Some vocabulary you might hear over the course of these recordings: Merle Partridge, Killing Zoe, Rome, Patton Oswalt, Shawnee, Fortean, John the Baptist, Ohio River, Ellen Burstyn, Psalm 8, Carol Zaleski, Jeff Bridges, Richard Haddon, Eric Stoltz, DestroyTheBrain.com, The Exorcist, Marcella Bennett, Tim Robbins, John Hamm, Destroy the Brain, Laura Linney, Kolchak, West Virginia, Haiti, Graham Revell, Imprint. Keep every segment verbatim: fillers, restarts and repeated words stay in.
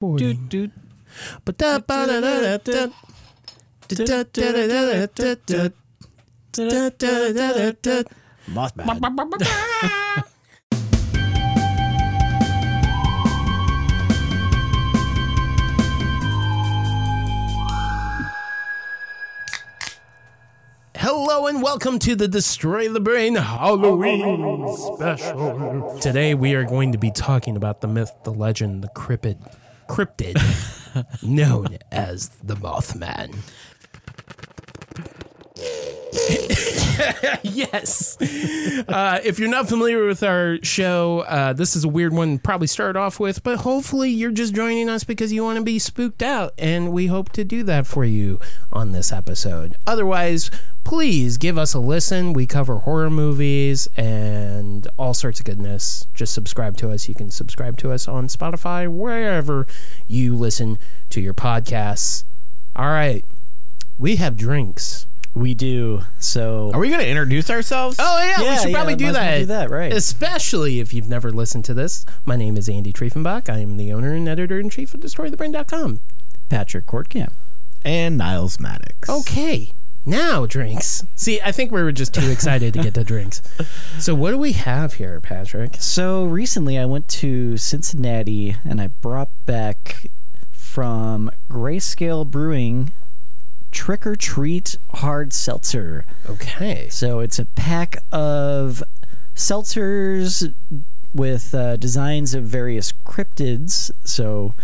forty. Mothman. Hello and welcome to the Destroy the Brain Halloween special. Today we are going to be talking about the myth, the legend, the cryptid, cryptid known as the Mothman. Yes. Uh, if you're not familiar with our show, uh, this is a weird one to probably start off with, but hopefully you're just joining us because you want to be spooked out, and we hope to do that for you on this episode. Otherwise, please give us a listen. We cover horror movies and all sorts of goodness. Just subscribe to us. You can subscribe to us on Spotify, wherever you listen to your podcasts. All right. We have drinks. We do. So are we going to introduce ourselves? Oh yeah, yeah we should probably yeah, do that. Do that, right? Especially if you've never listened to this. My name is Andy Triefenbach. I am the owner and editor in chief of destroy the brain dot com. Patrick Kortkamp and Niles Maddox. Okay. Now drinks. See, I think we were just too excited to get to drinks. So what do we have here, Patrick? So recently I went to Cincinnati and I brought back from Grayscale Brewing Trick or Treat Hard Seltzer. Okay. So it's a pack of seltzers with uh, designs of various cryptids. So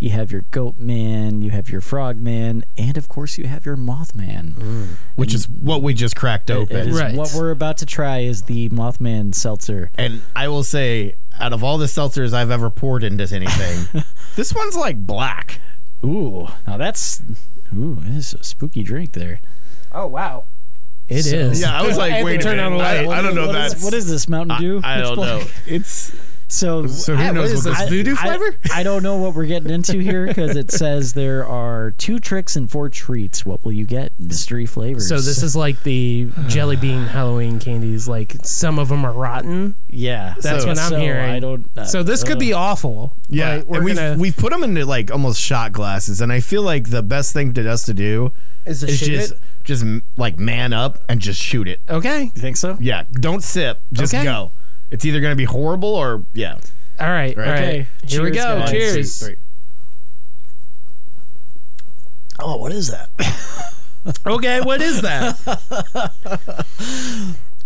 you have your Goat Man, you have your Frog Man, and of course you have your Mothman. Mm. Which and is what we just cracked open. Right. What we're about to try is the Mothman seltzer. And I will say, out of all the seltzers I've ever poured into anything, this one's like black. Ooh, now that's... Ooh, it is a spooky drink there. Oh, wow. It so, is. Yeah, I was like, I wait a minute. I, I don't know that. What is this, Mountain Dew? I, I don't know. It's So, so who I, knows what, what this voodoo flavor? I, I don't know what we're getting into here because it says there are two tricks and four treats. What will you get? It's three flavors. So this is like the jelly bean Halloween candies. Like some of them are rotten. Yeah. That's so, what I'm so hearing. I don't, uh, so this uh, could be awful. Yeah. Right? We're and we've, gonna, we've put them into like almost shot glasses. And I feel like the best thing to us to do is, is just, it? just like man up and just shoot it. Okay. You think so? Yeah. Don't sip. Just okay. go. It's either going to be horrible or, yeah. All right. Right. Okay. Right. Here Cheers, we go. Guys. Cheers. Two, oh, what is that? Okay, what is that?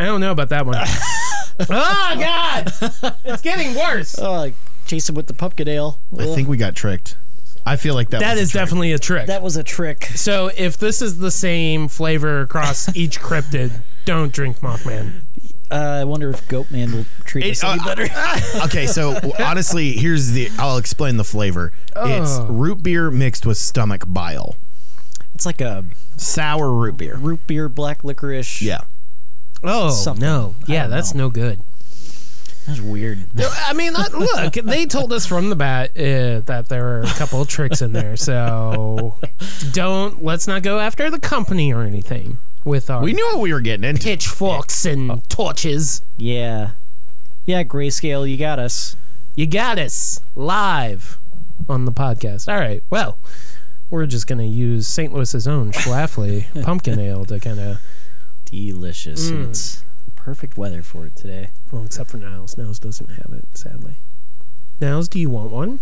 I don't know about that one. Oh, God. It's getting worse. Oh, like chase him with the pumpkin ale. I Ugh. think we got tricked. I feel like that, that was is a trick. definitely a trick. That was a trick. So if this is the same flavor across each cryptid, don't drink Mothman. Uh, I wonder if Goatman will treat it, us any uh, better. Okay, so honestly, here's the... I'll explain the flavor. Oh. It's root beer mixed with stomach bile. It's like a... Sour root beer. Root beer, black licorice. Yeah. Oh, something. no. Yeah, that's know. no good. That's weird. I mean, look, they told us from the bat uh, that there were a couple of tricks in there, so don't... Let's not go after the company or anything. With our we knew what we were getting into. Pitchforks and oh. torches. Yeah. Yeah, Grayscale, you got us. You got us live on the podcast. All right. Well, we're just going to use Saint Louis's own Schlafly pumpkin ale to kind of... Delicious. Mm. It's perfect weather for it today. Well, except for Niles. Niles doesn't have it, sadly. Niles, do you want one?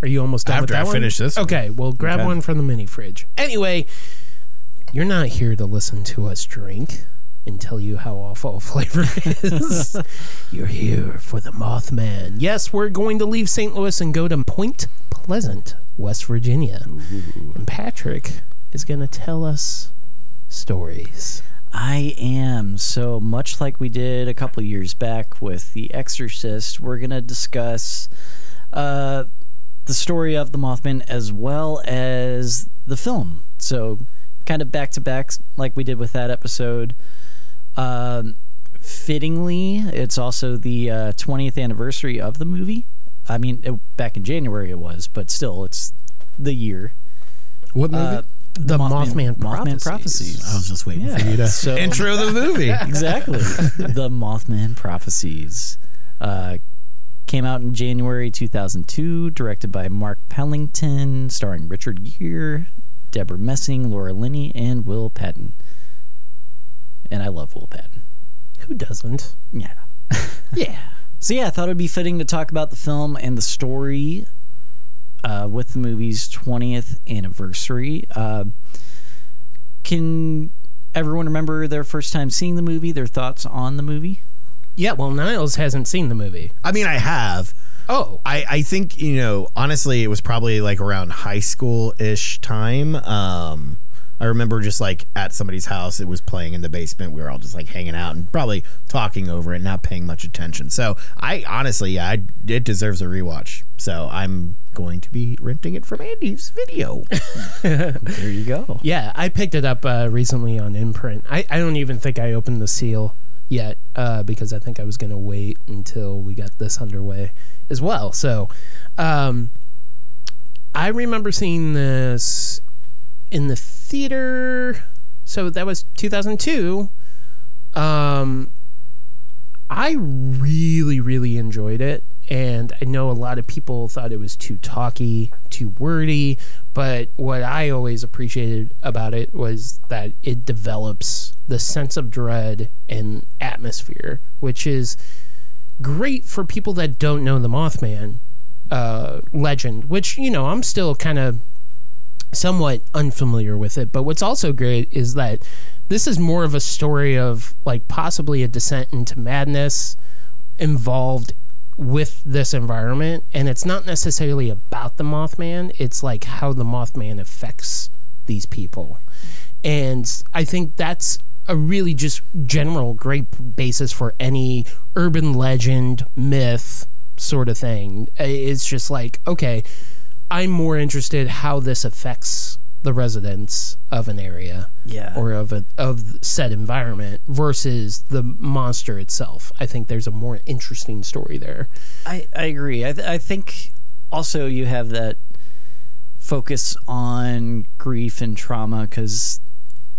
Are you almost done After with that After I finish one? this. Okay, well, grab okay. one from the mini fridge. Anyway... You're not here to listen to us drink and tell you how awful flavor is. You're here for the Mothman. Yes, we're going to leave Saint Louis and go to Point Pleasant, West Virginia. Ooh. And Patrick is going to tell us stories. I am. So much like we did a couple years back with The Exorcist, we're going to discuss uh, the story of the Mothman as well as the film. So... Kind of back-to-back like we did with that episode. Um, fittingly, it's also the uh, twentieth anniversary of the movie. I mean, it, back in January it was, but still, it's the year. What movie? Uh, the the Mothman, Mothman, Prophecies. Mothman Prophecies. I was just waiting yeah. for you to so, intro the movie. Exactly. The Mothman Prophecies. Uh, Came out in January two thousand two, directed by Mark Pellington, starring Richard Gere, Deborah Messing, Laura Linney, and Will Patton. And I love Will Patton. Who doesn't? Yeah. Yeah. So yeah, I thought it would be fitting to talk about the film and the story uh, with the movie's twentieth anniversary. Uh, can everyone remember their first time seeing the movie, their thoughts on the movie? Yeah, well, Niles hasn't seen the movie. I mean, I have. Oh. I, I think, you know, honestly, it was probably like around high school-ish time. Um, I remember just like at somebody's house, it was playing in the basement. We were all just like hanging out and probably talking over it, not paying much attention. So I honestly, I it deserves a rewatch. So I'm going to be renting it from Andy's video. There you go. Yeah, I picked it up uh, recently on Imprint. I, I don't even think I opened the seal yet uh because I think I was gonna wait until we got this underway as well. So um I remember seeing this in the theater, so that was two thousand two. um I really really enjoyed it, and I know a lot of people thought it was too talky, too wordy, but what I always appreciated about it was that it develops the sense of dread and atmosphere, which is great for people that don't know the Mothman uh, legend, which, you know, I'm still kind of somewhat unfamiliar with it. But what's also great is that this is more of a story of like possibly a descent into madness involved with this environment. And it's not necessarily about the Mothman. It's like how the Mothman affects these people. And I think that's a really just general great basis for any urban legend, myth sort of thing. It's just like, okay, I'm more interested how this affects the residents of an area, yeah, or of a, of said environment versus the monster itself. I think there's a more interesting story there. I, I agree. I, th- I think also you have that focus on grief and trauma because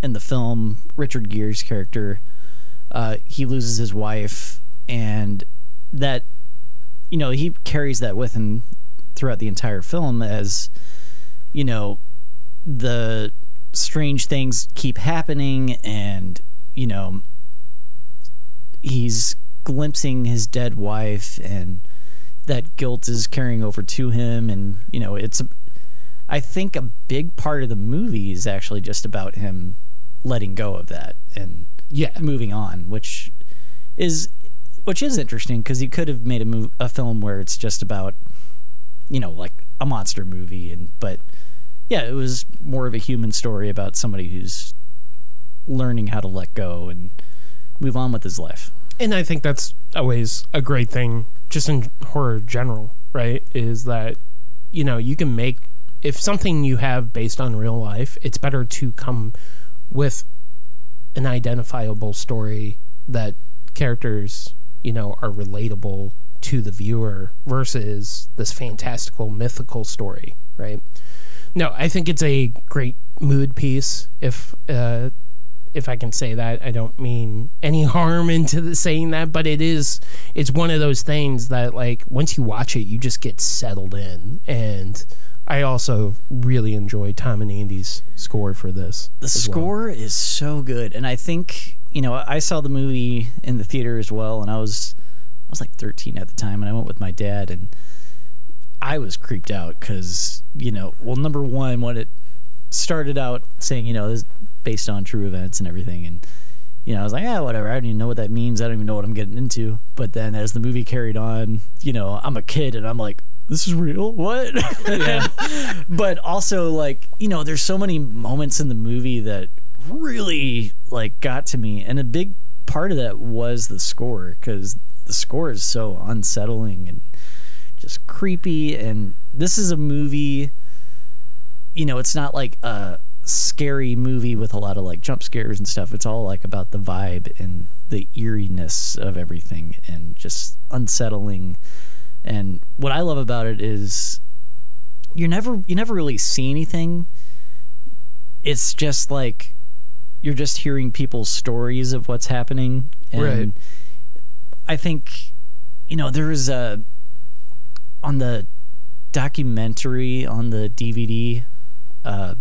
in the film, Richard Gere's character, uh, he loses his wife, and that, you know, he carries that with him throughout the entire film as, you know, the strange things keep happening, and, you know, he's glimpsing his dead wife, and that guilt is carrying over to him, and, you know, it's, a, I think a big part of the movie is actually just about him letting go of that and yeah, moving on, which is which is interesting because he could have made a move, a film where it's just about, you know, like a monster movie, and but yeah, it was more of a human story about somebody who's learning how to let go and move on with his life. And I think that's always a great thing, just in horror general, right? Is that, you know, you can make, if something you have based on real life, it's better to come with an identifiable story that characters, you know, are relatable to the viewer versus this fantastical, mythical story, right? No, I think it's a great mood piece, if uh, if I can say that. I don't mean any harm into the saying that, but it is, it's one of those things that, like, once you watch it, you just get settled in. And I also really enjoy Tom and Andy's score for this. The score well. is so good. And I think, you know, I saw the movie in the theater as well, and I was I was like thirteen at the time, and I went with my dad, and I was creeped out because, you know, well, number one, when it started out saying, you know, this is based on true events and everything, and, you know, I was like, ah, whatever, I don't even know what that means, I don't even know what I'm getting into. But then as the movie carried on, you know, I'm a kid, and I'm like, this is real? What? Yeah. But also, like, you know, there's so many moments in the movie that really, like, got to me. And a big part of that was the score, because the score is so unsettling and just creepy. And this is a movie, you know, it's not like a scary movie with a lot of, like, jump scares and stuff. It's all, like, about the vibe and the eeriness of everything and just unsettling. And what I love about it is you never you never really see anything. It's just like you're just hearing people's stories of what's happening. And right. I think, you know, there is a on the documentary on the D V D, uh,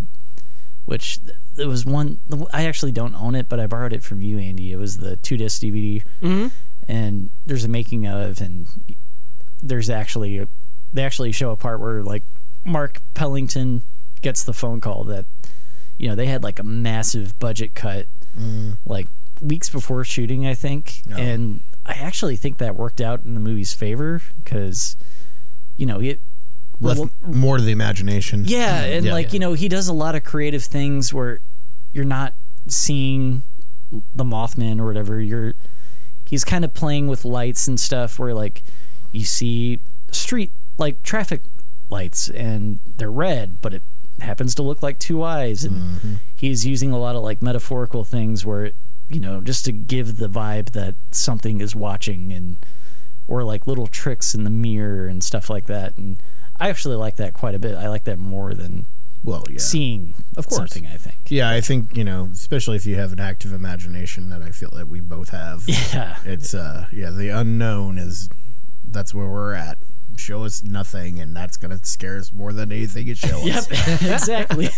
which there was one, I actually don't own it, but I borrowed it from you, Andy. It was the two disc D V D, mm-hmm. and there's a making of, and there's actually a, they actually show a part where like Mark Pellington gets the phone call that, you know, they had like a massive budget cut, mm. like weeks before shooting, I think, no. and I actually think that worked out in the movie's favor because, you know, it left well, more to the imagination. Yeah, and yeah, like yeah. you know, he does a lot of creative things where you're not seeing the Mothman or whatever. You're he's kind of playing with lights and stuff where like you see street like traffic lights and they're red, but it happens to look like two eyes, and mm-hmm. he's using a lot of like metaphorical things where it, you know, just to give the vibe that something is watching, and or like little tricks in the mirror and stuff like that. And I actually like that quite a bit. I like that more than well, yeah. seeing of course. something, I think. Yeah, I think, you know, especially if you have an active imagination that I feel that we both have. Yeah. It's, uh, yeah, the unknown is, that's where we're at. Show us nothing, and that's going to scare us more than anything it shows yep, us. Yep, exactly.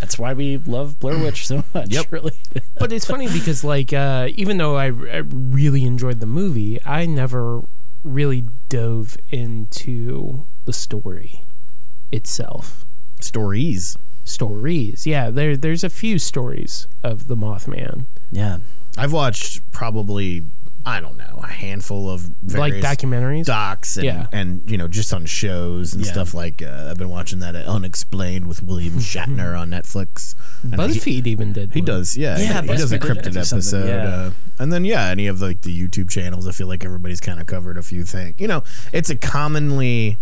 That's why we love Blair Witch so much, yep. really. But it's funny because, like, uh, even though I, I really enjoyed the movie, I never really dove into the story itself. Stories? Stories, yeah. There, There's a few stories of the Mothman. Yeah. I've watched probably... I don't know, a handful of various like documentaries, docs, and, yeah. and you know, just on shows and yeah. stuff like. Uh, I've been watching that at Unexplained with William Shatner on Netflix. BuzzFeed even did. He one. does, yeah. yeah he Buzz does a cryptid episode, yeah. uh, and then yeah, any of like the YouTube channels. I feel like everybody's kind of covered a few things. You know, it's a commonly.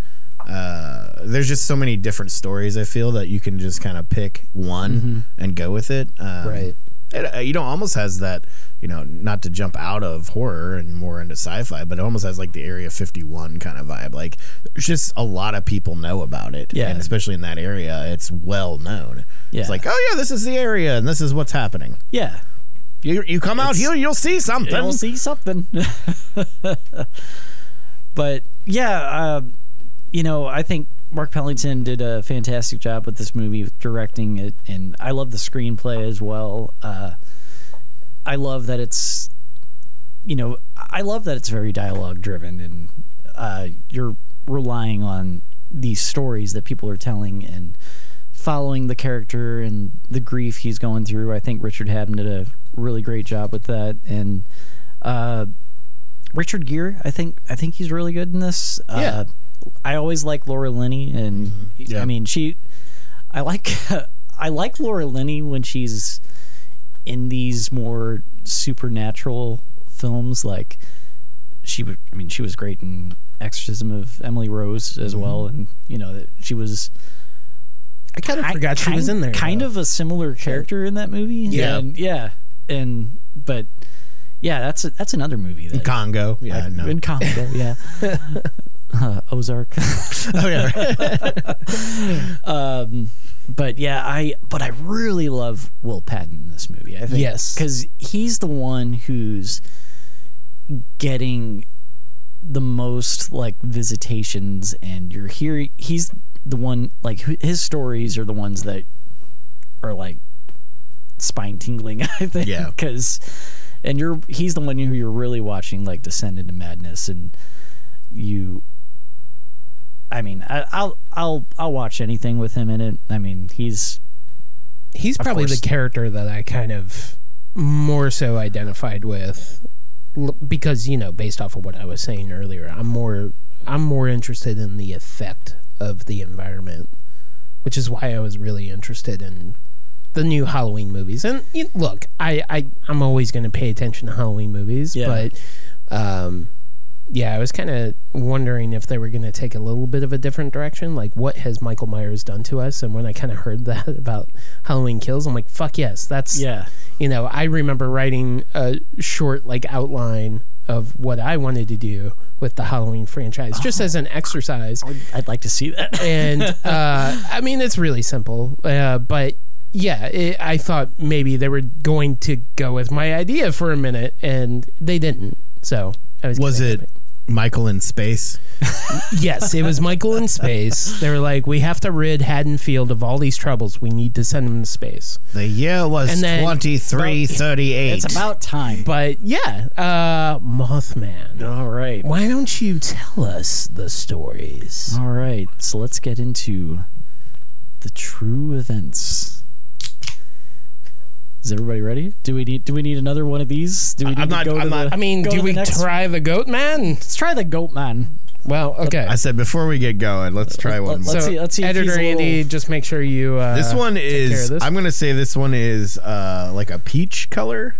Uh, there's just so many different stories. I feel that you can just kind of pick one mm-hmm. and go with it, um, right? It, you know, almost has that, you know, not to jump out of horror and more into sci-fi, but it almost has like the Area fifty-one kind of vibe. Like, there's just a lot of people know about it. Yeah. And especially in that area, it's well known. Yeah. It's like, oh, yeah, this is the area and this is what's happening. Yeah. You you come it's, out here, you'll see something. You'll see something. But, yeah, uh, you know, I think Mark Pellington did a fantastic job with this movie, with directing it, and I love the screenplay as well. Uh, I love that it's, you know, I love that it's very dialogue driven, and uh, you're relying on these stories that people are telling and following the character and the grief he's going through. I think Richard Haddon did a really great job with that, and uh, Richard Gere, I think, I think he's really good in this. Yeah. Uh, I always like Laura Linney, and mm-hmm. yeah. I mean, she. I like I like Laura Linney when she's in these more supernatural films. Like she, would, I mean, she was great in Exorcism of Emily Rose as mm-hmm. well, and you know, she was. I kind of I, forgot kind, she was in there. Kind though. of a similar character in that movie. Yeah, and, yeah, and but. Yeah, that's a, that's another movie. That in Congo. Yeah, I, no. In Congo, yeah. uh, Ozark. Oh, yeah. um, but, yeah, I but I really love Will Patton in this movie, I think. Yes. Because he's the one who's getting the most, like, visitations, and you're hearing... He's the one, like, his stories are the ones that are, like, spine-tingling, I think. Yeah. Because... And you're he's the one who you're really watching like descend into madness, and you I mean I, I'll I'll I'll watch anything with him in it. I mean he's he's probably the character that I kind of more so identified with because, you know, based off of what I was saying earlier, I'm more I'm more interested in the effect of the environment, which is why I was really interested in the new Halloween movies. And you, look, I, I, I'm always going to pay attention to Halloween movies, yeah. but um, yeah, I was kind of wondering if they were going to take a little bit of a different direction. Like, what has Michael Myers done to us? And when I kind of heard that about Halloween Kills, I'm like, fuck yes, that's, yeah. you know, I remember writing a short, like, outline of what I wanted to do with the Halloween franchise, oh, just as an exercise. I'd like to see that. And, uh, I mean, it's really simple, uh, but yeah, it, I thought maybe they were going to go with my idea for a minute, and they didn't. So I was. Was it happy. Michael in space? Yes, it was Michael in space. They were like, we have to rid Haddonfield of all these troubles. We need to send them to space. The year was twenty-three thirty-eight. It's about time. But yeah, uh, Mothman. All right. Why don't you tell us the stories? All right. So let's get into the true events. Is everybody ready? Do we need? Do we need another one of these? Do we need I'm to not, go I'm to not, the, I mean, do we the try one? the goat man? Let's try the goat man. Well, okay. I said before we get going, let's try one. Let's more. So, so, see, let's see. Editor Andy, little... just make sure you. Uh, this one is. This. I'm going to say this one is uh, like a peach color.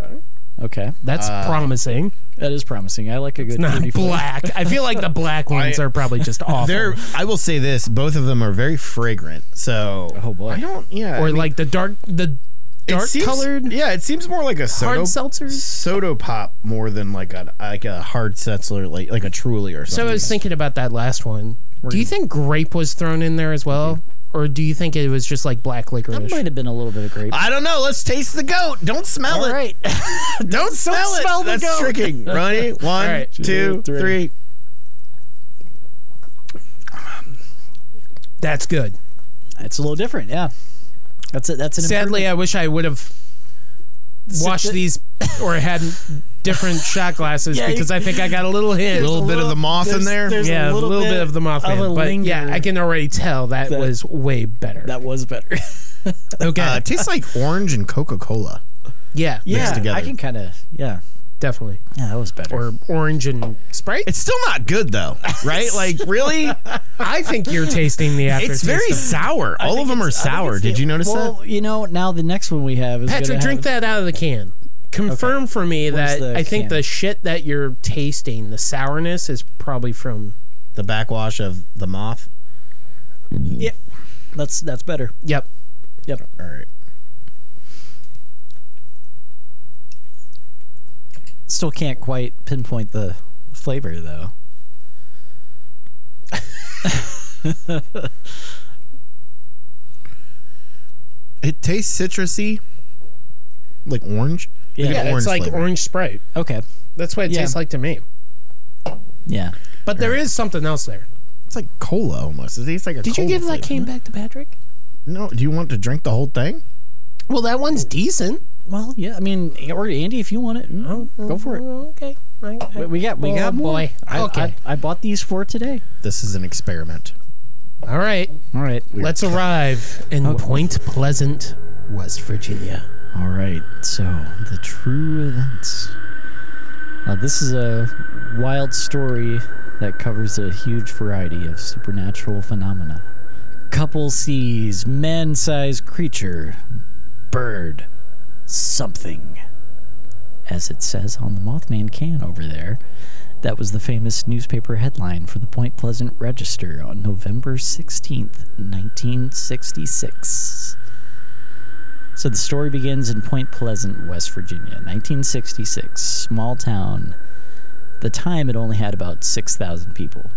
Okay. Okay, that's uh, promising. That is promising. I like a good. It's not black. I feel like the black ones I, are probably just awful. I will say this: both of them are very fragrant. So, oh boy, I don't. Yeah, or I mean, like the dark the. Dark it seems, colored? Yeah, it seems more like a soda, hard seltzer, soda pop more than like a like a hard seltzer, like like a Truly or something. So I was thinking about that last one. We're do you think grape was thrown in there as well, yeah. or do you think it was just like black licorice? That might have been a little bit of grape. I don't know. Let's taste the goat. Don't smell All it. All right. don't, don't smell don't it. Smell the That's goat. Tricking. Ronnie, one, right. two, three. three. That's good. That's a little different. Yeah. That's a, that's an Sadly, I wish I would have washed the, these or had different shot glasses yeah, because I think I got a little hint. A little, a little bit of the moth in there. Yeah, a little, little bit, bit of the moth in there. But yeah, I can already tell that, that was way better. That was better. Okay. Uh, it tastes like orange and Coca-Cola. Yeah. Yeah, mixed together. I can kind of, yeah. Definitely. Yeah, that was better. Or orange and Sprite. It's still not good, though, right? Like, really? I think you're tasting the aftertaste. It's very sour. I All of them are sour. Did the, you notice well, that? Well, you know, now the next one we have is Patrick, drink have... that out of the can. Confirm okay. for me Where's that I think can? the shit that you're tasting, the sourness, is probably from... The backwash of the moth? Yep. Yeah. That's, that's better. Yep. Yep. All right. Still can't quite pinpoint the flavor, though. It tastes citrusy, like orange. Yeah, like yeah orange it's like flavor. Orange Sprite. Okay, that's what it yeah. tastes like to me. Yeah, but there right. is something else there. It's like cola almost. It tastes like a. Did cola you give flavor, that can back to Patrick? No. Do you want to drink the whole thing? Well, that one's decent. Well, yeah, I mean, or Andy, if you want it, no, go for it. Okay. I, I, we got, we oh, got more. Boy. I, okay. I, I bought these for today. This is an experiment. All right. All right. Weird. Let's arrive in okay. Point Pleasant, West Virginia. All right. So, the true events. Uh, this is a wild story that covers a huge variety of supernatural phenomena. Couple sees man-sized creature, bird, something, as it says on the Mothman can over there. That was the famous newspaper headline for the Point Pleasant Register on November sixteenth, nineteen sixty-six. So the story begins in Point Pleasant, West Virginia, nineteen sixty-six, small town. At the time, it only had about six thousand people.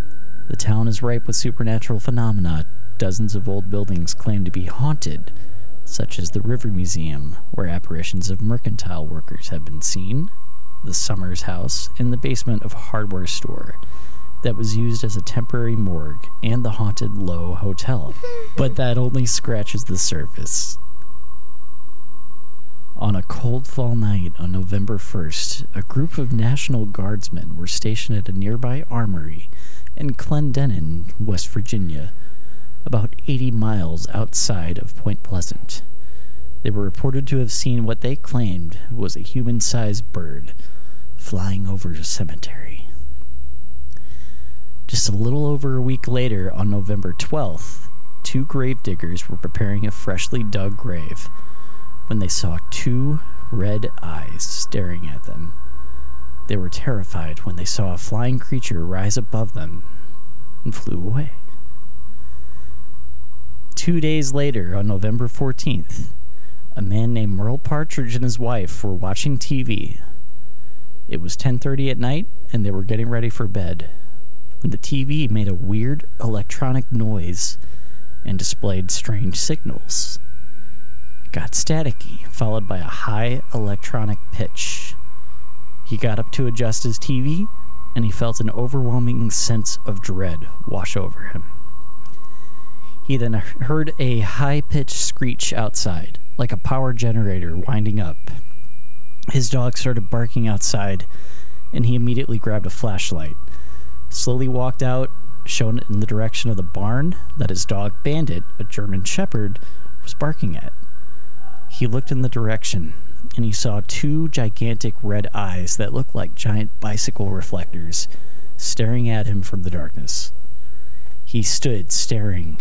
The town is ripe with supernatural phenomena. Dozens of old buildings claim to be haunted, such as the River Museum, where apparitions of mercantile workers have been seen, the Summers House, and the basement of a hardware store that was used as a temporary morgue, and the haunted Lowe Hotel. But that only scratches the surface. On a cold fall night on November first, a group of National Guardsmen were stationed at a nearby armory in Clendenin, West Virginia, about eighty miles outside of Point Pleasant. They were reported to have seen what they claimed was a human-sized bird flying over a cemetery. Just a little over a week later, on November twelfth, two grave diggers were preparing a freshly dug grave when they saw two red eyes staring at them. They were terrified when they saw a flying creature rise above them and flew away. Two days later, on November fourteenth, a man named Merle Partridge and his wife were watching T V. It was ten thirty at night, and they were getting ready for bed, when the T V made a weird electronic noise and displayed strange signals. It got staticky, followed by a high electronic pitch. He got up to adjust his T V, and he felt an overwhelming sense of dread wash over him. He then heard a high-pitched screech outside, like a power generator winding up. His dog started barking outside, and he immediately grabbed a flashlight, slowly walked out, shown in the direction of the barn that his dog Bandit, a German Shepherd, was barking at. He looked in the direction, and he saw two gigantic red eyes that looked like giant bicycle reflectors staring at him from the darkness. He stood staring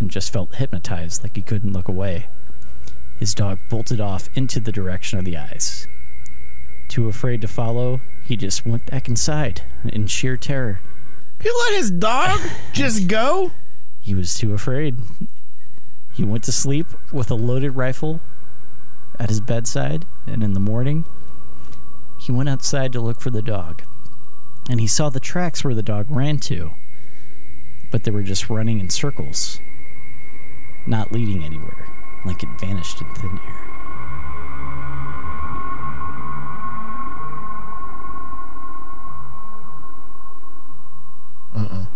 and just felt hypnotized, like he couldn't look away. His dog bolted off into the direction of the eyes. Too afraid to follow, he just went back inside in sheer terror. He let his dog just go? He was too afraid. He went to sleep with a loaded rifle at his bedside, and in the morning, he went outside to look for the dog, and he saw the tracks where the dog ran to, but they were just running in circles, not leading anywhere, like it vanished in thin air. Uh-oh.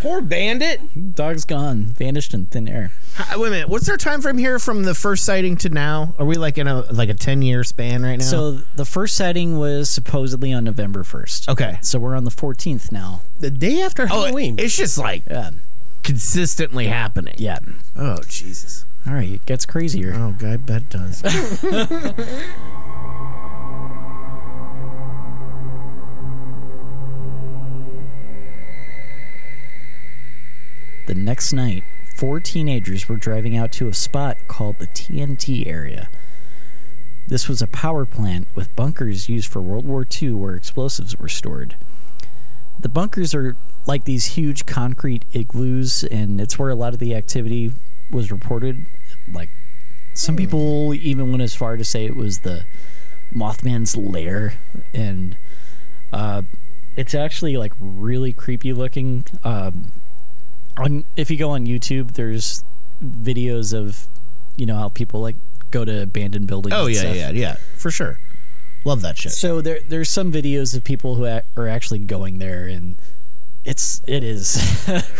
Poor Bandit. Dog's gone. Vanished in thin air. Hi, wait a minute. What's their time frame here from the first sighting to now? Are we like in a like a ten-year span right now? So the first sighting was supposedly on November first. Okay. So we're on the fourteenth now. The day after Halloween. Oh, it's just like yeah. consistently happening. Yeah. Oh, Jesus. All right. It gets crazier. Oh, God, I bet it does. The next night, four teenagers were driving out to a spot called the T N T area. This was a power plant with bunkers used for World War Two where explosives were stored. The bunkers are like these huge concrete igloos, and it's where a lot of the activity was reported. Like, some people even went as far to say it was the Mothman's lair, and uh, it's actually like really creepy looking. Um, On, if you go on YouTube, there's videos of, you know, how people like go to abandoned buildings. Oh, and yeah, stuff. yeah, yeah, for sure. Love that shit. So there, there's some videos of people who are actually going there, and it's it is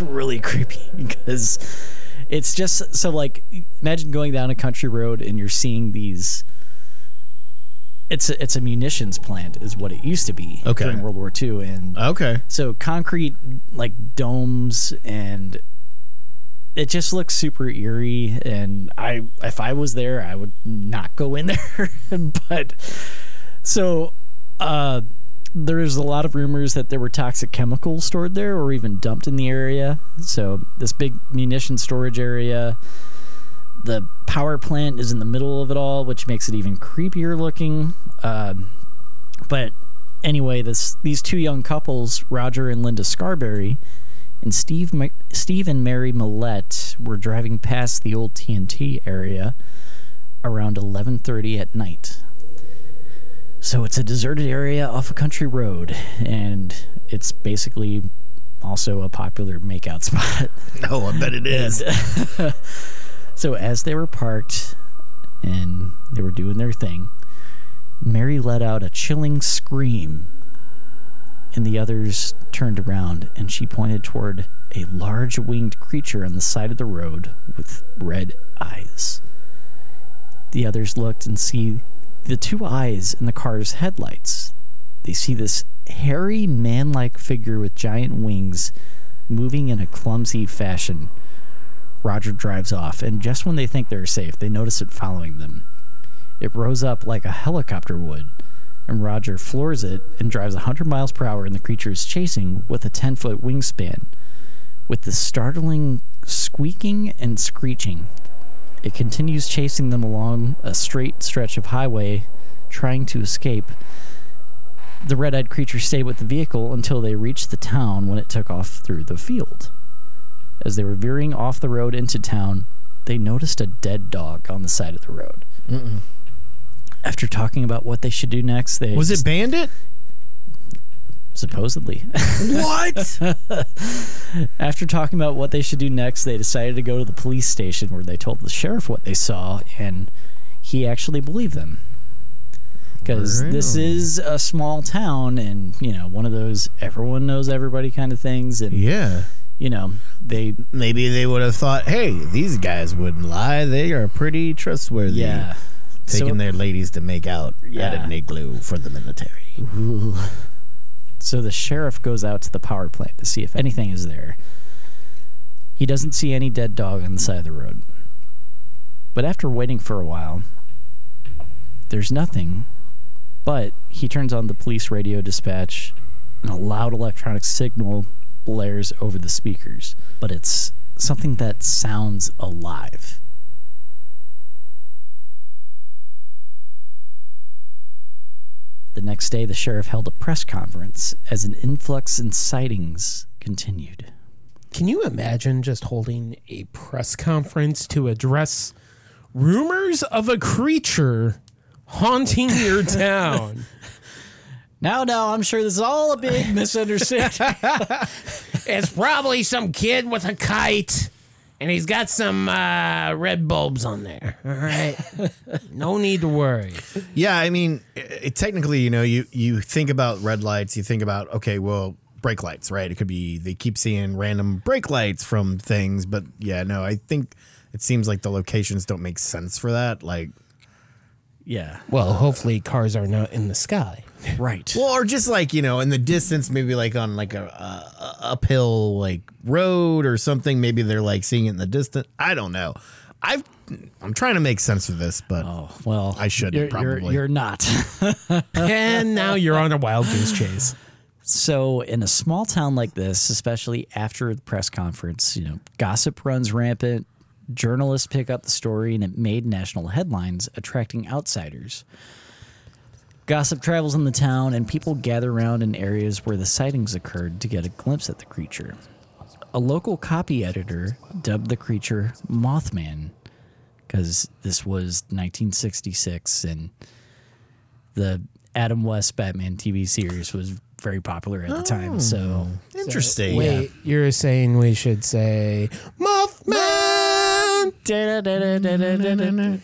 really creepy because it's just so like imagine going down a country road and you're seeing these. It's a, it's a munitions plant is what it used to be okay. during World War Two. And okay. so concrete like domes, and it just looks super eerie. And I if I was there, I would not go in there. But so uh, there was a lot of rumors that there were toxic chemicals stored there or even dumped in the area. So this big munition storage area. The power plant is in the middle of it all, which makes it even creepier looking. Uh, but anyway, this these two young couples, Roger and Linda Scarberry, and Steve, Steve and Mary Millette, were driving past the old T N T area around eleven thirty at night. So it's a deserted area off a country road, and it's basically also a popular makeout spot. Oh, I bet it is. And, so as they were parked and they were doing their thing, Mary let out a chilling scream, and the others turned around, and she pointed toward a large winged creature on the side of the road with red eyes. The others looked and see the two eyes in the car's headlights. They see this hairy, man-like figure with giant wings moving in a clumsy fashion. Roger drives off, and just when they think they're safe, they notice it following them. It rose up like a helicopter would, and Roger floors it and drives one hundred miles per hour, and the creature is chasing with a ten-foot wingspan. With the startling squeaking and screeching, it continues chasing them along a straight stretch of highway, trying to escape. The red-eyed creature stayed with the vehicle until they reached the town when it took off through the field. As they were veering off the road into town, they noticed a dead dog on the side of the road. Mm-mm. After talking about what they should do next, they... Was just, it Bandit? Supposedly. What? After talking about what they should do next, they decided to go to the police station, where they told the sheriff what they saw, and he actually believed them. because this is a small town, and you know, one of those everyone knows everybody kind of things. And yeah, you know, they maybe they would have thought, hey, these guys wouldn't lie; they are pretty trustworthy. Yeah, taking so, their ladies to make out yeah. at an igloo for the military. Ooh. So the sheriff goes out to the power plant to see if anything is there. He doesn't see any dead dog on the side of the road. But after waiting for a while, there's nothing. But he turns on the police radio dispatch, and a loud electronic signal blares over the speakers. But it's something that sounds alive. The next day, the sheriff held a press conference as an influx in sightings continued. Can you imagine just holding a press conference to address rumors of a creature haunting your town? Now, no, I'm sure this is all a big misunderstanding. It's probably some kid with a kite, and he's got some uh, red bulbs on there. All right. No need to worry. Yeah, I mean, it, technically, you know, you, you think about red lights, you think about, okay, well, brake lights, right? It could be they keep seeing random brake lights from things, but yeah, no, I think it seems like the locations don't make sense for that. Like, yeah. Well, uh, hopefully cars are not in the sky, right? Well, or just like, you know, in the distance, maybe like on like a, a uphill like road or something. Maybe they're like seeing it in the distance. I don't know. I've I'm trying to make sense of this, but oh well, I shouldn't. You're, probably you're, you're not. And now you're on a wild goose chase. So in a small town like this, especially after the press conference, you know, gossip runs rampant. Journalists pick up the story, and it made national headlines, attracting outsiders. Gossip travels in the town, and people gather around in areas where the sightings occurred to get a glimpse at the creature. A local copy editor dubbed the creature Mothman, because this was nineteen sixty-six, and the Adam West Batman T V series was very popular at the oh, time. So interesting. So, wait, yeah. You're saying we should say Mothman. Da, da, da, da, da, da, da, da.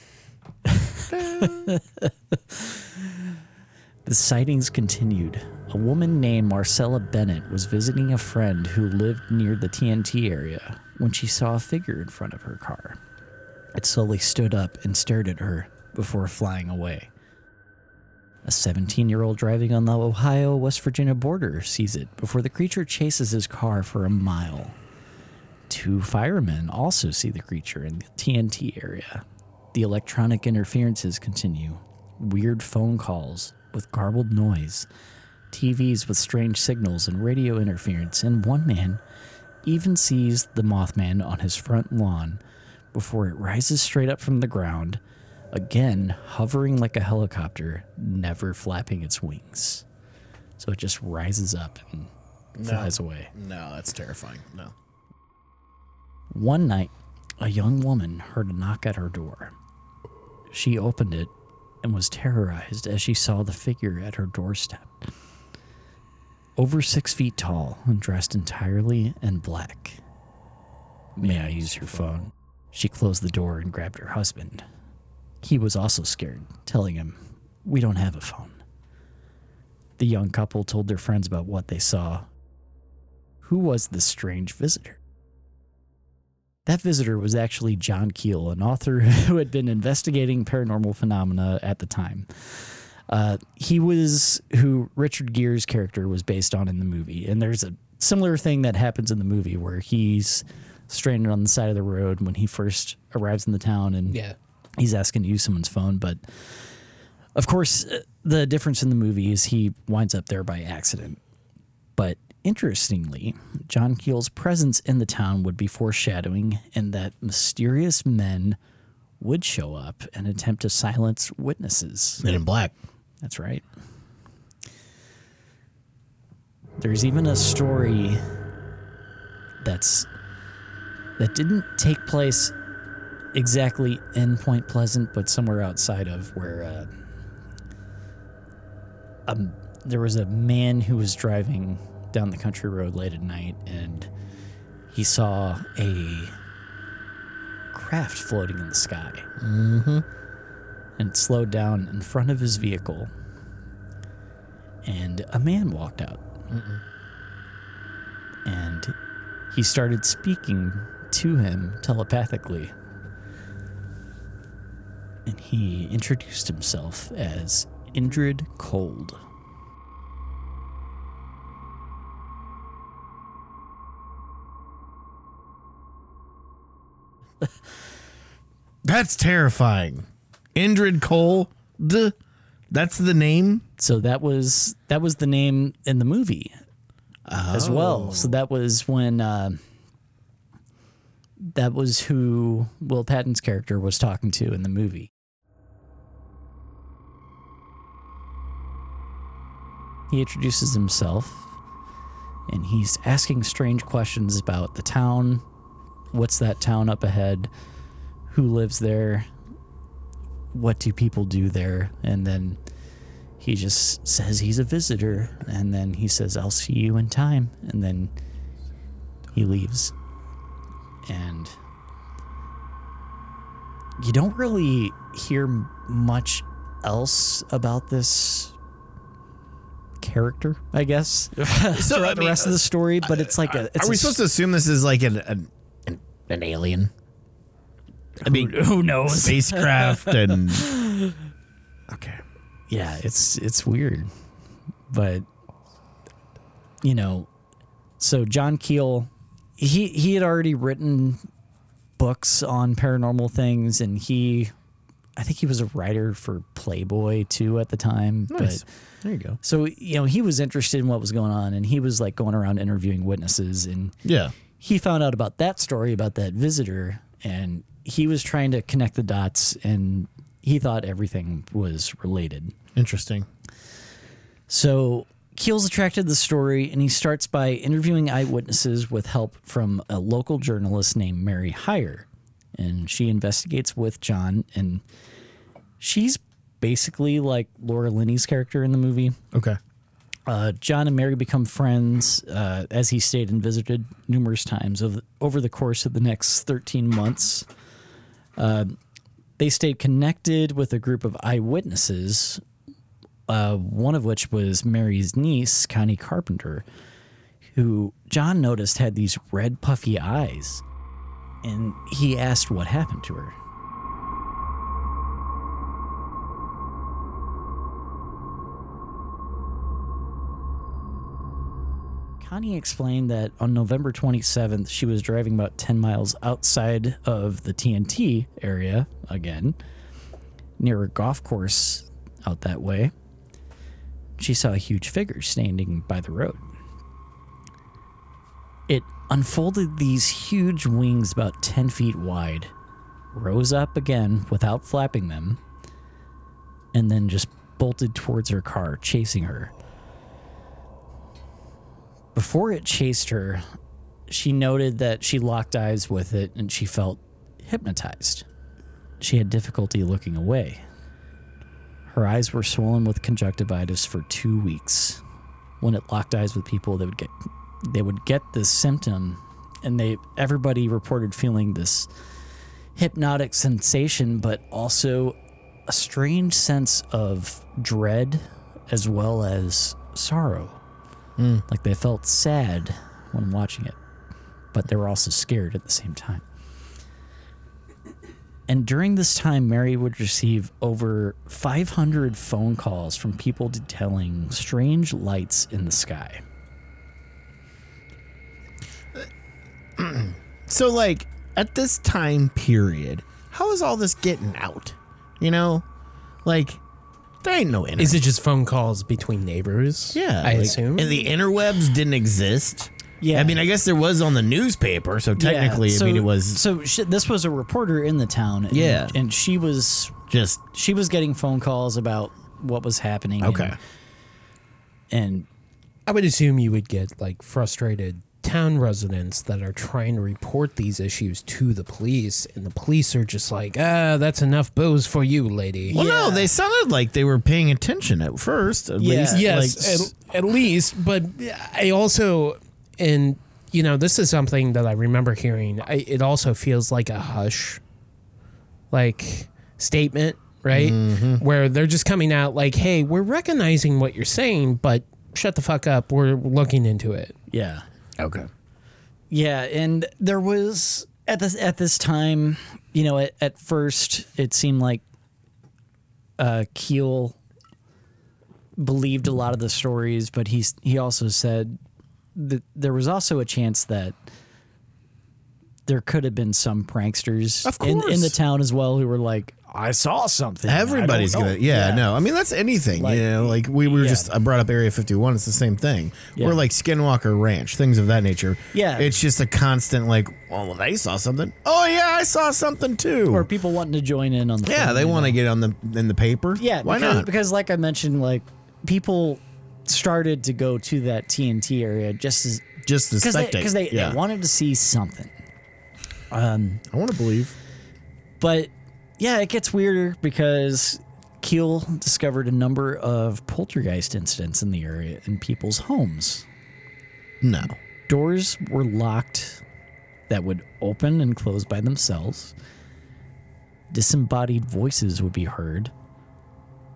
The sightings continued. A woman named Marcella Bennett was visiting a friend who lived near the T N T area when she saw a figure in front of her car. It slowly stood up and stared at her before flying away. A seventeen-year-old driving on the Ohio-West Virginia border sees it before the creature chases his car for a mile. Two firemen also see the creature in the T N T area. The electronic interferences continue. Weird phone calls with garbled noise, T Vs with strange signals and radio interference, and one man even sees the Mothman on his front lawn before it rises straight up from the ground, again, hovering like a helicopter, never flapping its wings. So it just rises up and no, flies away. No, that's terrifying. No. One night, a young woman heard a knock at her door. She opened it and was terrorized as she saw the figure at her doorstep. Over six feet tall and dressed entirely in black. May I use your phone? She closed the door and grabbed her husband. He was also scared, telling him, "We don't have a phone." The young couple told their friends about what they saw. Who was this strange visitor? That visitor was actually John Keel, an author who had been investigating paranormal phenomena at the time. Uh, he was who Richard Gere's character was based on in the movie. And there's a similar thing that happens in the movie where he's stranded on the side of the road when he first arrives in the town and... yeah. He's asking to use someone's phone, but of course, the difference in the movie is he winds up there by accident. But interestingly, John Keel's presence in the town would be foreshadowing in that mysterious men would show up and attempt to silence witnesses. Men in black. That's right. There's even a story that's that didn't take place exactly in Point Pleasant, but somewhere outside of where uh, um, there was a man who was driving down the country road late at night, and he saw a craft floating in the sky. Mm-hmm. And it slowed down in front of his vehicle, and a man walked out. Mm-mm. And he started speaking to him telepathically. And he introduced himself as Indrid Cold. That's terrifying. Indrid Cold. That's the name? So that was that was the name in the movie oh. as well. So that was when uh, that was who Will Patton's character was talking to in the movie. He introduces himself, and he's asking strange questions about the town. What's that town up ahead? Who lives there? What do people do there? And then he just says he's a visitor, and then he says, I'll see you in time. And then he leaves. And you don't really hear much else about this character, I guess, so, throughout I mean, the rest uh, of the story, but it's like a... It's are we a, supposed to assume this is like an an, an, an alien? I mean, who, who knows? Spacecraft and... Okay. Yeah, it's it's weird. But, you know, so John Keel, he, he had already written books on paranormal things, and he... I think he was a writer for Playboy, too, at the time. Nice. But, there you go. So, you know, he was interested in what was going on, and he was, like, going around interviewing witnesses. And yeah. He found out about that story, about that visitor, and he was trying to connect the dots, and he thought everything was related. Interesting. So Keel's attracted to the story, and he starts by interviewing eyewitnesses with help from a local journalist named Mary Heyer. And she investigates with John, and she's basically like Laura Linney's character in the movie. Okay. Uh, John and Mary become friends uh, as he stayed and visited numerous times over, over the course of the next thirteen months. Uh, they stayed connected with a group of eyewitnesses, uh, one of which was Mary's niece, Connie Carpenter, who John noticed had these red, puffy eyes. And he asked what happened to her. Connie explained that on November twenty-seventh, she was driving about ten miles outside of the T N T area, again, near a golf course out that way. She saw a huge figure standing by the road. It unfolded these huge wings about ten feet wide, rose up again without flapping them, and then just bolted towards her car, chasing her. Before it chased her, she noted that she locked eyes with it and she felt hypnotized. She had difficulty looking away. Her eyes were swollen with conjunctivitis for two weeks. When it locked eyes with people, they would get... they would get this symptom, and they everybody reported feeling this hypnotic sensation, but also a strange sense of dread as well as sorrow. Mm. Like they felt sad when watching it, but they were also scared at the same time. And during this time, Mary would receive over five hundred phone calls from people detailing strange lights in the sky. So, like, at this time period, how is all this getting out? You know? Like, there ain't no internet. Is it just phone calls between neighbors? Yeah. I like, assume. And the interwebs didn't exist? Yeah. I mean, I guess there was on the newspaper, so technically, yeah, so, I mean, it was... So, she, this was a reporter in the town. And, yeah. And she was... Just... She was getting phone calls about what was happening. Okay. And, and I would assume you would get, like, frustrated town residents that are trying to report these issues to the police, and the police are just like, ah, that's enough booze for you, lady. Well, yeah. No, they sounded like they were paying attention at first, at yeah. least. Yes, like, at, at least, but I also, and, you know, this is something that I remember hearing, I, it also feels like a hush, like, statement right? Mm-hmm. Where they're just coming out like, hey, we're recognizing what you're saying, but shut the fuck up. We're looking into it. Yeah. Okay. Yeah, and there was, at this at this time, you know, at, at first it seemed like uh, Keel believed a lot of the stories, but he, he also said that there was also a chance that there could have been some pranksters of course. in, in the town as well who were like, I saw something. Everybody's gonna, yeah, yeah, no. I mean, that's anything, like, you know. Like we, we were yeah. just, I brought up Area fifty-one. It's the same thing. Yeah. We're like Skinwalker Ranch, things of that nature. Yeah, it's just a constant, like, oh, well, they saw something. Oh yeah, I saw something too. Or people wanting to join in on the. Yeah, phone, they want to get on the in the paper. Yeah, why because, not? Because like I mentioned, like people started to go to that T N T area just as just as because they, they, yeah. they wanted to see something. Um, I want to believe, but. Yeah, it gets weirder because Keel discovered a number of poltergeist incidents in the area in people's homes. No. Doors were locked that would open and close by themselves. Disembodied voices would be heard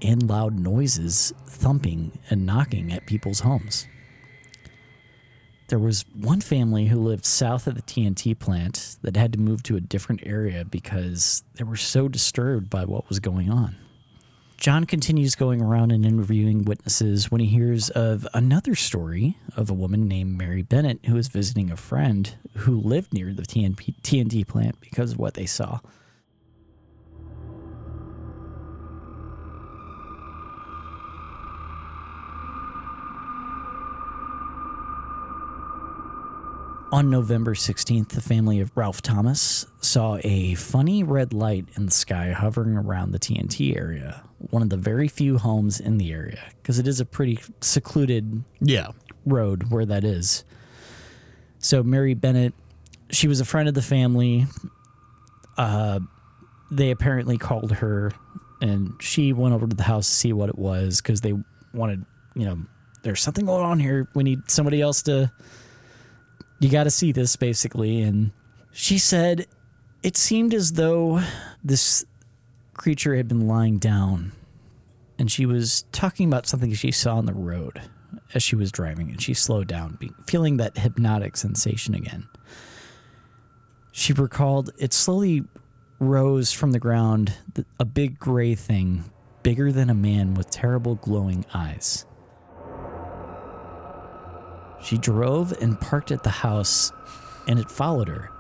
and loud noises thumping and knocking at people's homes. There was one family who lived south of the T N T plant that had to move to a different area because they were so disturbed by what was going on. John continues going around and interviewing witnesses when he hears of another story of a woman named Mary Bennett who was visiting a friend who lived near the T N T plant because of what they saw. On November sixteenth, the family of Ralph Thomas saw a funny red light in the sky hovering around the T N T area, one of the very few homes in the area, because it is a pretty secluded yeah. road where that is. So Mary Bennett, she was a friend of the family. Uh, they apparently called her, and she went over to the house to see what it was, because they wanted, you know, there's something going on here. We need somebody else to... You got to see this, basically. And she said it seemed as though this creature had been lying down, and she was talking about something she saw on the road as she was driving, and she slowed down, feeling that hypnotic sensation again. She recalled it slowly rose from the ground, a big gray thing, bigger than a man with terrible glowing eyes. She drove and parked at the house, and it followed her.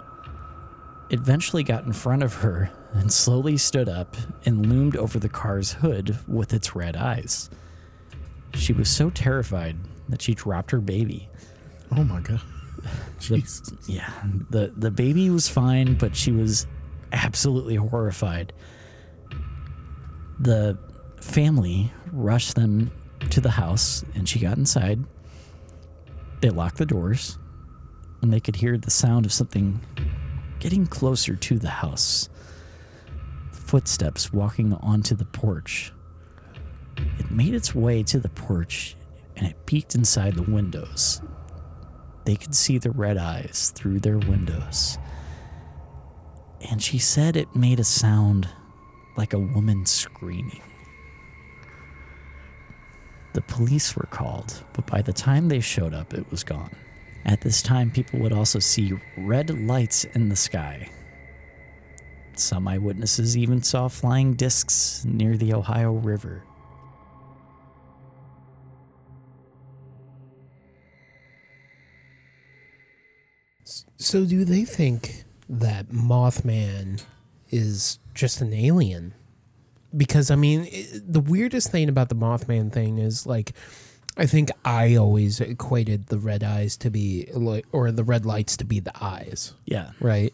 It eventually got in front of her and slowly stood up and loomed over the car's hood with its red eyes. She was so terrified that she dropped her baby. Oh my God. Jesus. The, yeah. The, the baby was fine, but she was absolutely horrified. The family rushed them to the house, and she got inside. They locked the doors, and they could hear the sound of something getting closer to the house. Footsteps walking onto the porch. It made its way to the porch, and it peeked inside the windows. They could see the red eyes through their windows. And she said it made a sound like a woman screaming. The police were called, but by the time they showed up, it was gone. At this time, people would also see red lights in the sky. Some eyewitnesses even saw flying discs near the Ohio River. So do they think that Mothman is just an alien? Because, I mean, the weirdest thing about the Mothman thing is, like, I think I always equated the red eyes to be, like, or the red lights to be the eyes. Yeah. Right?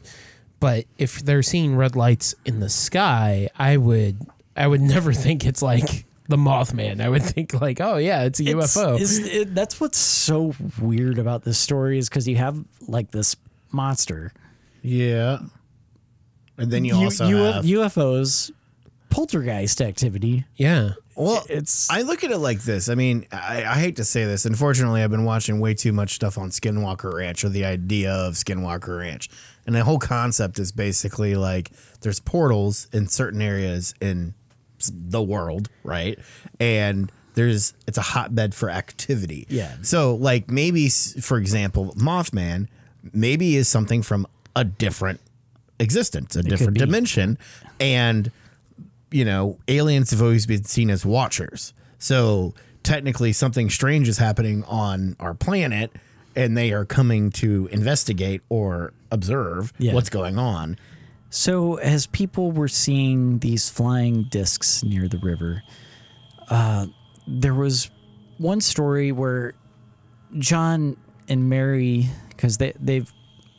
But if they're seeing red lights in the sky, I would I would never think it's, like, the Mothman. I would think, like, oh, yeah, it's a it's, U F O. It's, it, that's what's so weird about this story is because you have, like, this monster. Yeah. And then you U- also U- have... U F Os... poltergeist activity. Yeah. Well, it's. I look at it like this. I mean, I, I hate to say this. Unfortunately, I've been watching way too much stuff on Skinwalker Ranch or the idea of Skinwalker Ranch. And the whole concept is basically like there's portals in certain areas in the world, right? And there's it's a hotbed for activity. Yeah. So, like, maybe, for example, Mothman maybe is something from a different existence, a it different dimension. And, you know, aliens have always been seen as watchers. So technically something strange is happening on our planet and they are coming to investigate or observe yeah. what's going on. So as people were seeing these flying discs near the river, uh, there was one story where John and Mary, because they, they've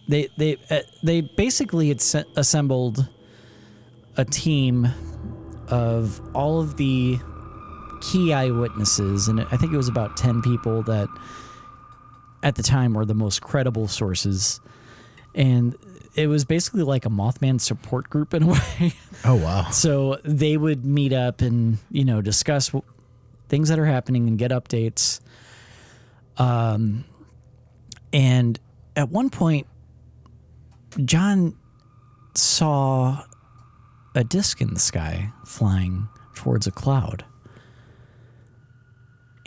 They they uh, they basically had se- assembled a team of all of the key eyewitnesses, and I think it was about ten people that at the time were the most credible sources, and it was basically like a Mothman support group in a way. Oh wow! So they would meet up and, you know, discuss w- things that are happening and get updates. Um, and at one point, John saw a disc in the sky flying towards a cloud.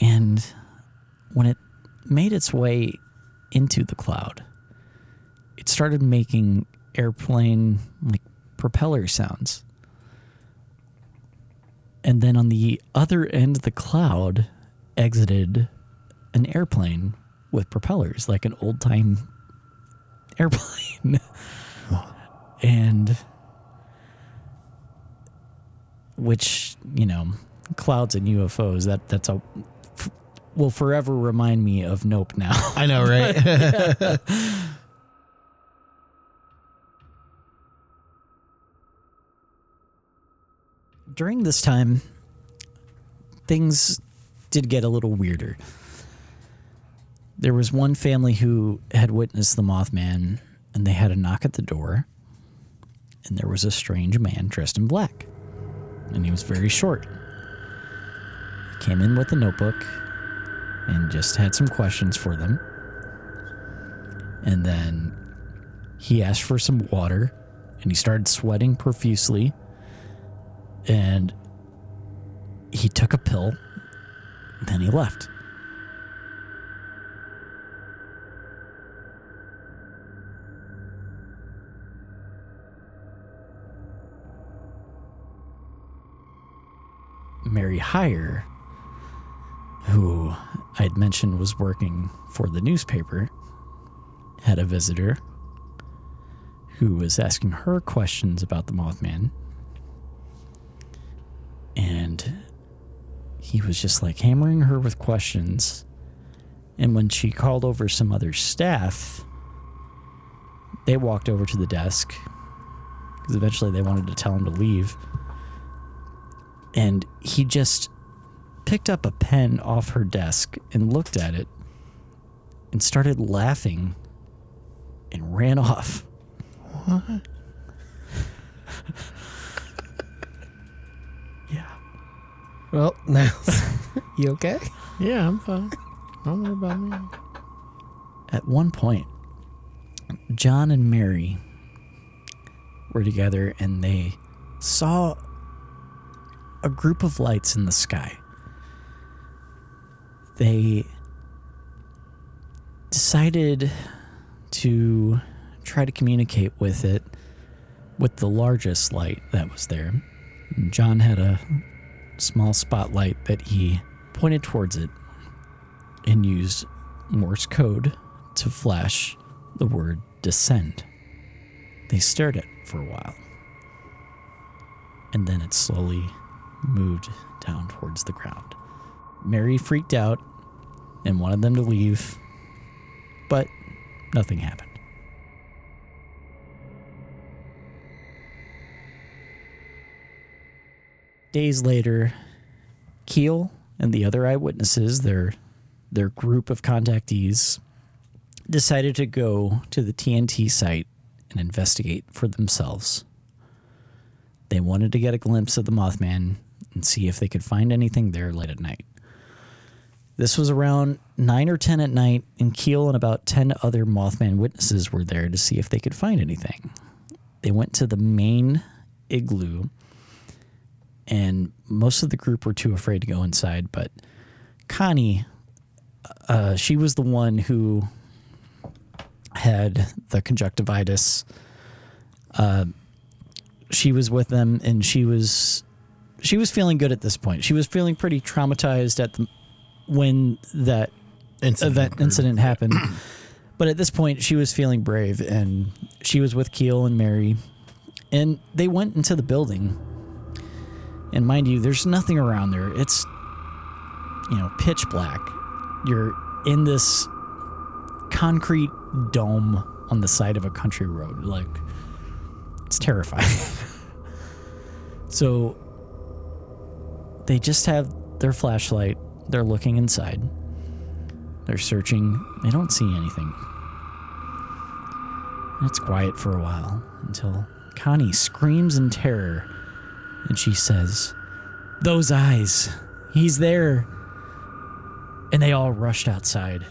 And when it made its way into the cloud, it started making airplane, like, propeller sounds. And then on the other end of the cloud exited an airplane with propellers, like an old-time airplane. And which, you know, clouds and U F Os, that that's a f- will forever remind me of Nope now. I know, right? But, yeah. During this time, things did get a little weirder. There was one family who had witnessed the Mothman, and they had a knock at the door, and there was a strange man dressed in black, and he was very short. He came in with a notebook and just had some questions for them, and then he asked for some water, and he started sweating profusely, and he took a pill, and then he left. Mary Heyer, who I had mentioned was working for the newspaper, had a visitor who was asking her questions about the Mothman. And he was just like hammering her with questions. And when she called over some other staff, they walked over to the desk because eventually they wanted to tell him to leave. And he just picked up a pen off her desk and looked at it and started laughing and ran off. What? Yeah. Well, now, you okay? Yeah, I'm fine. Don't worry about me. At one point, John and Mary were together and they saw a group of lights in the sky. They decided to try to communicate with it, with the largest light that was there. And John had a small spotlight that he pointed towards it and used Morse code to flash the word descend. They stared at it for a while, and then it slowly moved down towards the ground. Mary freaked out and wanted them to leave, but nothing happened. Days later, Keel and the other eyewitnesses, their their group of contactees, decided to go to the T N T site and investigate for themselves. They wanted to get a glimpse of the Mothman and see if they could find anything there late at night. This was around nine or ten at night, and Keel and about ten other Mothman witnesses were there to see if they could find anything. They went to the main igloo and most of the group were too afraid to go inside. But Connie, uh, she was the one who had the conjunctivitis. Uh, she was with them, and she was she was feeling good at this point. She was feeling pretty traumatized at the when that incident, event, incident happened. But at this point, she was feeling brave, and she was with Keel and Mary, and they went into the building. And mind you, there's nothing around there. It's, you know, pitch black. You're in this concrete dome on the side of a country road. Like, it's terrifying. So they just have their flashlight. They're looking inside. They're searching. They don't see anything. And it's quiet for a while until Connie screams in terror, and she says, "Those eyes! He's there!" And they all rushed outside.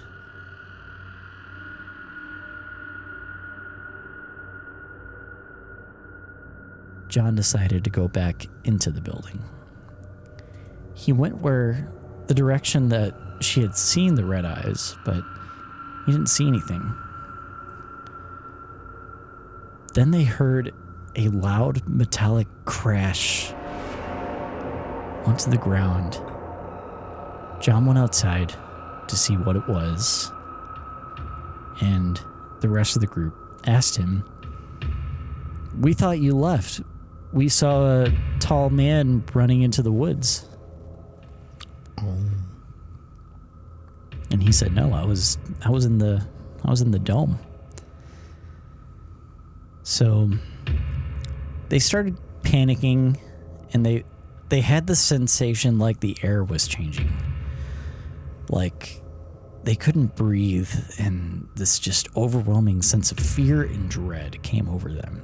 John decided to go back into the building. He went where the direction that she had seen the red eyes, but he didn't see anything. Then they heard a loud metallic crash onto the ground. John went outside to see what it was, and the rest of the group asked him, "We thought you left. We saw a tall man running into the woods." Um. And he said, "No, I was I was in the I was in the dome." So they started panicking, and they they had the sensation like the air was changing. Like they couldn't breathe, and this just overwhelming sense of fear and dread came over them.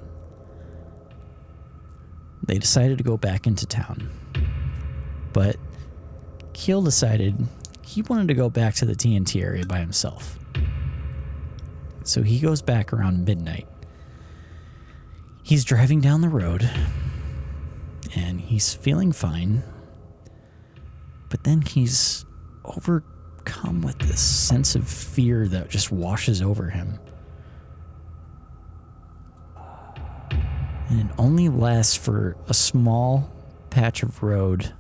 They decided to go back into town. But Keel decided he wanted to go back to the T N T area by himself. So he goes back around midnight. He's driving down the road, and he's feeling fine. But then he's overcome with this sense of fear that just washes over him. And it only lasts for a small patch of road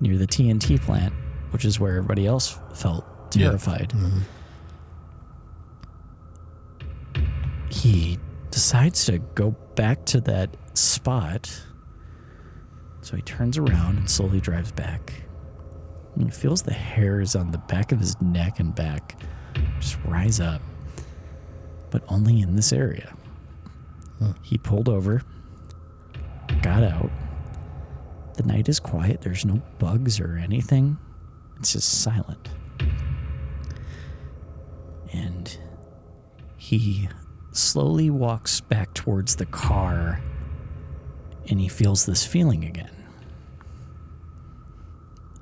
near the T N T plant, which is where everybody else felt terrified. Yeah. Mm-hmm. He decides to go back to that spot. So he turns around and slowly drives back. And he feels the hairs on the back of his neck and back just rise up, but only in this area. Huh. He pulled over, got out. The night is quiet. There's no bugs or anything. It's just silent. And he slowly walks back towards the car, and he feels this feeling again.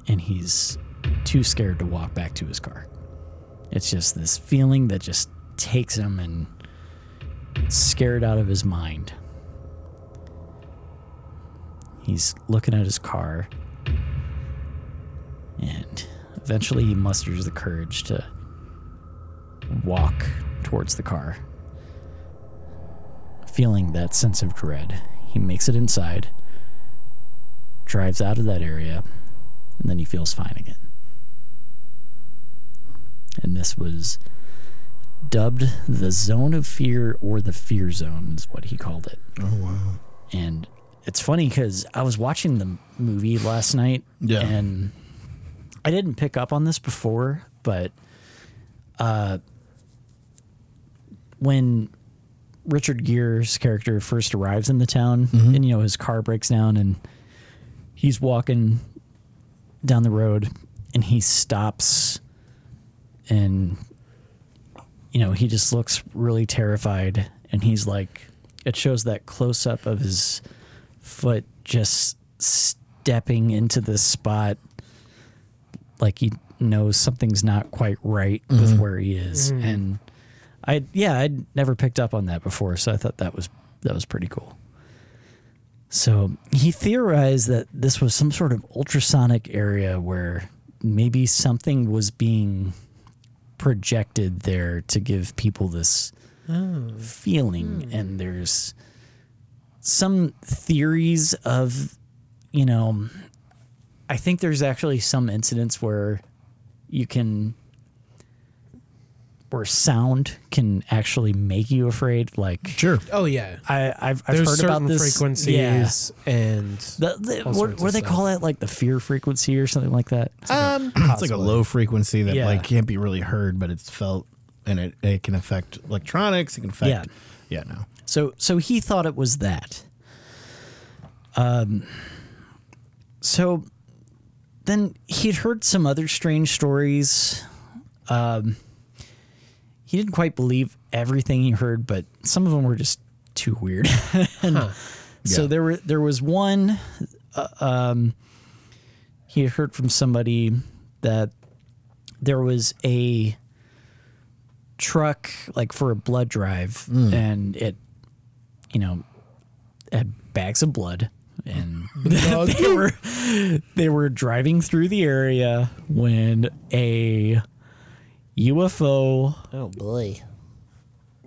And he's too scared to walk back to his car. It's just this feeling that just takes him and scared out of his mind. He's looking at his car, and eventually he musters the courage to walk towards the car. Feeling that sense of dread, he makes it inside, drives out of that area, and then he feels fine again. And this was dubbed the Zone of Fear, or the Fear Zone is what he called it. Oh, wow. And it's funny because I was watching the movie last night, yeah. and... I didn't pick up on this before, but uh, when Richard Gere's character first arrives in the town, mm-hmm. and, you know, his car breaks down, and he's walking down the road, and he stops, and, you know, he just looks really terrified, and he's like, it shows that close-up of his foot just stepping into this spot. Like he knows something's not quite right mm-hmm. with where he is. Mm-hmm. And I, yeah, I'd never picked up on that before. So I thought that was, that was pretty cool. So he theorized that this was some sort of ultrasonic area where maybe something was being projected there to give people this oh. feeling. Hmm. And there's some theories of, you know, I think there's actually some incidents where you can, where sound can actually make you afraid. Like, sure. Oh yeah. I, I've, I've heard about this. There's frequencies yeah. and the, the, what, what do they call that? Like the fear frequency or something like that. It's like, um, a, it's like a low frequency that yeah. like can't be really heard, but it's felt, and it, it can affect electronics. It can affect. Yeah. Yeah. No. So, so he thought it was that. Um, so then he'd heard some other strange stories. Um, He didn't quite believe everything he heard, but some of them were just too weird. and huh. yeah. So there were there was one uh, um, he had heard from somebody that there was a truck like for a blood drive, mm. and it you know had bags of blood, and they were they were driving through the area when a U F O oh boy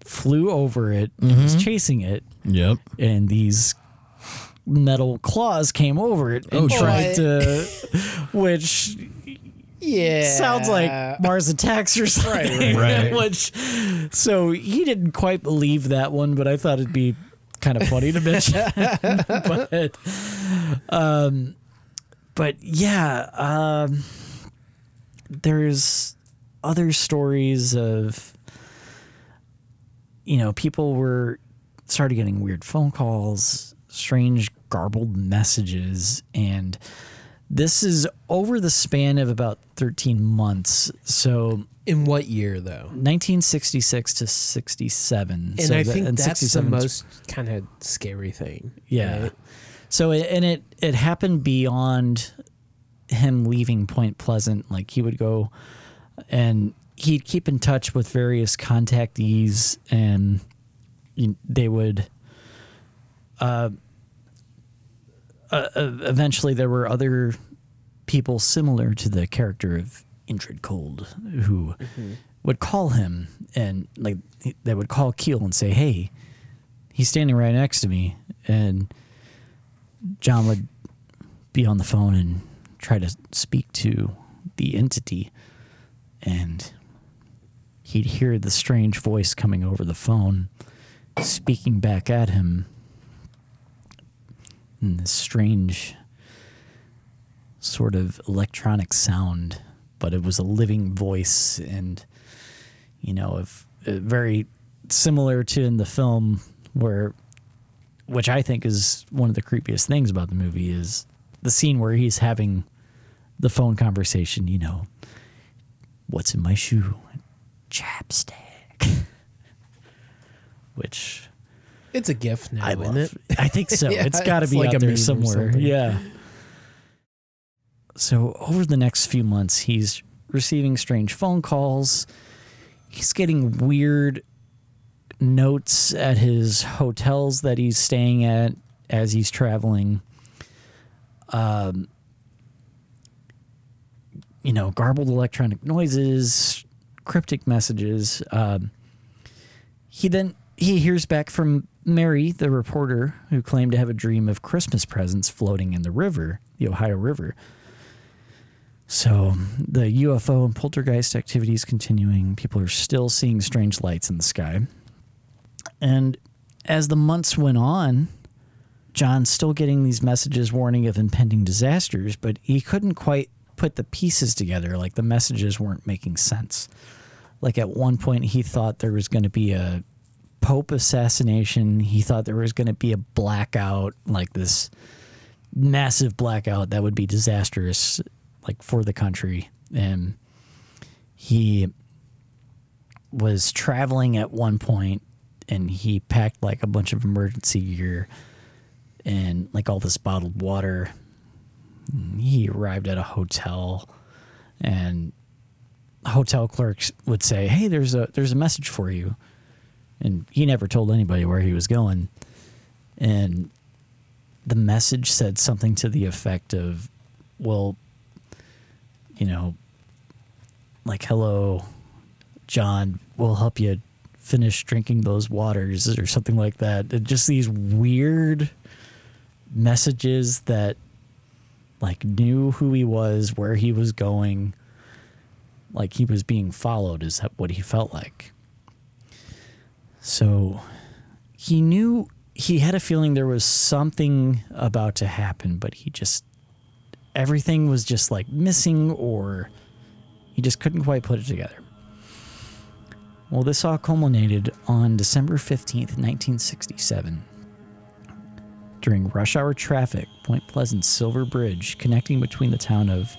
flew over it mm-hmm. and was chasing it. Yep. And these metal claws came over it and oh, tried to which yeah sounds like Mars Attacks or something. Right, right. Which so he didn't quite believe that one, but I thought it'd be kind of funny to mention. but um but yeah um there's other stories of, you know, people were started getting weird phone calls, strange garbled messages, and this is over the span of about thirteen months. So in what year though? nineteen sixty-six to sixty-seven. And so I that, think and that's the most kind of scary thing. Yeah. Right? So it, and it it happened beyond him leaving Point Pleasant. Like he would go. And he'd keep in touch with various contactees, and they would. Uh, uh, eventually, there were other people similar to the character of Indrid Cold who mm-hmm. would call him, and like they would call Keel and say, "Hey, he's standing right next to me," and John would be on the phone and try to speak to the entity. And he'd hear the strange voice coming over the phone, speaking back at him in this strange sort of electronic sound, but it was a living voice, and, you know, if, uh, very similar to in the film where, which I think is one of the creepiest things about the movie is the scene where he's having the phone conversation, you know, what's in my shoe? Chapstick. Which it's a gift now, I isn't it? I think so. yeah, it's got to be like out there somewhere. Yeah. So over the next few months, he's receiving strange phone calls. He's getting weird notes at his hotels that he's staying at as he's traveling. Um. You know, garbled electronic noises, cryptic messages. Um, he then he hears back from Mary, the reporter, who claimed to have a dream of Christmas presents floating in the river, the Ohio River. So the U F O and poltergeist activity is continuing. People are still seeing strange lights in the sky. And as the months went on, John's still getting these messages warning of impending disasters, but he couldn't quite put the pieces together. Like the messages weren't making sense. Like at one point he thought there was going to be a Pope assassination. He thought there was going to be a blackout, like this massive blackout that would be disastrous, like for the country. And he was traveling at one point and he packed like a bunch of emergency gear and like all this bottled water. He arrived at a hotel, and hotel clerks would say, "Hey, there's a there's a message for you," and he never told anybody where he was going. And the message said something to the effect of, well, you know, like, hello, John, we'll help you finish drinking those waters or something like that. And just these weird messages that, like, knew who he was, where he was going, like he was being followed is what he felt like. So he knew he had a feeling there was something about to happen, but he just, everything was just like missing, or he just couldn't quite put it together. Well, this all culminated on December fifteenth, nineteen sixty-seven. During rush hour traffic, Point Pleasant's Silver Bridge, connecting between the town of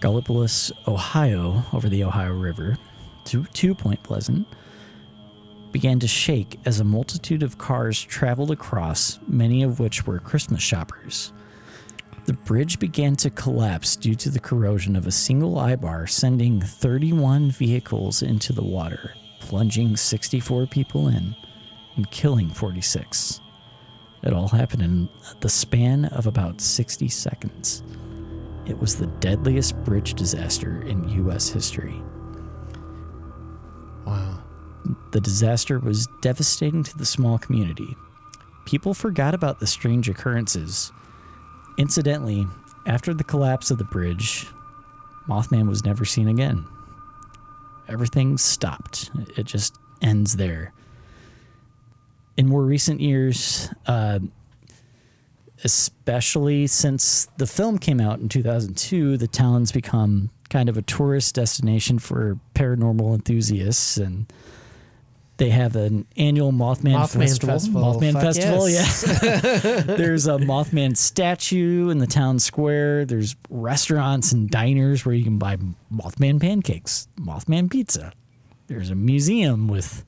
Gallipolis, Ohio, over the Ohio River, to, to Point Pleasant, began to shake as a multitude of cars traveled across, many of which were Christmas shoppers. The bridge began to collapse due to the corrosion of a single eye bar, sending thirty-one vehicles into the water, plunging sixty-four people in and killing forty-six. It all happened in the span of about sixty seconds. It was the deadliest bridge disaster in U S history. Wow. The disaster was devastating to the small community. People forgot about the strange occurrences. Incidentally, after the collapse of the bridge, Mothman was never seen again. Everything stopped. It just ends there. In more recent years, uh, especially since the film came out in two thousand two, the town's become kind of a tourist destination for paranormal enthusiasts, and they have an annual Mothman, Mothman Festival. Festival. Mothman Fuck Festival, yes. Yeah. There's a Mothman statue in the town square. There's restaurants and diners where you can buy Mothman pancakes, Mothman pizza. There's a museum with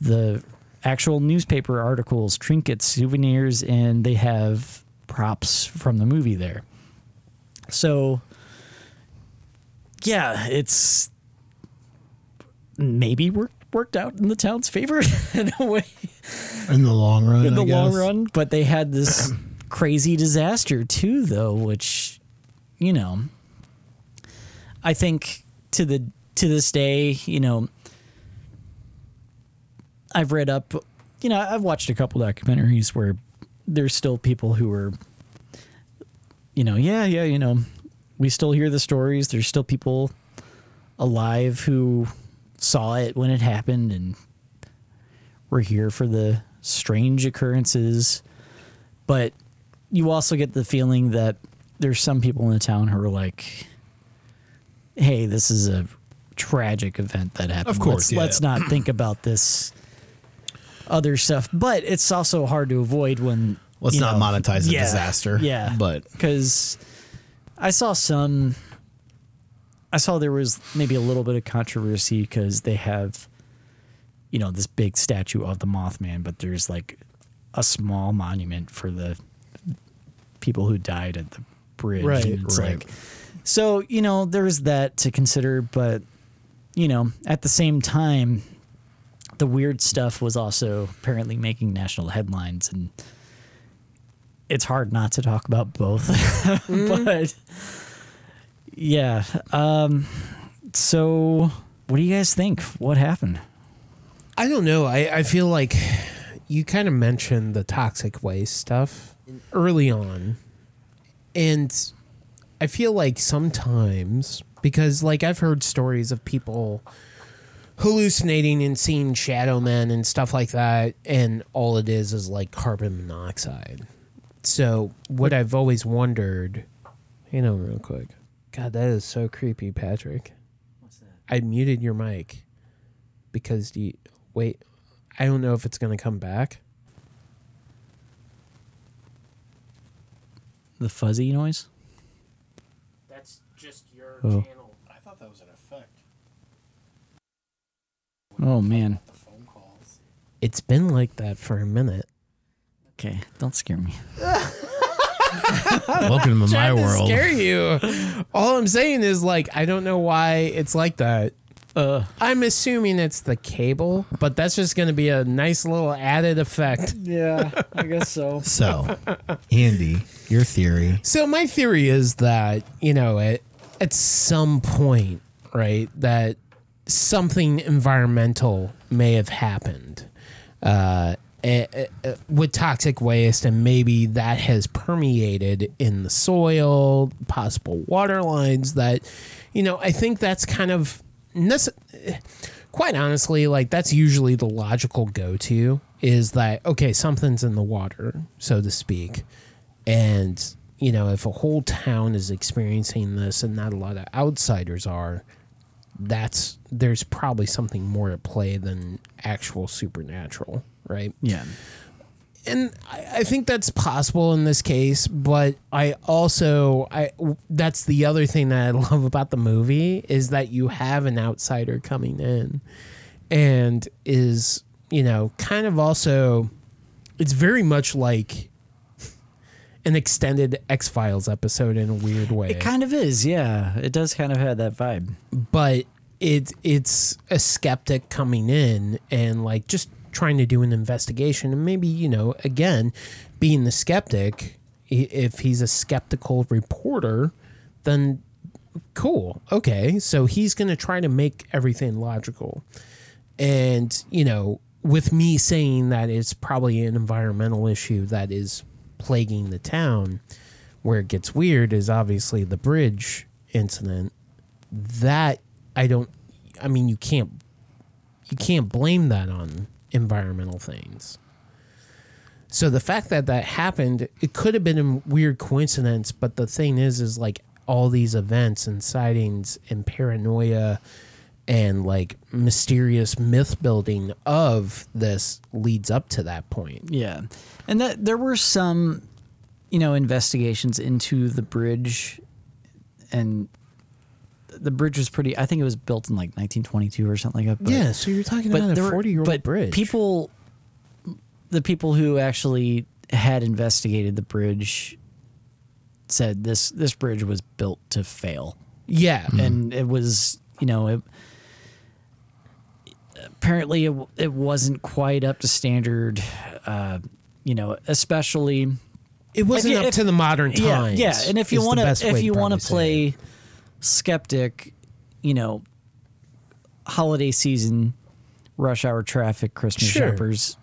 the actual newspaper articles, trinkets, souvenirs, and they have props from the movie there. So, yeah, it's maybe we're worked out in the town's favor in a way. In the long run, In the I long guess. run. But they had this crazy disaster too, though, which, you know, I think to the to this day, you know, I've read up, you know, I've watched a couple documentaries where there's still people who are, you know, yeah, yeah, you know, we still hear the stories. There's still people alive who saw it when it happened, and we're here for the strange occurrences. But you also get the feeling that there's some people in the town who are like, hey, this is a tragic event that happened. Of course, let's, yeah. let's not think about this other stuff. But it's also hard to avoid when... Let's not know, monetize a yeah, disaster. Yeah, but because I saw some... I saw there was maybe a little bit of controversy because they have, you know, this big statue of the Mothman, but there's like a small monument for the people who died at the bridge. Right, and it's right. Like, so, you know, there is that to consider, but, you know, at the same time, the weird stuff was also apparently making national headlines, and it's hard not to talk about both, mm. but... Yeah. Um, so what do you guys think? What happened? I don't know. I, I feel like you kind of mentioned the toxic waste stuff early on. And I feel like sometimes, because like I've heard stories of people hallucinating and seeing shadow men and stuff like that. And all it is is like carbon monoxide. So what I've always wondered, hang on real quick. God, that is so creepy, Patrick. What's that? I muted your mic because the... Wait, I don't know if it's going to come back. The fuzzy noise? That's just your oh. channel. I thought that was an effect. When oh, man. The phone calls. It's been like that for a minute. Okay, don't scare me. Welcome to my world. Scare you. All I'm saying is, like, I don't know why it's like that. Uh, I'm assuming it's the cable, but that's just going to be a nice little added effect. Yeah, I guess so. So, Andy, your theory. So my theory is that, you know, at, at some point, right, that something environmental may have happened uh, it, it, with toxic waste, and maybe that has permeated in the soil, possible water lines that, you know, I think that's kind of... Quite honestly, like that's usually the logical go-to is that, okay, something's in the water, so to speak. And, you know, if a whole town is experiencing this and not a lot of outsiders are, that's there's probably something more at play than actual supernatural, right? Yeah. And I, I think that's possible in this case, but I also, I that's the other thing that I love about the movie is that you have an outsider coming in and is, you know, kind of also, it's very much like an extended X-Files episode in a weird way. It kind of is, yeah. It does kind of have that vibe. But it it's a skeptic coming in and like just trying to do an investigation, and maybe, you know, again, being the skeptic, if he's a skeptical reporter, then cool, okay, so he's going to try to make everything logical. And, you know, with me saying that it's probably an environmental issue that is plaguing the town, where it gets weird is obviously the bridge incident. That I don't, I mean, you can't you can't blame that on environmental things. So the fact that that happened, it could have been a weird coincidence, but the thing is is like all these events and sightings and paranoia and like mysterious myth building of this leads up to that point. Yeah. And that there were some, you know, investigations into the bridge, and the bridge was pretty, I think it was built in like nineteen twenty-two or something like that. But, yeah, so you're talking about a forty-year-old bridge. People, the people who actually had investigated the bridge said this this bridge was built to fail. Yeah. Mm-hmm. And it was, you know, it, apparently it, it wasn't quite up to standard, uh, you know, especially... It wasn't if, up if, to the modern times. Yeah, yeah. And if you want to if you want to play... skeptic, you know, holiday season, rush hour traffic, Christmas sure. shoppers,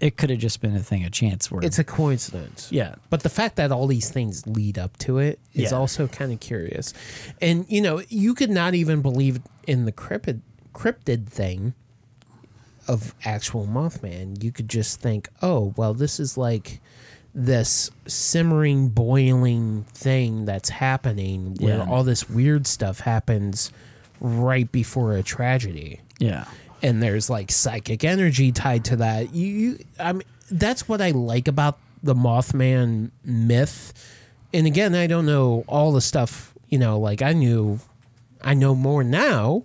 it could have just been a thing of chance. Where it's a coincidence. Yeah. But the fact that all these things lead up to it is yeah. also kind of curious. And, you know, you could not even believe in the cryptid, cryptid thing of actual Mothman. You could just think, oh, well, this is like... this simmering, boiling thing that's happening where yeah. all this weird stuff happens right before a tragedy. Yeah. And there's like psychic energy tied to that. You, you I mean, that's what I like about the Mothman myth. And again, I don't know all the stuff, you know, like I knew, I know more now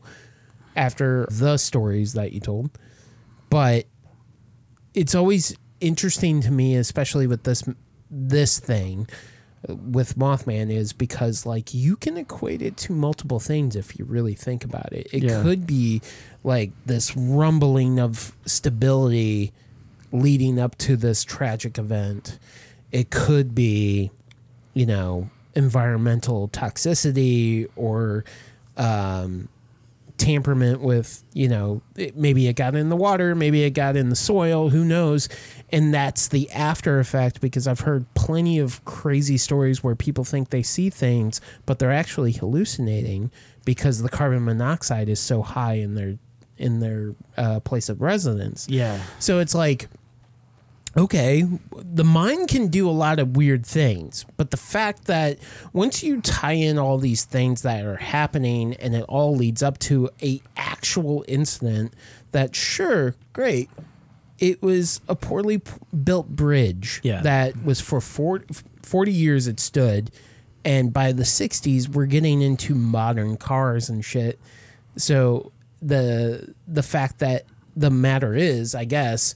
after the stories that you told, but it's always interesting to me, especially with this this thing with Mothman, is because like you can equate it to multiple things if you really think about it. It yeah. could be like this rumbling of stability leading up to this tragic event. It could be, you know, environmental toxicity or um temperament with, you know, it, maybe it got in the water, maybe it got in the soil, who knows? And that's the after effect, because I've heard plenty of crazy stories where people think they see things, but they're actually hallucinating because the carbon monoxide is so high in their in their uh, place of residence. Yeah. So it's like, okay, the mind can do a lot of weird things, but the fact that once you tie in all these things that are happening and it all leads up to a actual incident that, sure, great, it was a poorly built bridge yeah. that was for forty, forty years it stood, and by the sixties, we're getting into modern cars and shit. So the the fact that the matter is, I guess,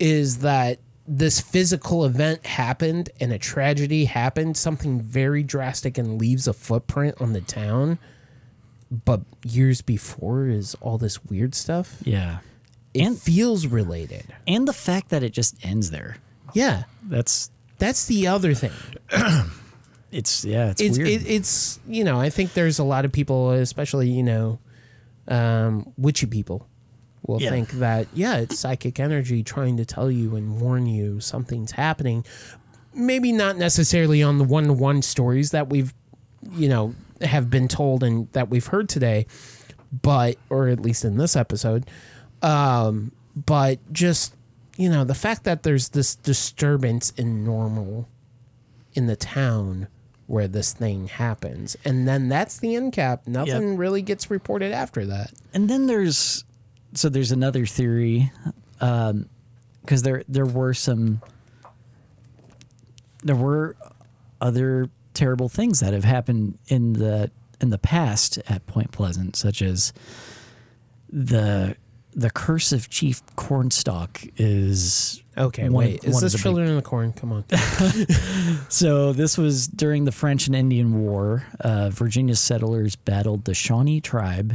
is that this physical event happened and a tragedy happened, something very drastic, and leaves a footprint on the town. but years before is all this weird stuff. Yeah. It and, feels related. And the fact that it just ends there. Yeah. That's that's the other thing. It's, yeah, it's, it's weird. It, it's, you know, I think there's a lot of people, especially, you know, um, witchy people will yeah. think that, yeah, it's psychic energy trying to tell you and warn you something's happening. Maybe not necessarily on the one-to-one stories that we've, you know, have been told and that we've heard today, but, or at least in this episode, um, but just, you know, the fact that there's this disturbance in normal, in the town where this thing happens. And then that's the end cap. Nothing yep. really gets reported after that. And then there's, so there's another theory, um, because there, there were some, there were other terrible things that have happened in the in the past at Point Pleasant, such as the the curse of Chief Cornstalk is okay. One, wait, one is this Children big... in the Corn? Come on. So this was during the French and Indian War. Uh, Virginia settlers battled the Shawnee tribe,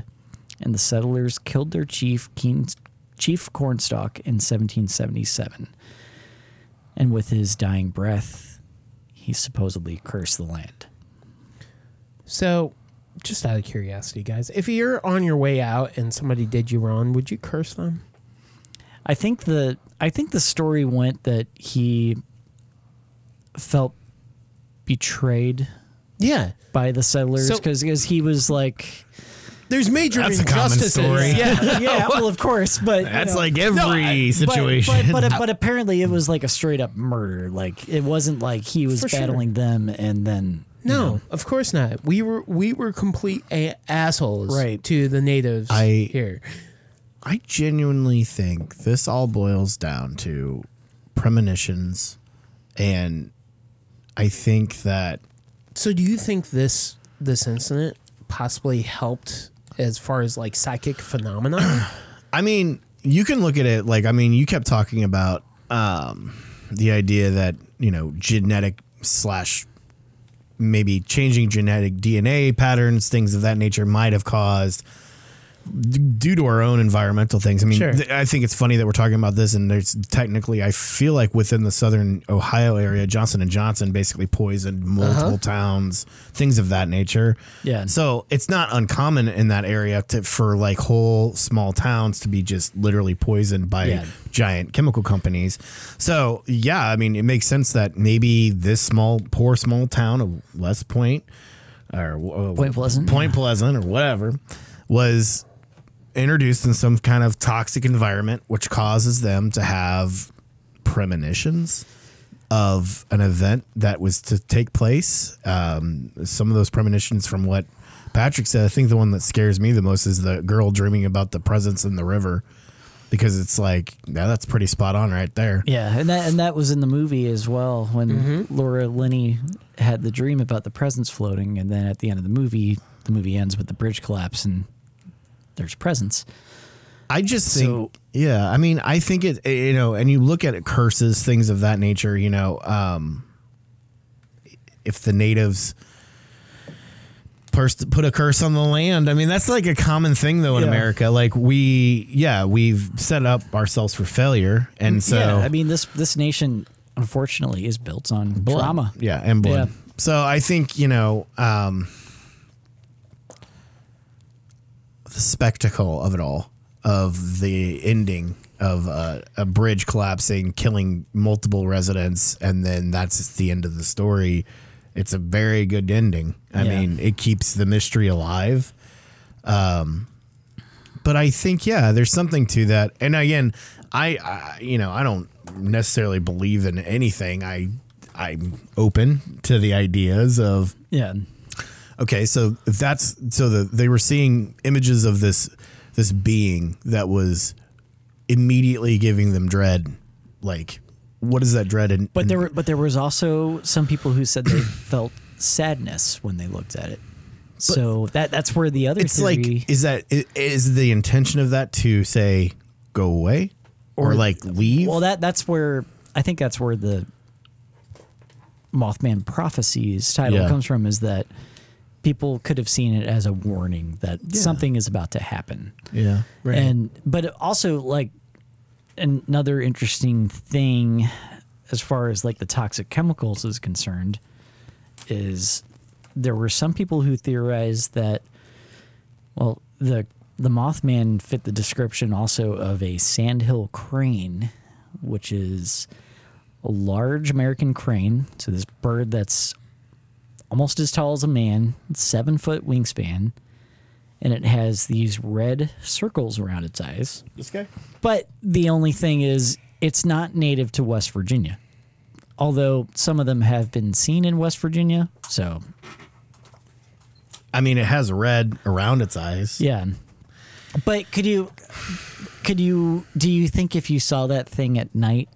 and the settlers killed their chief Keen, Chief Cornstalk in seventeen seventy-seven, and with his dying breath, he supposedly cursed the land. So, just out of curiosity, guys, if you're on your way out and somebody did you wrong, would you curse them? I think the I think the story went that he felt betrayed. Yeah, by the settlers because so, he was like, there's major that's injustices. A common story. Yeah, yeah. Well, of course, but that's you know, like every no, I, situation. But, but, but, but apparently, it was like a straight up murder. Like it wasn't like he was For battling sure. them and then. No, you know. Of course not. We were we were complete a- assholes right. to the natives I, here. I genuinely think this all boils down to premonitions, and I think that. So, do you think this this incident possibly helped? As far as like psychic phenomena? I mean, you can look at it like, I mean, you kept talking about um, the idea that, you know, genetic slash maybe changing genetic D N A patterns, things of that nature might have caused d- due to our own environmental things. I mean, sure. th- I think it's funny that we're talking about this and there's technically, I feel like within the Southern Ohio area, Johnson and Johnson basically poisoned multiple uh-huh. towns, things of that nature. Yeah. So it's not uncommon in that area to, for like whole small towns to be just literally poisoned by yeah. giant chemical companies. So yeah, I mean, it makes sense that maybe this small, poor small town of West Point or uh, Point Pleasant, Point Pleasant or whatever was introduced in some kind of toxic environment, which causes them to have premonitions of an event that was to take place. Um, some of those premonitions from what Patrick said, I think the one that scares me the most is the girl dreaming about the presence in the river, because it's like, yeah, that's pretty spot on right there. Yeah. And that, and that was in the movie as well. When mm-hmm. Laura Linney had the dream about the presence floating. And then at the end of the movie, the movie ends with the bridge collapse and there's presence. I just think, so, yeah, I mean, I think it, you know, and you look at it, curses, things of that nature, you know, um, if the natives pers- put a curse on the land, I mean, that's like a common thing though in yeah. America. Like we, yeah, we've set up ourselves for failure. And so, yeah, I mean, this, this nation unfortunately is built on blood. Drama. Yeah. And blood. Yeah. So I think, you know, um, the spectacle of it all, of the ending of uh, a bridge collapsing, killing multiple residents, and then that's the end of the story. It's a very good ending. I yeah. mean, it keeps the mystery alive. Um, but I think, yeah, there's something to that. And again, I, I you know, I don't necessarily believe in anything. I, I'm open to the ideas of yeah. Okay, so that's so the, they were seeing images of this this being that was immediately giving them dread. Like, what is that dread? In, but there, in, were, but there was also some people who said they felt sadness when they looked at it. So that that's where the other it's theory, like is that is the intention of that to say go away or, or like leave? Well, that that's where I think that's where the Mothman Prophecies title yeah. comes from. Is that people could have seen it as a warning that yeah. something is about to happen. Yeah. Right. And, but also like another interesting thing as far as like the toxic chemicals is concerned is there were some people who theorized that, well, the, the Mothman fit the description also of a sandhill crane, which is a large American crane. So this bird that's almost as tall as a man, seven foot wingspan, and it has these red circles around its eyes. This guy? But the only thing is, it's not native to West Virginia, although some of them have been seen in West Virginia. So, I mean, it has red around its eyes. Yeah, but could you, could you, do you think if you saw that thing at night,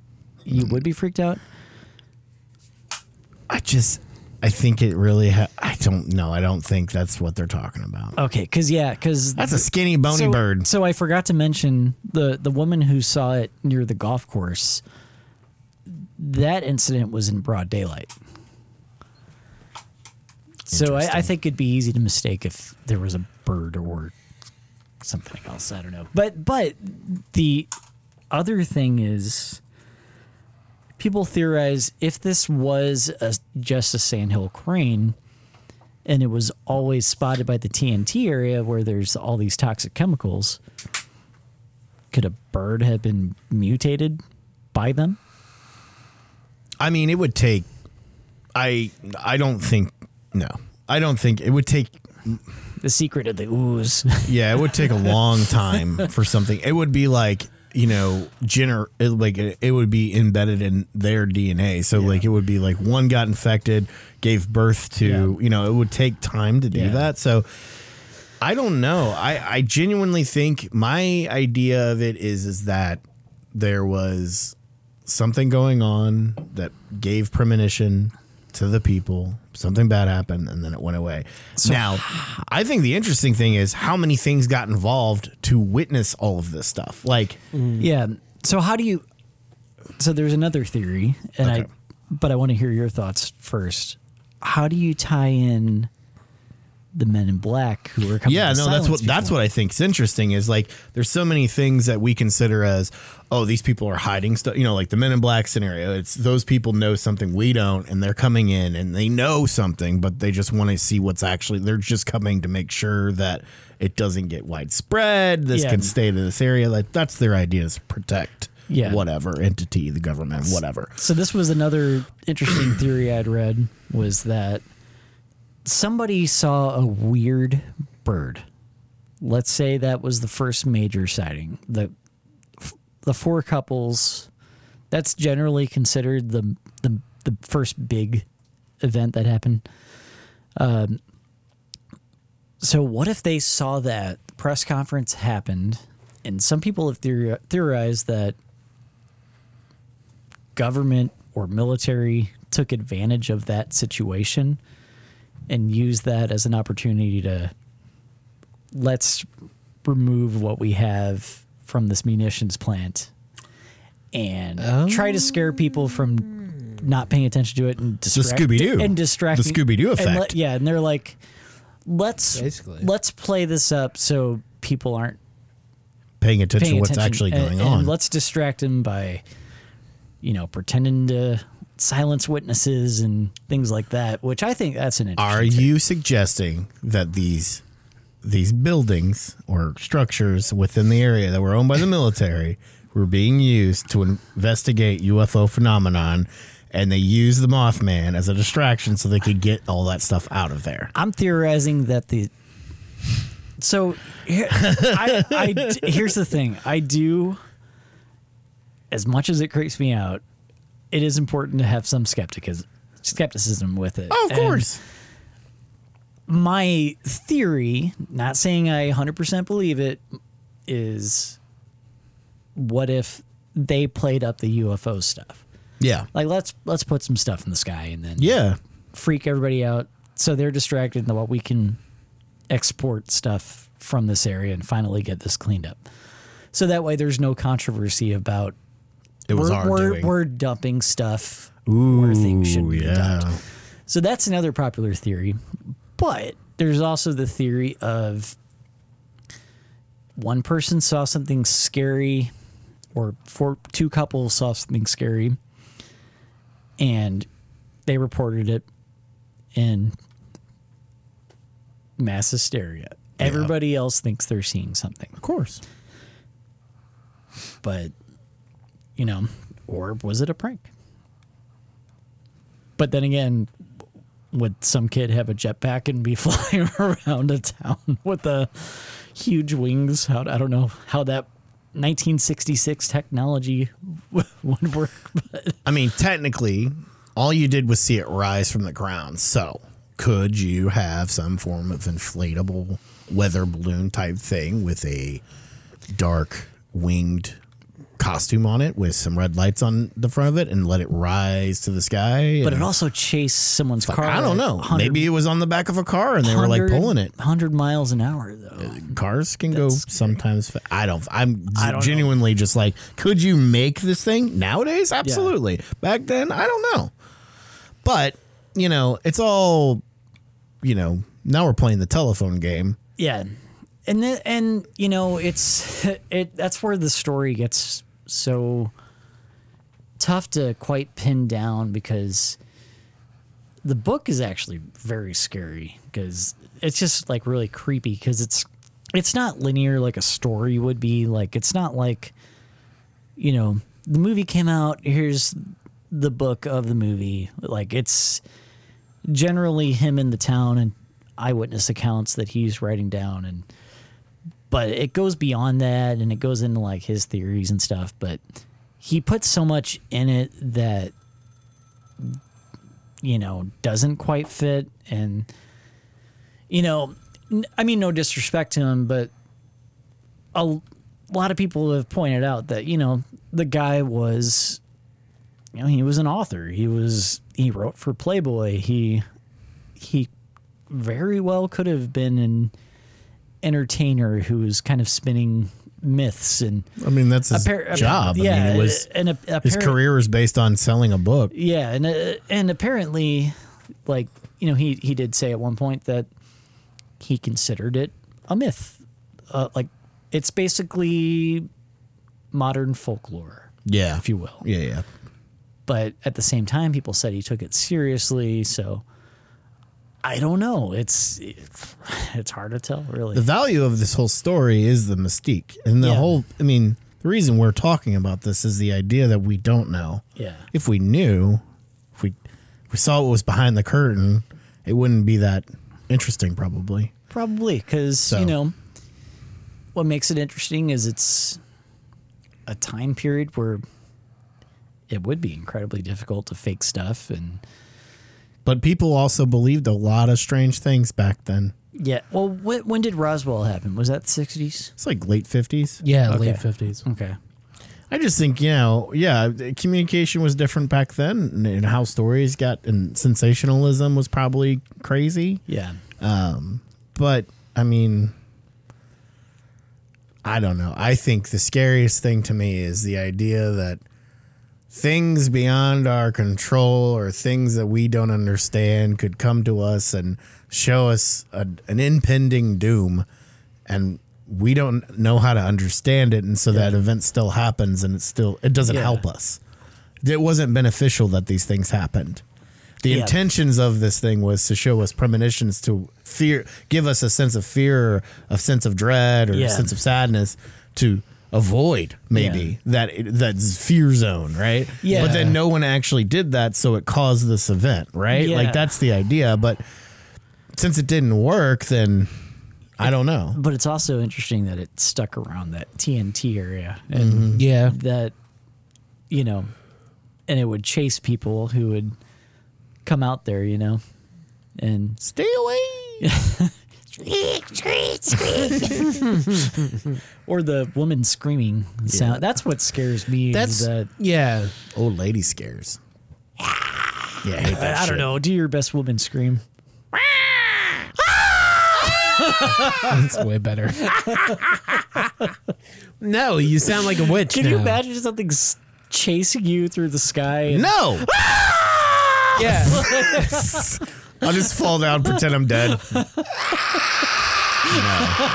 you would be freaked out? I just. I think it really. Ha- I don't know. I don't think that's what they're talking about. Okay, because yeah, because that's a skinny, bony so, bird. So I forgot to mention the the woman who saw it near the golf course. That incident was in broad daylight. So I, I think it'd be easy to mistake if there was a bird or something else. I don't know. But but the other thing is. People theorize if this was a, just a sandhill crane and it was always spotted by the T N T area where there's all these toxic chemicals, could a bird have been mutated by them? I mean, it would take... I I don't think... No. I don't think... It would take... The secret of the ooze. Yeah, it would take a long time for something. It would be like... You know, gener- it, like it, it would be embedded in their D N A. So, yeah. like, it would be like one got infected, gave birth to, yeah. you know, it would take time to do yeah. that. So, I don't know. I, I genuinely think my idea of it is, is that there was something going on that gave premonition to the people. Something bad happened, and then it went away. So, now, I think the interesting thing is how many things got involved to witness all of this stuff. Like, yeah. So how do you? So there's another theory, and okay. I, but I want to hear your thoughts first. How do you tie in the Men in Black who are coming? Yeah, to no, that's what people? That's what I think's interesting is like there's so many things that we consider as oh these people are hiding stuff. You know, like the Men in Black scenario. It's those people know something we don't, and they're coming in and they know something, but they just want to see what's actually. They're just coming to make sure that it doesn't get widespread. This yeah. can stay to this area. Like that's their idea is protect yeah. whatever entity, the government, whatever. So this was another interesting theory I'd read was that somebody saw a weird bird. Let's say that was the first major sighting. The The four couples, that's generally considered the the, the first big event that happened. Um, so what if they saw that press conference happened, and some people have theori- theorized that government or military took advantage of that situation and used that as an opportunity to let's remove what we have from this munitions plant and oh. try to scare people from not paying attention to it and distract the Scooby-Doo and distract the Scooby-Doo effect. And let, yeah. And they're like, let's, Basically. let's play this up. So people aren't paying attention paying to what's attention actually and, going and on. Let's distract them by, you know, pretending to silence witnesses and things like that, which I think that's an interesting Are thing. You suggesting that these, these buildings or structures within the area that were owned by the military were being used to investigate U F O phenomenon, and they used the Mothman as a distraction so they could get all that stuff out of there? I'm theorizing that the... So, I, I, here's the thing. I do, as much as it creeps me out, it is important to have some skepticism, skepticism with it. Oh, of course. And my theory, not saying I one hundred percent believe it, is what if they played up the U F O stuff? Yeah. Like, let's let's put some stuff in the sky and then yeah. freak everybody out so they're distracted and what we can export stuff from this area and finally get this cleaned up. So that way there's no controversy about it was we're, our we're, doing. We're dumping stuff Ooh, where things shouldn't yeah. be dumped. So that's another popular theory. But there's also the theory of one person saw something scary, or four, two couples saw something scary, and they reported it in mass hysteria. Yeah. Everybody else thinks they're seeing something. Of course. But, you know, or was it a prank? But then again, would some kid have a jetpack and be flying around a town with a huge wings? How, I don't know how that nineteen sixty-six technology would work. But. I mean, technically, all you did was see it rise from the ground. So could you have some form of inflatable weather balloon type thing with a dark winged costume on it with some red lights on the front of it and let it rise to the sky? But it also chased someone's car. I don't know. Maybe it was on the back of a car and they were like pulling it. one hundred miles an hour, though. Cars can go sometimes. I don't. I'm genuinely just like, could you make this thing nowadays? Absolutely. Back then, I don't know. But, you know, it's all, you know, now we're playing the telephone game. Yeah. And, then, and you know, it's it. That's where the story gets so tough to quite pin down, because the book is actually very scary, because it's just like really creepy, because it's it's not linear like a story would be. Like, it's not like, you know, the movie came out, here's the book of the movie. Like, it's generally him in the town and eyewitness accounts that he's writing down, and but it goes beyond that, and it goes into like his theories and stuff. But he puts so much in it that, you know, doesn't quite fit. And, you know, I mean, no disrespect to him, but a lot of people have pointed out that, you know, the guy was, you know, he was an author. He was, he wrote for Playboy. He, he very well could have been in, entertainer who was kind of spinning myths, and I mean that's his appar- job. Yeah, I mean, it was and a, a, his appar- career is based on selling a book. Yeah, and uh, and apparently, like, you know, he he did say at one point that he considered it a myth, uh, like it's basically modern folklore. Yeah, if you will. Yeah, yeah. But at the same time, people said he took it seriously, so. I don't know. It's, it's it's hard to tell, really. The value of this whole story is the mystique. And the yeah. whole, I mean, the reason we're talking about this is the idea that we don't know. Yeah. If we knew, if we, if we saw what was behind the curtain, it wouldn't be that interesting, probably. Probably, because, so. you know, what makes it interesting is it's a time period where it would be incredibly difficult to fake stuff, and... But people also believed a lot of strange things back then. Yeah. Well, when, when did Roswell happen? Was that the sixties? It's like late fifties. Yeah, okay. Late fifties. Okay. I just think, you know, yeah, communication was different back then, and how stories got, and sensationalism was probably crazy. Yeah. Um, but, I mean, I don't know. I think the scariest thing to me is the idea that things beyond our control or things that we don't understand could come to us and show us a, an impending doom, and we don't know how to understand it. And so yeah. that event still happens, and it still, it doesn't yeah. help us. It wasn't beneficial that these things happened. The yeah. intentions of this thing was to show us premonitions, to fear, give us a sense of fear, or a sense of dread, or yeah. a sense of sadness to avoid maybe yeah. that that fear zone, right? Yeah. But then no one actually did that, so it caused this event, right? Yeah. Like, that's the idea. But since it didn't work, then it, I don't know. But it's also interesting that it stuck around that T N T area, and mm-hmm. yeah, that, you know, and it would chase people who would come out there, you know, and stay away. Or the woman screaming sound. Yeah. That's what scares me. That's that, yeah. Old lady scares. Yeah, I, hate that I shit. Don't know. Do your best woman scream. That's way better. No, you sound like a witch. Can now. You imagine something chasing you through the sky? And- no. Yeah. I'll just fall down, pretend I'm dead. No,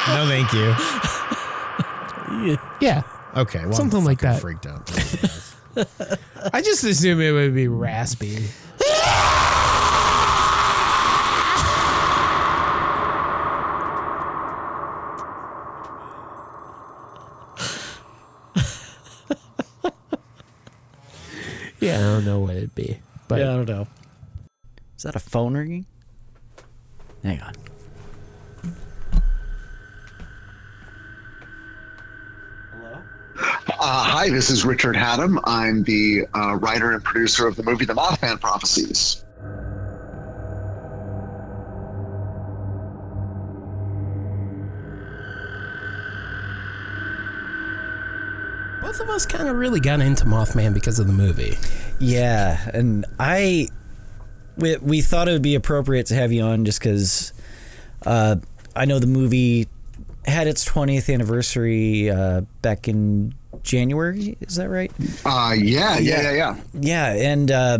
no, thank you. Yeah. Okay. Well, something I'm like that. Freaked out. I just assume it would be raspy. Yeah, I don't know what it'd be. But yeah, I don't know. Is that a phone ringing? Hang on. Hello? Uh, hi, this is Richard Haddam. I'm the uh, writer and producer of the movie The Mothman Prophecies. Both of us kind of really got into Mothman because of the movie. Yeah, and I... We, we thought it would be appropriate to have you on just because uh, I know the movie had its twentieth anniversary uh, back in January. Is that right? Uh, yeah, yeah, yeah, yeah. Yeah, and uh,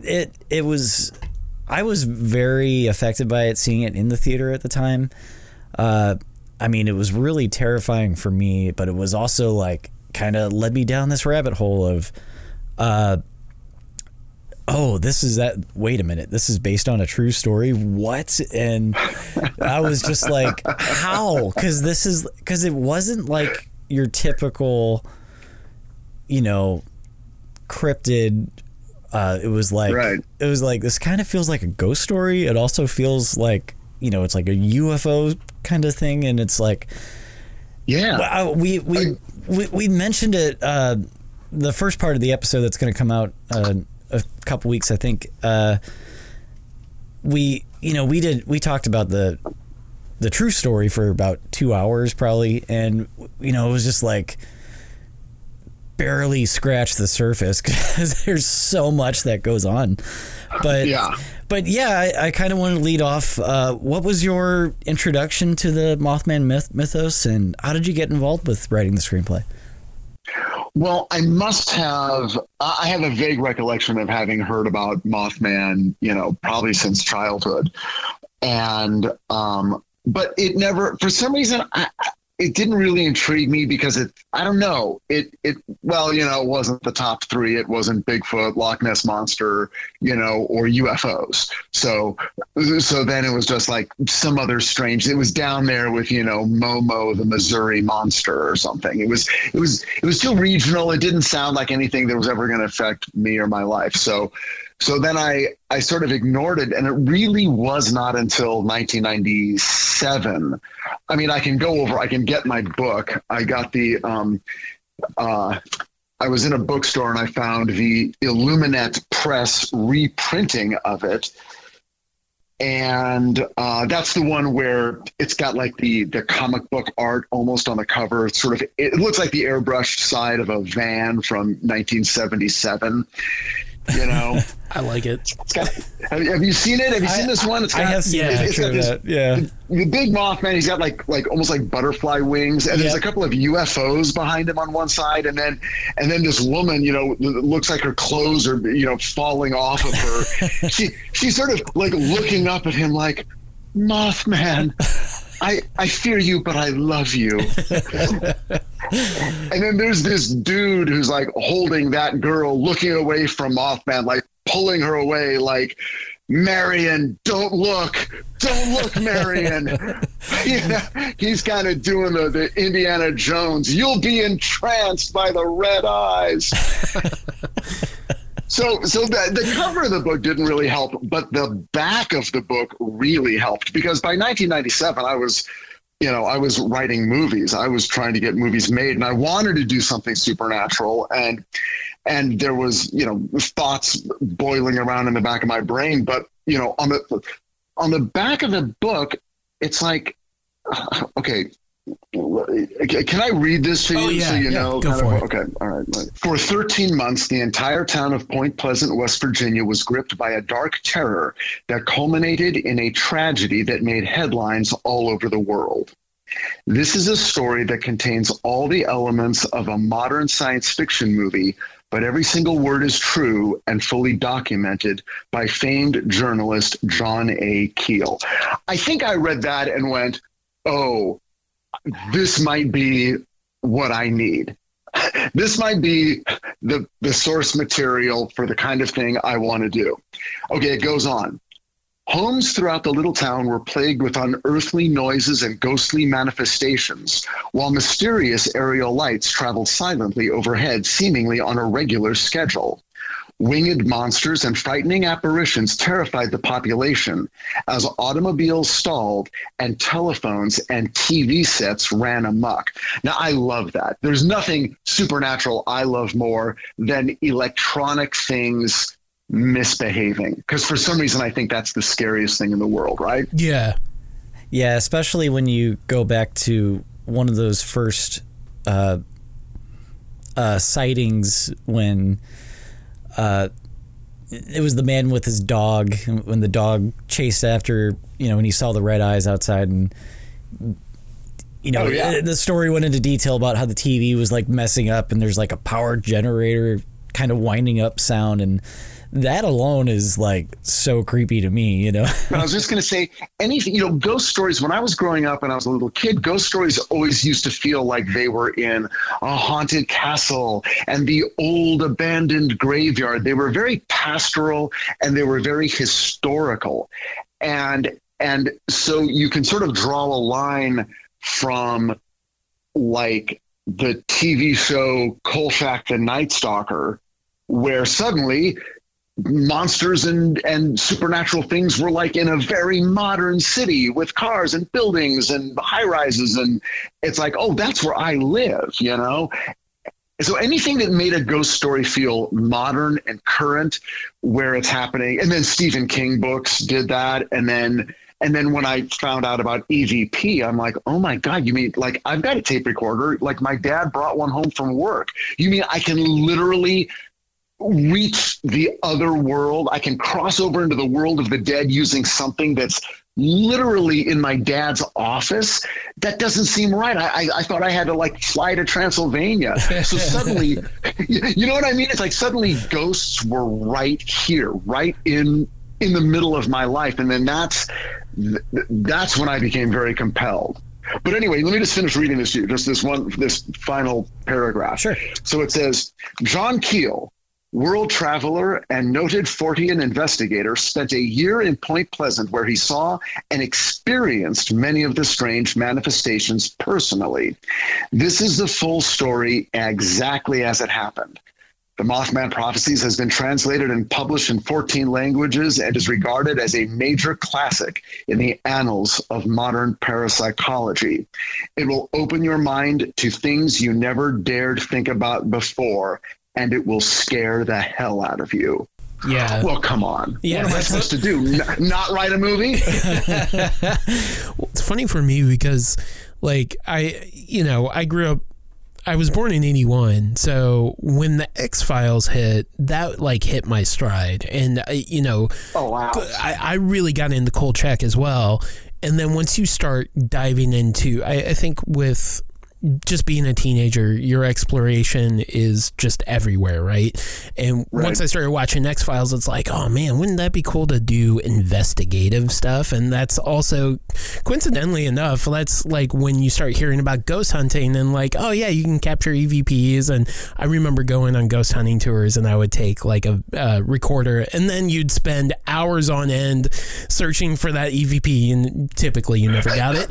it it was... I was very affected by it, seeing it in the theater at the time. Uh, I mean, it was really terrifying for me, but it was also like kind of led me down this rabbit hole of... Uh, oh, this is that, wait a minute, this is based on a true story? What? And I was just like, how? Because this is, because it wasn't like your typical, you know, cryptid. Uh, it was like, right. It was like, this kind of feels like a ghost story. It also feels like, you know, it's like a U F O kind of thing. And it's like, yeah, I, we, we, I, we, we mentioned it, uh, the first part of the episode that's going to come out, uh, a couple weeks, I think, uh, we, you know, we did, we talked about the, the true story for about two hours probably. And, you know, it was just like barely scratched the surface because there's so much that goes on, but, yeah. but yeah, I, I kind of wanted to lead off. Uh, what was your introduction to the Mothman myth, mythos and how did you get involved with writing the screenplay? Well, I must have, I have a vague recollection of having heard about Mothman, you know, probably since childhood. And, um, but it never, for some reason, I, it didn't really intrigue me because it, I don't know, it, it, well, you know, it wasn't the top three. It wasn't Bigfoot, Loch Ness Monster, you know, or U F Os. So, so then it was just like some other strange, it was down there with, you know, Momo, the Missouri Monster or something. It was, it was, it was still regional. It didn't sound like anything that was ever going to affect me or my life. So, so then I, I sort of ignored it, and it really was not until nineteen ninety-seven. I mean, I can go over, I can get my book. I got the, um, uh, I was in a bookstore and I found the Illuminate Press reprinting of it. And uh, that's the one where it's got like the, the comic book art almost on the cover. It's sort of, it looks like the airbrushed side of a van from nineteen seventy-seven. You know, I like it. It's got, have, have you seen it? Have you seen I, this one? It's got, I have seen it. It's got this, that. Yeah, the, the big Mothman. He's got like like almost like butterfly wings, and yep. There's a couple of U F Os behind him on one side, and then and then this woman, you know, looks like her clothes are, you know, falling off of her. she she's sort of like looking up at him like, Mothman. I, I fear you, but I love you. And then there's this dude who's like holding that girl, looking away from Mothman, like pulling her away, like, Marion, don't look, don't look, Marion. You know, he's kind of doing the, the Indiana Jones. You'll be entranced by the red eyes. So so the, the cover of the book didn't really help, but the back of the book really helped, because by nineteen ninety-seven, I was, you know, I was writing movies. I was trying to get movies made, and I wanted to do something supernatural. And and there was, you know, thoughts boiling around in the back of my brain. But, you know, on the on the back of the book, it's like, okay, can I read this to you? Oh, yeah, so you yeah, know, go kind for of, it. Okay, all right. For thirteen months, the entire town of Point Pleasant, West Virginia, was gripped by a dark terror that culminated in a tragedy that made headlines all over the world. This is a story that contains all the elements of a modern science fiction movie, but every single word is true and fully documented by famed journalist John A. Keel. I think I read that and went, oh, this might be what I need. This might be the, the source material for the kind of thing I want to do. Okay, it goes on. Homes throughout the little town were plagued with unearthly noises and ghostly manifestations, while mysterious aerial lights traveled silently overhead, seemingly on a regular schedule. Winged monsters and frightening apparitions terrified the population as automobiles stalled and telephones and T V sets ran amok. Now, I love that. There's nothing supernatural I love more than electronic things misbehaving, because for some reason I think that's the scariest thing in the world, right? Yeah. Yeah, especially when you go back to one of those first uh, uh, sightings when... Uh, it was the man with his dog, when the dog chased after, you know, when he saw the red eyes outside, and, you know, oh, yeah. the story went into detail about how the T V was like messing up and there's like a power generator kind of winding up sound. And that alone is like so creepy to me, you know. But I was just going to say, anything, you know, ghost stories, when I was growing up and I was a little kid, ghost stories always used to feel like they were in a haunted castle and the old abandoned graveyard. They were very pastoral and they were very historical. And, and so you can sort of draw a line from like the T V show Kolchak the Night Stalker, where suddenly monsters and, and supernatural things were like in a very modern city with cars and buildings and high rises. And it's like, oh, that's where I live, you know? So anything that made a ghost story feel modern and current where it's happening. And then Stephen King books did that. And then, and then when I found out about E V P, I'm like, oh my God, you mean like, I've got a tape recorder. Like my dad brought one home from work. You mean I can literally reach the other world? I can cross over into the world of the dead using something that's literally in my dad's office? That doesn't seem right. I, I, I thought I had to like fly to Transylvania. So suddenly, you know what I mean? It's like suddenly ghosts were right here, right in in the middle of my life. And then that's that's when I became very compelled. But anyway, let me just finish reading this to you, just this one, this final paragraph. Sure. So it says, John Keel, world traveler and noted Fortean investigator, spent a year in Point Pleasant where he saw and experienced many of the strange manifestations personally. This is the full story exactly as it happened. The Mothman Prophecies has been translated and published in fourteen languages and is regarded as a major classic in the annals of modern parapsychology. It will open your mind to things you never dared think about before, and it will scare the hell out of you. Yeah. Well, come on. Yeah. What am I supposed to do? N- not write a movie? Well, it's funny for me because, like, I, you know, I grew up, I was born in eighty-one. So when the X-Files hit, that, like, hit my stride. And, I, you know, oh, wow. I, I really got into Kolchak as well. And then once you start diving into, I, I think with... just being a teenager, your exploration is just everywhere, right? And right. Once I started watching X-Files, it's like, oh man, wouldn't that be cool to do investigative stuff? And that's also, coincidentally enough, that's like when you start hearing about ghost hunting and like, oh yeah, you can capture E V Ps. And I remember going on ghost hunting tours and I would take like a uh, recorder, and then you'd spend hours on end searching for that E V P, and typically you never got it.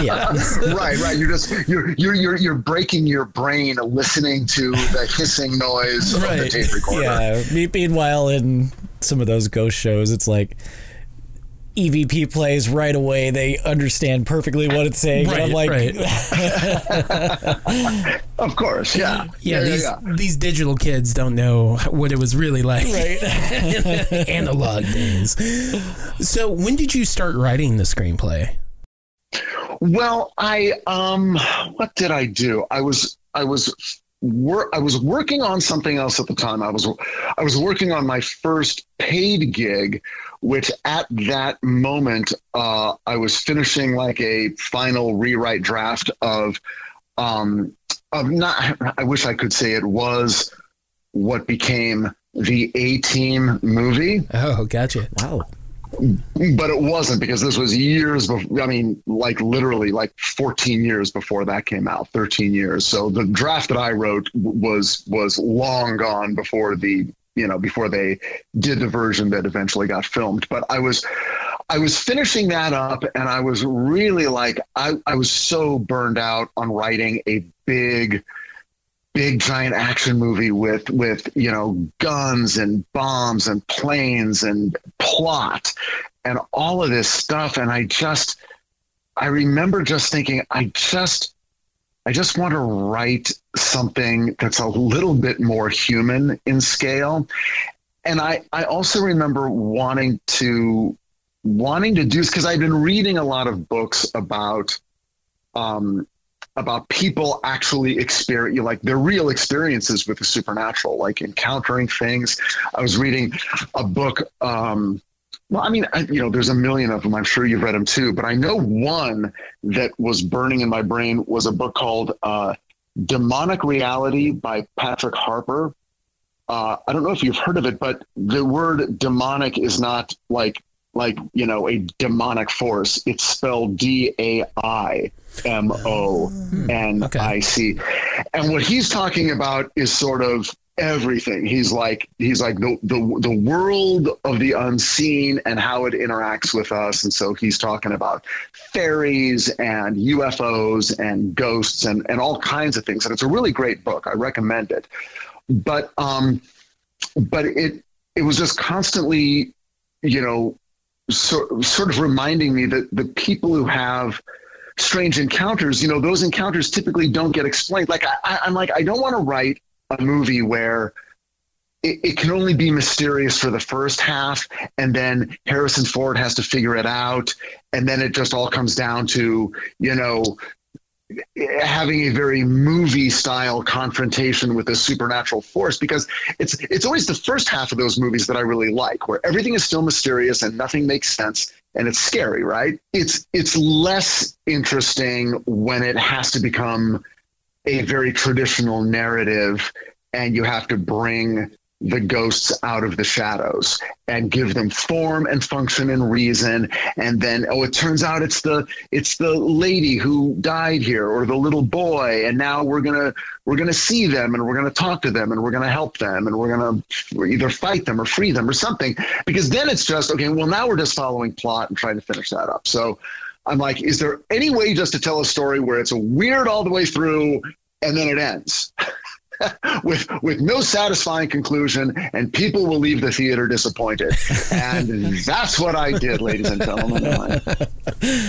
Yeah. Right, right. You're just, you're You're, you're you're breaking your brain listening to the hissing noise of right. the tape recorder. Yeah. Meanwhile, in some of those ghost shows, it's like E V P plays right away. They understand perfectly what it's saying. Right, and I'm like, right. Of course, yeah. Yeah, yeah, these, yeah, these digital kids don't know what it was really like. Right. Analog days. So when did you start writing the screenplay? Well, I, um, what did I do? I was, I was, wor- I was working on something else at the time. I was, I was working on my first paid gig, which at that moment, uh, I was finishing like a final rewrite draft of, um, of not, I wish I could say it was what became the A-Team movie. Oh, gotcha. Wow. But it wasn't, because this was years before. I mean, like literally like fourteen years before that came out, thirteen years. So the draft that I wrote was, was long gone before the, you know, before they did the version that eventually got filmed. But I was, I was finishing that up, and I was really like, I, I was so burned out on writing a big, big giant action movie with, with, you know, guns and bombs and planes and plot and all of this stuff. And I just, I remember just thinking, I just, I just want to write something that's a little bit more human in scale. And I, I also remember wanting to, wanting to do, because I've been reading a lot of books about, um, about people actually experience, like their real experiences with the supernatural, like encountering things. I was reading a book. Um, well, I mean, I, you know, there's a million of them. I'm sure you've read them too, but I know one that was burning in my brain was a book called uh, Demonic Reality by Patrick Harper. Uh, I don't know if you've heard of it, but the word demonic is not like, like, you know, a demonic force. It's spelled D A I M O N I C. Okay. And what he's talking about is sort of everything. He's like, he's like the, the, the world of the unseen and how it interacts with us. And so he's talking about fairies and U F Os and ghosts and, and all kinds of things. And it's a really great book. I recommend it. But, um, but it, it was just constantly, you know, so, sort of reminding me that the people who have strange encounters, you know, those encounters typically don't get explained. Like, I, I'm like, I don't want to write a movie where it, it can only be mysterious for the first half, and then Harrison Ford has to figure it out, and then it just all comes down to, you know, having a very movie style confrontation with a supernatural force, because it's, it's always the first half of those movies that I really like, where everything is still mysterious and nothing makes sense. And it's scary, right? It's, it's less interesting when it has to become a very traditional narrative, and you have to bring the ghosts out of the shadows and give them form and function and reason. And then, oh, it turns out it's the, it's the lady who died here, or the little boy. And now we're going to, we're going to see them, and we're going to talk to them, and we're going to help them, and we're going to either fight them or free them or something, because then it's just, okay, well, now we're just following plot and trying to finish that up. So I'm like, is there any way just to tell a story where it's weird all the way through and then it ends? with with no satisfying conclusion, and people will leave the theater disappointed. And that's what I did, ladies and gentlemen. I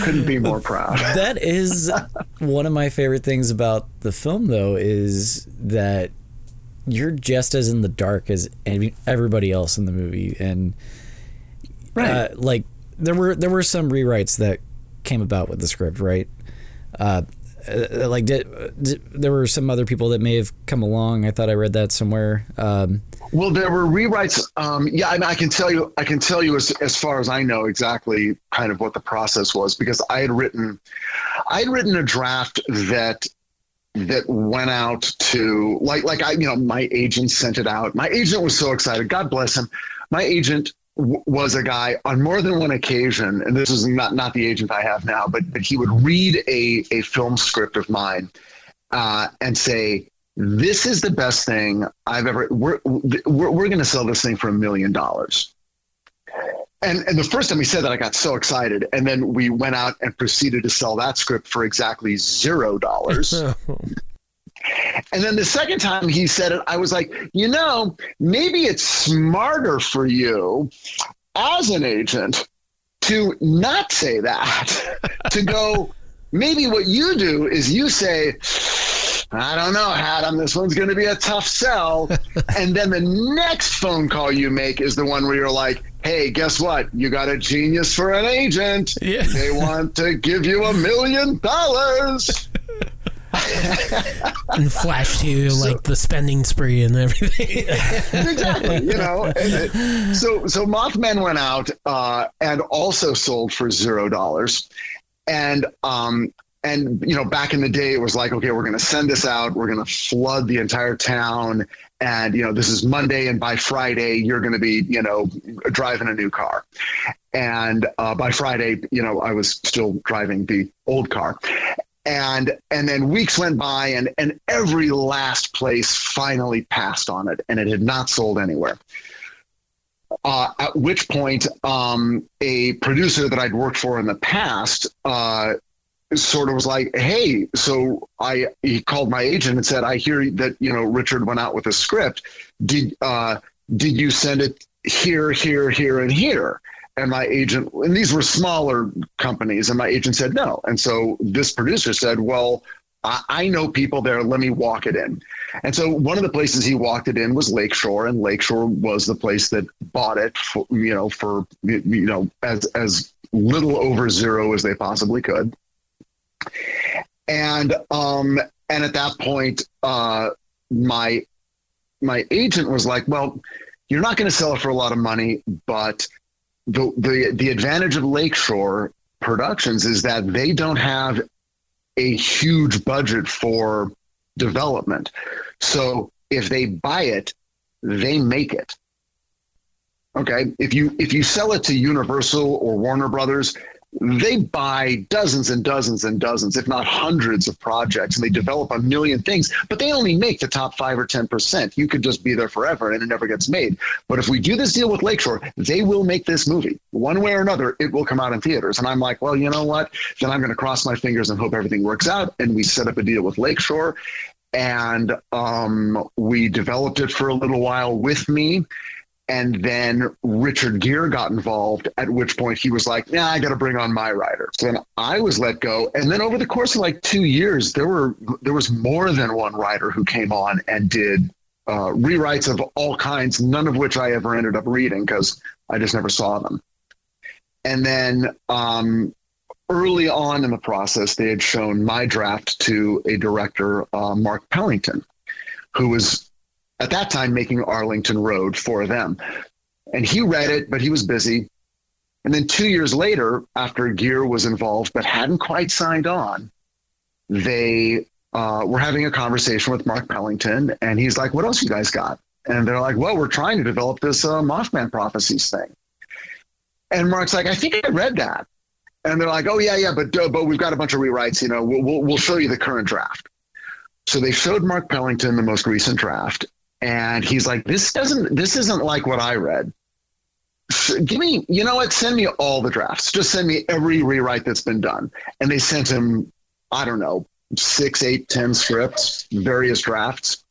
couldn't be more proud. That is one of my favorite things about the film, though, is that you're just as in the dark as everybody else in the movie. And right. uh, like there were there were some rewrites that came about with the script, right? Uh, Uh, like did, did, there were some other people that may have come along. I thought I read that somewhere. Um, well, there were rewrites. Um, yeah, I, I can tell you. I can tell you as as far as I know exactly kind of what the process was, because I had written, I had written a draft that that went out to like like I you know my agent sent it out. My agent was so excited. God bless him. My agent was a guy on more than one occasion, and this is not, not the agent I have now, but, but he would read a, a film script of mine uh, and say, this is the best thing I've ever, we're, we're, we're going to sell this thing for a million dollars. And and the first time he said that, I got so excited. And then we went out and proceeded to sell that script for exactly zero dollars. And then the second time he said it, I was like, you know, maybe it's smarter for you as an agent to not say that, to go, maybe what you do is you say, I don't know, Adam, this one's going to be a tough sell. And then the next phone call you make is the one where you're like, hey, guess what? You got a genius for an agent. Yeah. They want to give you a million dollars. And flash to so, like the spending spree and everything. Exactly, you know. And it, so, so Mothman went out uh, and also sold for zero dollars, and um, and you know, back in the day, it was like, okay, we're going to send this out, we're going to flood the entire town, And, you know, this is Monday, and by Friday, you're going to be, you know, driving a new car. And uh, by Friday, you know, I was still driving the old car. And and then weeks went by, and, and every last place finally passed on it, and it had not sold anywhere. Uh, at which point, um, a producer that I'd worked for in the past uh, sort of was like, hey, so I he called my agent and said, I hear that, you know, Richard went out with a script. Did uh, did you send it here, here, here, and here? And my agent, and these were smaller companies, and my agent said no. And so this producer said, well, I, I know people there. Let me walk it in. And so one of the places he walked it in was Lakeshore, and Lakeshore was the place that bought it for, you know, for, you know, as, as little over zero as they possibly could. And, um, and at that point, uh, my, my agent was like, well, you're not going to sell it for a lot of money, but the, the, the advantage of Lakeshore Productions is that they don't have a huge budget for development. So if they buy it, they make it. Okay. If you, if you sell it to Universal or Warner Brothers, they buy dozens and dozens and dozens, if not hundreds of projects, and they develop a million things, but they only make the top five or ten percent. You could just be there forever and it never gets made. But if we do this deal with Lakeshore, they will make this movie one way or another. It will come out in theaters. And I'm like, well, you know what? Then I'm going to cross my fingers and hope everything works out. And we set up a deal with Lakeshore, and um, we developed it for a little while with me. And then Richard Gere got involved, at which point he was like, nah, I got to bring on my writer. So then I was let go. And then over the course of like two years, there were there was more than one writer who came on and did uh, rewrites of all kinds, none of which I ever ended up reading because I just never saw them. And then um, early on in the process, they had shown my draft to a director, uh, Mark Pellington, who was at that time making Arlington Road for them. And he read it, but he was busy. And then two years later, after Gere was involved but hadn't quite signed on, they uh, were having a conversation with Mark Pellington, and he's like, what else you guys got? And they're like, well, we're trying to develop this uh, Mothman Prophecies thing. And Mark's like, I think I read that. And they're like, oh, yeah, yeah, but, but we've got a bunch of rewrites. You know, we'll, we'll, we'll show you the current draft. So they showed Mark Pellington the most recent draft, and he's like, this doesn't, this isn't like what I read. Give me, you know what? Send me all the drafts. Just send me every rewrite that's been done. And they sent him, I don't know, six, eight, ten scripts, various drafts.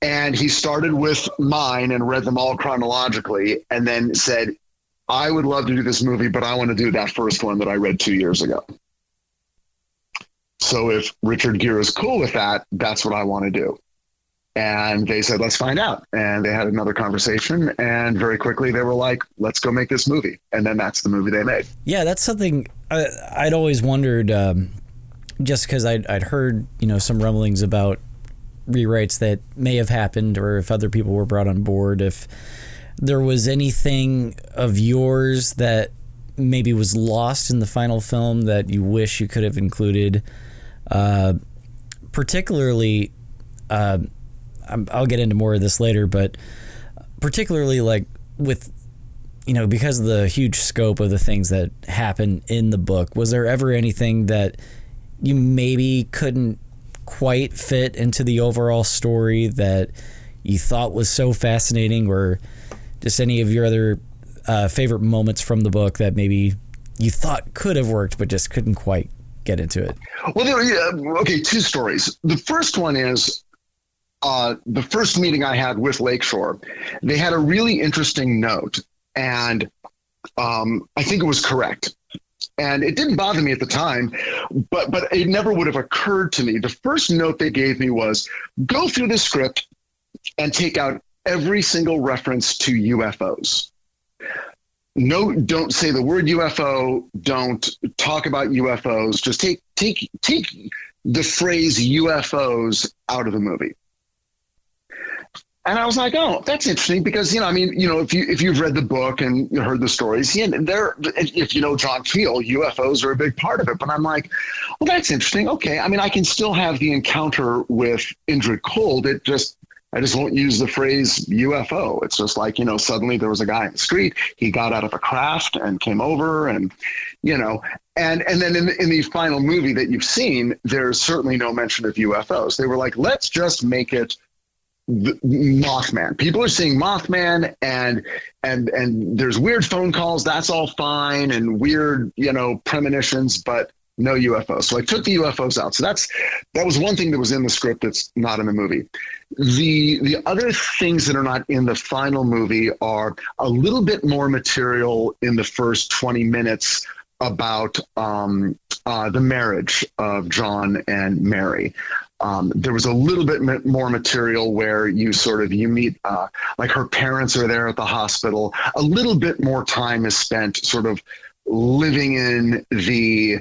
And he started with mine and read them all chronologically, and then said, I would love to do this movie, but I want to do that first one that I read two years ago. So if Richard Gere is cool with that, that's what I want to do. And they said, let's find out. And they had another conversation, and very quickly they were like, let's go make this movie. And then that's the movie they made. Yeah, that's something I, I'd always wondered, um, just because I'd, I'd heard, you know, some rumblings about rewrites that may have happened, or if other people were brought on board, if there was anything of yours that maybe was lost in the final film that you wish you could have included, uh, particularly... Uh, I'll get into more of this later, but particularly like with, you know, because of the huge scope of the things that happen in the book, was there ever anything that you maybe couldn't quite fit into the overall story that you thought was so fascinating, or just any of your other uh, favorite moments from the book that maybe you thought could have worked but just couldn't quite get into it? Well, there, uh, okay, two stories. The first one is, Uh, the first meeting I had with Lakeshore, they had a really interesting note, and um, I think it was correct. And it didn't bother me at the time, but but it never would have occurred to me. The first note they gave me was, go through the script and take out every single reference to U F Os. No, don't say the word U F O. Don't talk about U F Os. Just take take take the phrase U F Os out of the movie. And I was like, oh, that's interesting, because, you know, I mean, you know, if you, if you've read the book and you heard the stories, yeah, there, if you know John Keel, U F Os are a big part of it. But I'm like, well, that's interesting. Okay. I mean, I can still have the encounter with Indrid Cold. It just I just won't use the phrase U F O. It's just like, you know, suddenly there was a guy in the street. He got out of a craft and came over and, you know, and, and then in, in the final movie that you've seen, there's certainly no mention of U F Os. They were like, let's just make it the Mothman. People are seeing Mothman and, and, and there's weird phone calls. That's all fine. And weird, you know, premonitions, but no U F Os. So I took the U F Os out. So that's, that was one thing that was in the script that's not in the movie. The, the other things that are not in the final movie are a little bit more material in the first twenty minutes about um, uh, the marriage of John and Mary. Um, there was a little bit more material where you sort of, you meet, uh, like her parents are there at the hospital. A little bit more time is spent sort of living in the,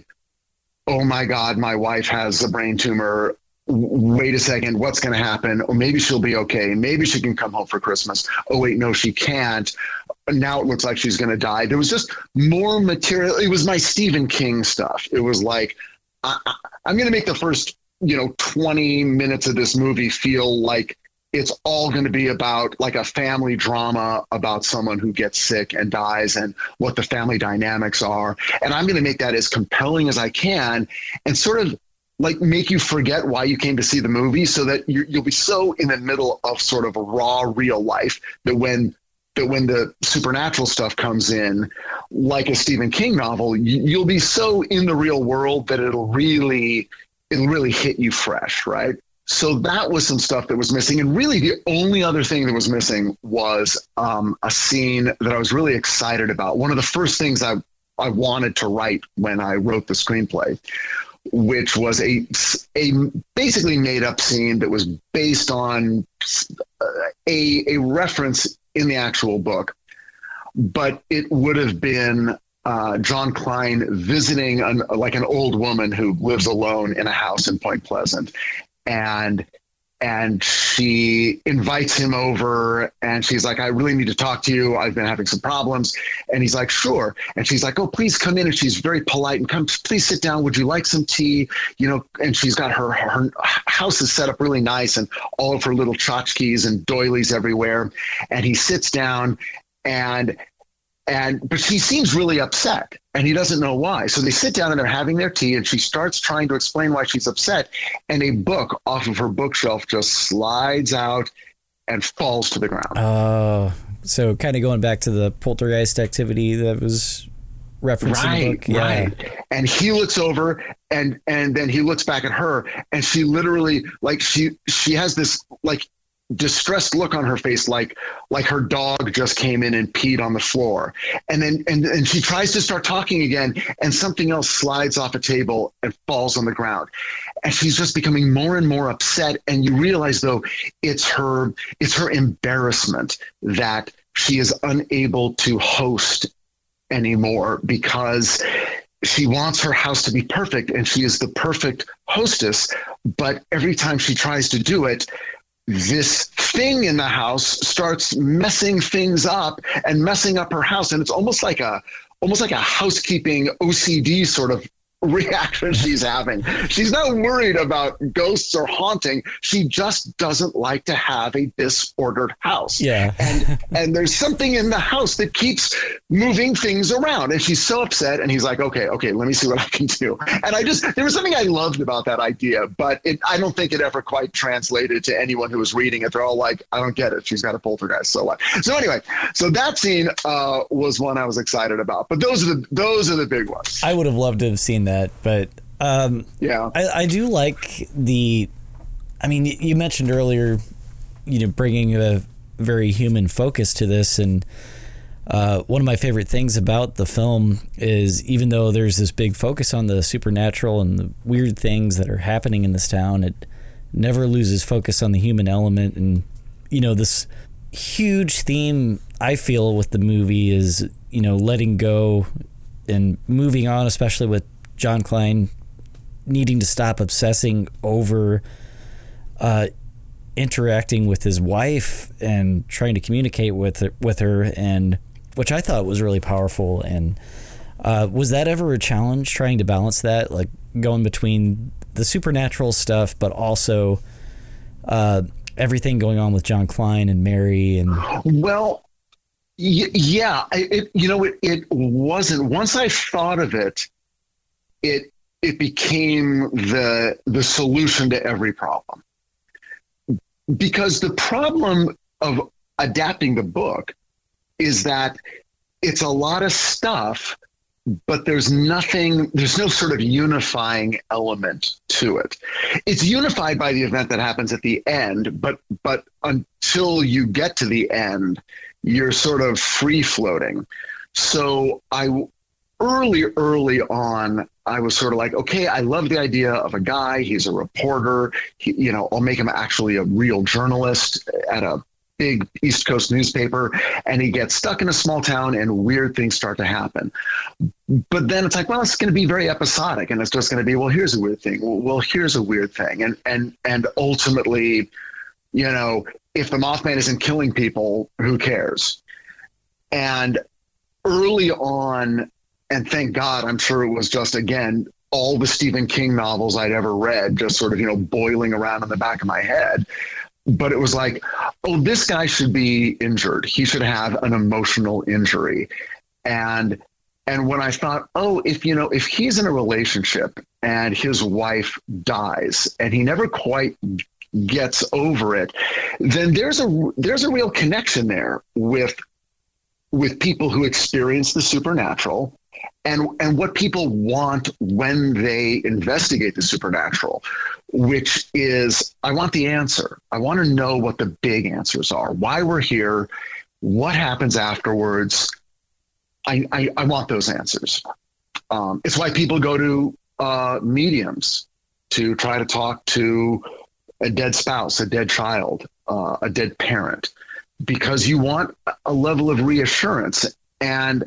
oh my God, my wife has a brain tumor. Wait a second, what's going to happen? Or maybe she'll be okay. Maybe she can come home for Christmas. Oh wait, no, she can't. Now it looks like she's going to die. There was just more material. It was my Stephen King stuff. It was like, I, I, I'm going to make the first, you know, twenty minutes of this movie feel like it's all going to be about like a family drama about someone who gets sick and dies and what the family dynamics are. And I'm going to make that as compelling as I can and sort of like make you forget why you came to see the movie so that you, you'll be so in the middle of sort of raw real life that when, that when the supernatural stuff comes in, like a Stephen King novel, you, you'll be so in the real world that it'll really, it'll really hit you fresh. Right. So that was some stuff that was missing. And really the only other thing that was missing was um, a scene that I was really excited about. One of the first things I, I wanted to write when I wrote the screenplay, which was a, a basically made up scene that was based on a, a reference in the actual book, but it would have been uh, John Klein visiting an, like an old woman who lives alone in a house in Point Pleasant. And, and she invites him over and she's like, I really need to talk to you. I've been having some problems. And he's like, sure. And she's like, oh, please come in. And she's very polite and come, please sit down. Would you like some tea? You know, and she's got her, her house is set up really nice and all of her little tchotchkes and doilies everywhere. And he sits down and, and, but she seems really upset and he doesn't know why. So they sit down and they're having their tea and she starts trying to explain why she's upset. And a book off of her bookshelf just slides out and falls to the ground. Uh, so kind of going back to the poltergeist activity that was referenced right, in the book. Yeah. Right. And he looks over and, and then he looks back at her and she literally like she, she has this like distressed look on her face, like, like her dog just came in and peed on the floor. And then, and, and she tries to start talking again and something else slides off a table and falls on the ground. And she's just becoming more and more upset. And you realize though, it's her, it's her embarrassment that she is unable to host anymore because she wants her house to be perfect and she is the perfect hostess. But every time she tries to do it, this thing in the house starts messing things up and messing up her house. And it's almost like a, almost like a housekeeping O C D sort of reaction she's having. She's not worried about ghosts or haunting. She just doesn't like to have a disordered house. Yeah. And, and there's something in the house that keeps moving things around. And she's so upset. And he's like, okay, okay, let me see what I can do. And I just, there was something I loved about that idea, but it, I don't think it ever quite translated to anyone who was reading it. They're all like, I don't get it. She's got a poltergeist. So what? So anyway, so that scene uh, was one I was excited about, but those are the, those are the big ones. I would have loved to have seen that. That, but um, yeah, I, I do like the. I mean, you mentioned earlier, you know, bringing a very human focus to this, and uh, one of my favorite things about the film is even though there's this big focus on the supernatural and the weird things that are happening in this town, it never loses focus on the human element, and you know, this huge theme I feel with the movie is, you know, letting go and moving on, especially with John Klein needing to stop obsessing over uh, interacting with his wife and trying to communicate with her, with her, and which I thought was really powerful. And uh, was that ever a challenge trying to balance that, like going between the supernatural stuff, but also uh, everything going on with John Klein and Mary and. Well, y- yeah, it, you know, it, it wasn't, once I thought of it, it, it became the, the solution to every problem, because the problem of adapting the book is that it's a lot of stuff, but there's nothing, there's no sort of unifying element to it. It's unified by the event that happens at the end, but, but until you get to the end, you're sort of free floating. So I early, early on, I was sort of like, okay, I love the idea of a guy. He's a reporter. He, you know, I'll make him actually a real journalist at a big East Coast newspaper, and he gets stuck in a small town and weird things start to happen. But then it's like, well, it's going to be very episodic, and it's just going to be, well, here's a weird thing. Well, here's a weird thing. And, and, and ultimately, you know, if the Mothman isn't killing people, who cares? And early on, and thank God, I'm sure it was just, again, all the Stephen King novels I'd ever read, just sort of, you know, boiling around in the back of my head. But it was like, oh, this guy should be injured. He should have an emotional injury. And and when I thought, oh, if, you know, if he's in a relationship and his wife dies and he never quite gets over it, then there's a there's a real connection there with with people who experience the supernatural. And and what people want when they investigate the supernatural, which is, I want the answer. I want to know what the big answers are, why we're here, what happens afterwards. I I, I want those answers. Um, it's why people go to uh, mediums to try to talk to a dead spouse, a dead child, uh, a dead parent, because you want a level of reassurance. And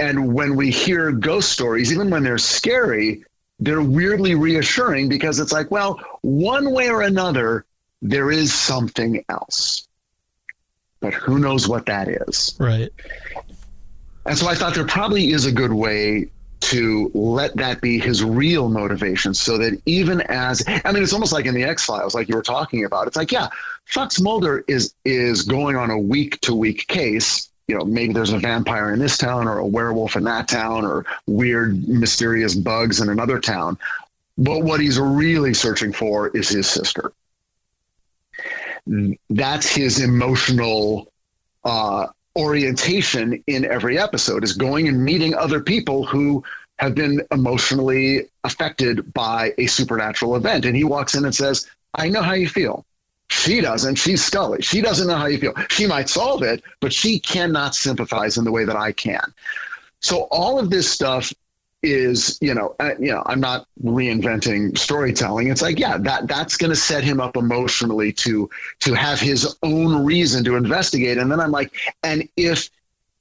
And when we hear ghost stories, even when they're scary, they're weirdly reassuring, because it's like, well, one way or another, there is something else. But who knows what that is? Right. And so I thought there probably is a good way to let that be his real motivation, so that even as, I mean, it's almost like in the X-Files, like you were talking about, it's like, yeah, Fox Mulder is, is going on a week to week case. You know, maybe there's a vampire in this town or a werewolf in that town or weird, mysterious bugs in another town. But what he's really searching for is his sister. That's his emotional uh, orientation in every episode, is going and meeting other people who have been emotionally affected by a supernatural event. And he walks in and says, I know how you feel. She doesn't. She's Scully. She doesn't know how you feel. She might solve it, but she cannot sympathize in the way that I can. So all of this stuff is, you know, uh, you know, I'm not reinventing storytelling. It's like, yeah, that that's going to set him up emotionally to to have his own reason to investigate. And then I'm like, and if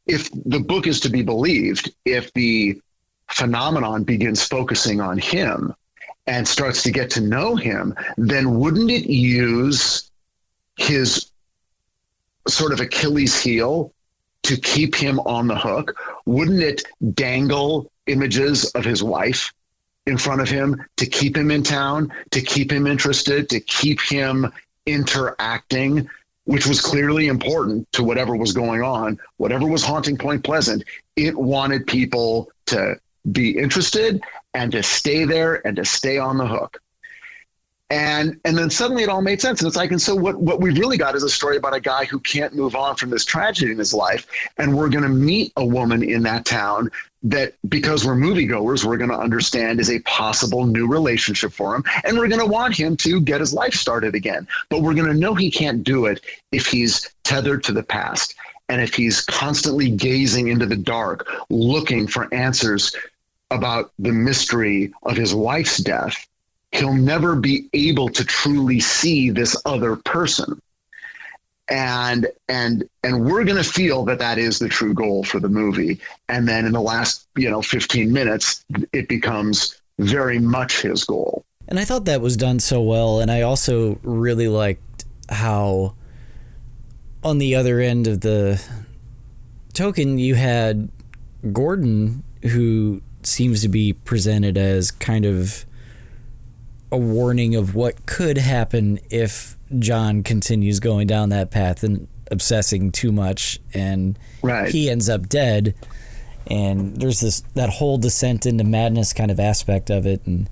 if the book is to be believed, if the phenomenon begins focusing on him and starts to get to know him, then wouldn't it use his sort of Achilles heel to keep him on the hook? Wouldn't it dangle images of his wife in front of him to keep him in town, to keep him interested, to keep him interacting, which was clearly important to whatever was going on, whatever was haunting Point Pleasant? It wanted people to be interested and to stay there and to stay on the hook. And and then suddenly it all made sense. And it's like, and so what, what we've really got is a story about a guy who can't move on from this tragedy in his life. And we're going to meet a woman in that town that, because we're moviegoers, we're going to understand is a possible new relationship for him. And we're going to want him to get his life started again. But we're going to know he can't do it if he's tethered to the past. And if he's constantly gazing into the dark, looking for answers about the mystery of his wife's death, he'll never be able to truly see this other person. And and and we're going to feel that that is the true goal for the movie. And then in the last, you know, fifteen minutes, it becomes very much his goal. And I thought that was done so well. And I also really liked how, on the other end of the token, you had Gordon, who seems to be presented as kind of a warning of what could happen if John continues going down that path and obsessing too much, and right. he ends up dead. And there's this that whole descent into madness kind of aspect of it, and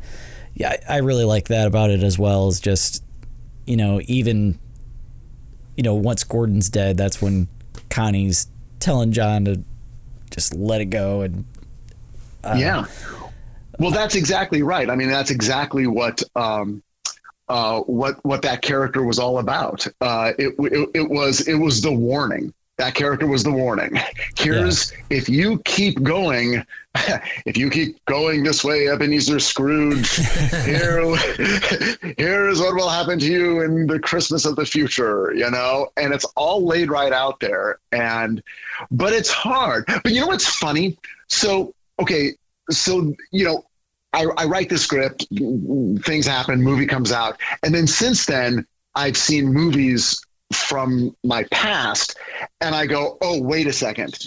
yeah, I, I really like that about it as well. Is just, you know, even, you know, once Gordon's dead, that's when Connie's telling John to just let it go, and uh, yeah, well, that's exactly right. I mean, that's exactly what um, uh, what what that character was all about. Uh, it, it it was it was the warning. That character was the warning. Here's, yeah. if you keep going, if you keep going this way, Ebenezer Scrooge, here, here is what will happen to you in the Christmas of the future, you know? And it's all laid right out there. And, but it's hard. But you know what's funny? So, okay, so, you know, I, I write the script, things happen, movie comes out. And then since then, I've seen movies from my past, and I go, oh, wait a second.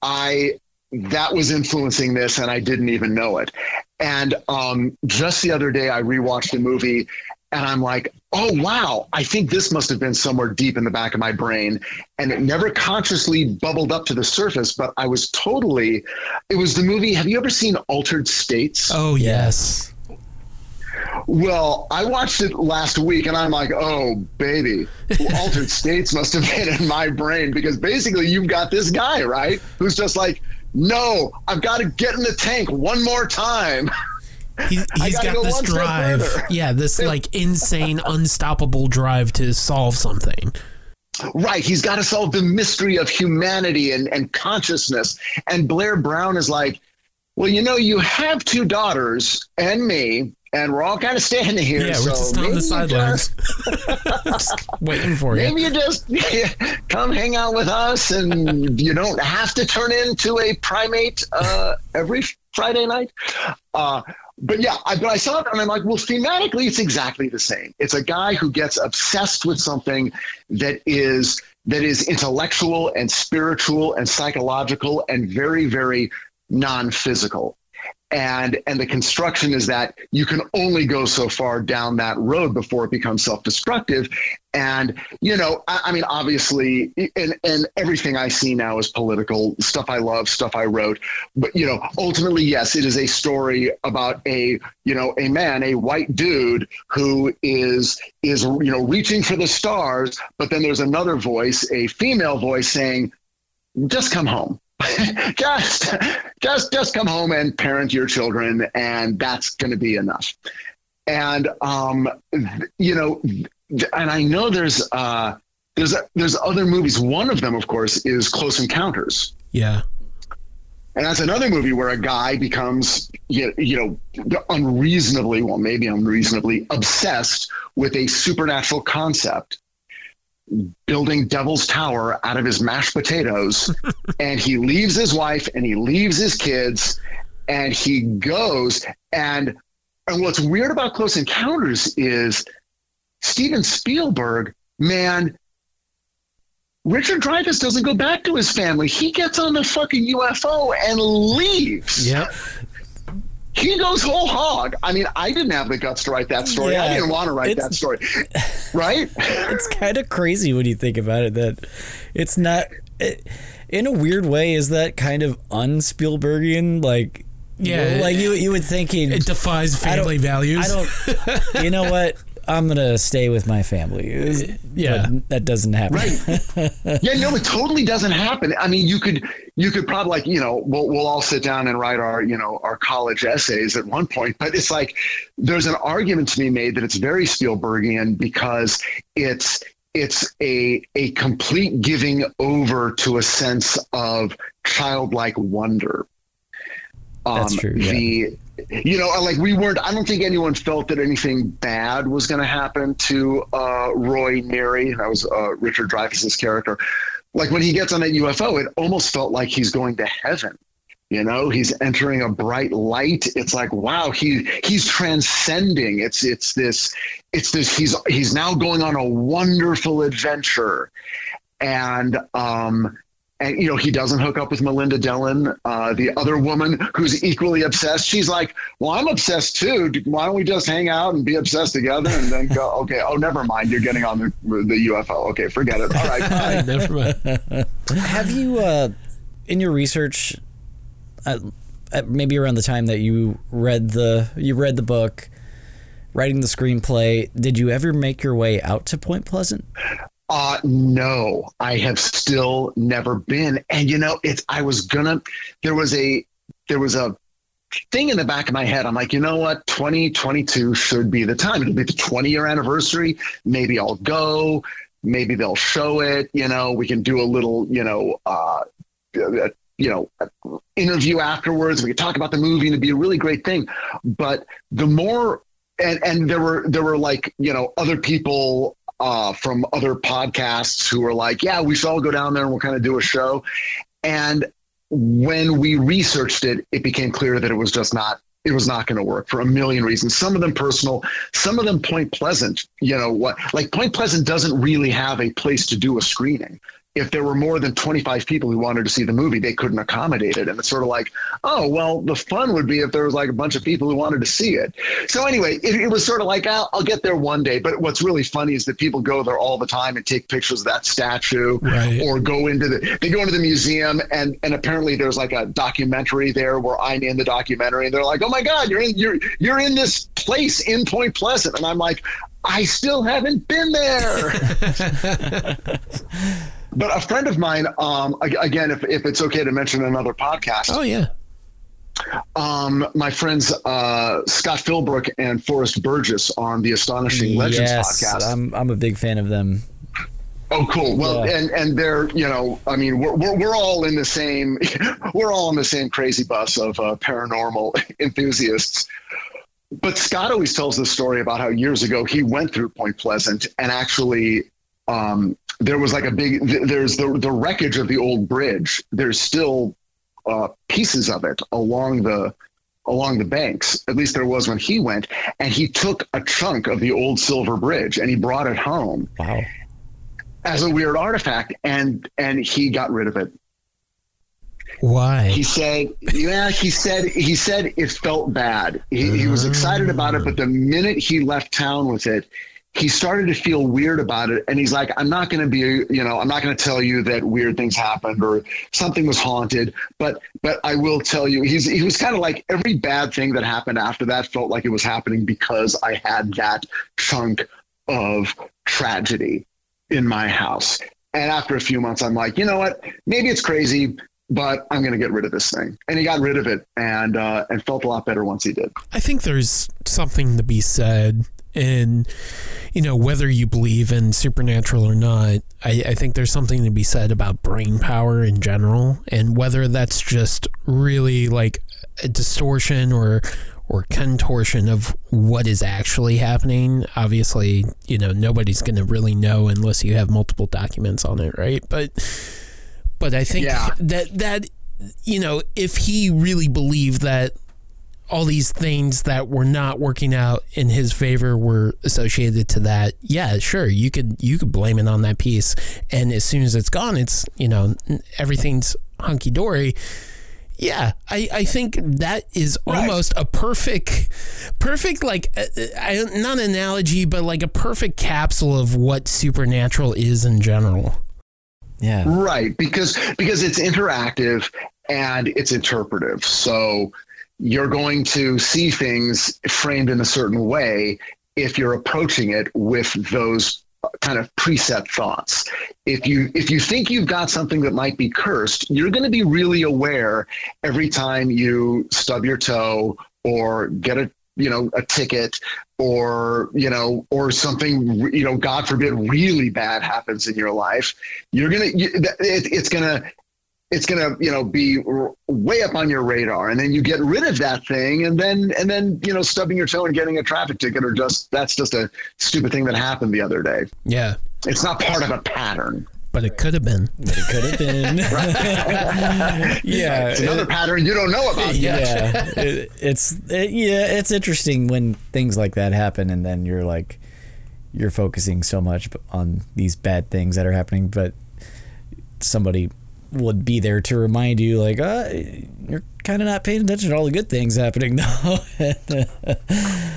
I, that was influencing this, and I didn't even know it. And um, just the other day, I rewatched a movie, and I'm like, oh, wow, I think this must have been somewhere deep in the back of my brain. And it never consciously bubbled up to the surface, but I was totally, it was the movie, have you ever seen Altered States? Oh, yes. Well, I watched it last week, and I'm like, oh, baby, Altered States must have been in my brain, because basically you've got this guy, right, who's just like, no, I've got to get in the tank one more time. He's, he's got go this drive. Yeah, this like insane, unstoppable drive to solve something. Right. He's got to solve the mystery of humanity and, and consciousness. And Blair Brown is like, well, you know, you have two daughters and me. And we're all kind of standing here. Yeah, so we're just on the sidelines. Just waiting for you. Maybe you just yeah, come hang out with us, and you don't have to turn into a primate uh, every Friday night. Uh, but yeah, I, but I saw it, and I'm like, well, thematically, it's exactly the same. It's a guy who gets obsessed with something that is that is intellectual and spiritual and psychological and very, very non-physical. And and the construction is that you can only go so far down that road before it becomes self-destructive. And, you know, I, I mean, obviously, and, and everything I see now is political, stuff I love, stuff I wrote. But, you know, ultimately, yes, it is a story about a, you know, a man, a white dude who is, is you know, reaching for the stars. But then there's another voice, a female voice saying, just come home. just, just, just come home and parent your children, and that's going to be enough. And um, th- you know, th- and I know there's uh, there's a, there's other movies. One of them, of course, is Close Encounters. Yeah, and that's another movie where a guy becomes you, you know unreasonably, well, maybe unreasonably obsessed with a supernatural concept, building Devil's Tower out of his mashed potatoes, and he leaves his wife and he leaves his kids and he goes. And, and what's weird about Close Encounters is Steven Spielberg, man, Richard Dreyfuss doesn't go back to his family. He gets on the fucking U F O and leaves. Yep. He goes whole hog. I mean, I didn't have the guts to write that story. Yeah, I didn't want to write that story. Right? It's kind of crazy when you think about it that it's not, it, in a weird way, is that kind of un-Spielbergian? Like, yeah, you know, like you, you would think it, it defies family I values. I don't, you know what? I'm going to stay with my family. Yeah. But that doesn't happen. Right. Yeah, no, it totally doesn't happen. I mean, you could, you could probably like, you know, we'll, we'll all sit down and write our, you know, our college essays at one point, but it's like, there's an argument to be made that it's very Spielbergian because it's, it's a, a complete giving over to a sense of childlike wonder. Um, That's true. Yeah. The, You know, like we weren't, I don't think anyone felt that anything bad was going to happen to uh, Roy Neary. That was uh, Richard Dreyfuss's character. Like when he gets on that U F O, it almost felt like he's going to heaven. You know, he's entering a bright light. It's like, wow, he he's transcending. It's it's this it's this he's he's now going on a wonderful adventure. And um And, you know, he doesn't hook up with Melinda Dillon, uh, the other woman who's equally obsessed. She's like, well, I'm obsessed too. Why don't we just hang out and be obsessed together and then go, okay, oh, never mind. You're getting on the, the U F O. Okay, forget it. All right, bye. Never mind. Have you, uh, in your research, uh, maybe around the time that you read the you read the book, writing the screenplay, did you ever make your way out to Point Pleasant? Uh, no, I have still never been. And, you know, it's, I was gonna, there was a, there was a thing in the back of my head. I'm like, you know what? twenty twenty-two should be the time. It'll be the twenty year anniversary. Maybe I'll go, maybe they'll show it. You know, we can do a little, you know, uh, you know, interview afterwards. We could talk about the movie and it'd be a really great thing. But the more, and, and there were, there were like, you know, other people, Uh, from other podcasts who were like, yeah, we should all go down there and we'll kind of do a show. And when we researched it, it became clear that it was just not, it was not going to work for a million reasons. Some of them personal, some of them Point Pleasant, you know what, like Point Pleasant doesn't really have a place to do a screening. If there were more than twenty-five people who wanted to see the movie, they couldn't accommodate it. And it's sort of like, oh, well, the fun would be if there was like a bunch of people who wanted to see it. So anyway, it, it was sort of like, I'll, I'll get there one day. But what's really funny is that people go there all the time and take pictures of that statue, right? Or go into the, they go into the museum. And, and apparently there's like a documentary there where I'm in the documentary and they're like, oh my God, you're in, you're, you're in this place in Point Pleasant. And I'm like, I still haven't been there. But a friend of mine, um, again, if, if it's okay to mention another podcast. Oh, yeah. Um, my friends uh, Scott Philbrook and Forrest Burgess on the Astonishing Legends yes, podcast. I'm I'm a big fan of them. Oh, cool. Well, yeah. and, and they're, you know, I mean, we're, we're, we're all in the same, we're all in the same crazy bus of uh, paranormal enthusiasts. But Scott always tells this story about how years ago he went through Point Pleasant and actually um, there was like a big, there's the, the wreckage of the old bridge. There's still uh, pieces of it along the, along the banks. At least there was when he went, and he took a chunk of the old Silver Bridge and he brought it home. Wow. As a weird artifact. And, and he got rid of it. Why? He said, yeah, he said, he said it felt bad. He, mm. he was excited about it. But the minute he left town with it, he started to feel weird about it. And he's like, I'm not going to be, you know, I'm not going to tell you that weird things happened or something was haunted, but, but I will tell you, he's, he was kind of like every bad thing that happened after that felt like it was happening because I had that chunk of tragedy in my house. And after a few months, I'm like, you know what, maybe it's crazy, but I'm going to get rid of this thing. And he got rid of it and, uh, and felt a lot better once he did. I think there's something to be said. And, you know, whether you believe in supernatural or not, I, I think there's something to be said about brain power in general, and whether that's just really like a distortion or or contortion of what is actually happening. Obviously, you know, nobody's going to really know unless you have multiple documents on it, right? But but I think yeah. that that, you know, if he really believed that all these things that were not working out in his favor were associated to that, yeah, sure, you could you could blame it on that piece. And as soon as it's gone, it's, you know, everything's hunky dory. Yeah, I, I think that is almost right. a perfect, perfect like, uh, I, not an analogy, but like a perfect capsule of what supernatural is in general. Yeah, right, because because it's interactive and it's interpretive. So you're going to see things framed in a certain way if you're approaching it with those kind of preset thoughts. If you if you think you've got something that might be cursed, you're going to be really aware every time you stub your toe or get a you know a ticket or you know or something you know God forbid really bad happens in your life. You're gonna you, it, it's gonna. It's going to, you know, be way up on your radar, and then you get rid of that thing. And then, and then, you know, stubbing your toe and getting a traffic ticket or just, that's just a stupid thing that happened the other day. Yeah. It's not part of a pattern. But it could have been. But it could have been. Yeah. It's another it, pattern you don't know about yet. Yeah. it, it's, it, yeah. It's interesting when things like that happen, and then you're like, you're focusing so much on these bad things that are happening, but somebody would be there to remind you, like, uh, you're kind of not paying attention to all the good things happening, though.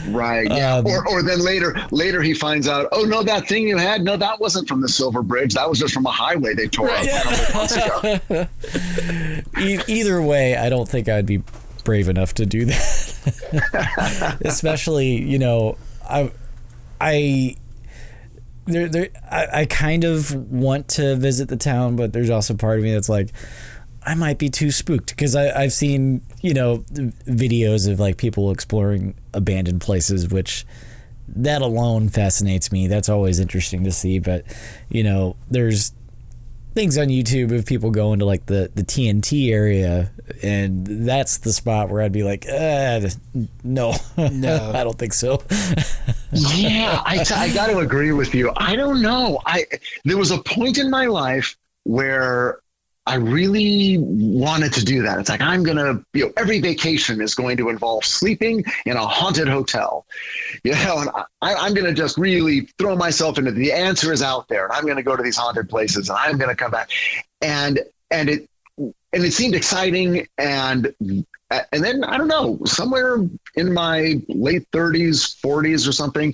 Right. Yeah. Um, or, or then later, later he finds out, oh no, that thing you had, no, that wasn't from the Silver Bridge. That was just from a highway they tore up. Yeah. e- either way, I don't think I'd be brave enough to do that. Especially, you know, I, I. There, there. I, I kind of want to visit the town, but there's also part of me that's like, I might be too spooked, because I've seen, you know, videos of like people exploring abandoned places, which that alone fascinates me. That's always interesting to see. But, you know, there's things on YouTube of people going to like the, the T N T area, and that's the spot where I'd be like, uh, no, no, I don't think so. Yeah, I, t- I got to agree with you. I don't know. I there was a point in my life where I really wanted to do that. It's like, I'm going to, you know, every vacation is going to involve sleeping in a haunted hotel, you know, and I, I'm going to just really throw myself into the answer is out there, and I'm going to go to these haunted places, and I'm going to come back. And, and it, and it seemed exciting. And, and then, I don't know, somewhere in my late thirties, forties or something,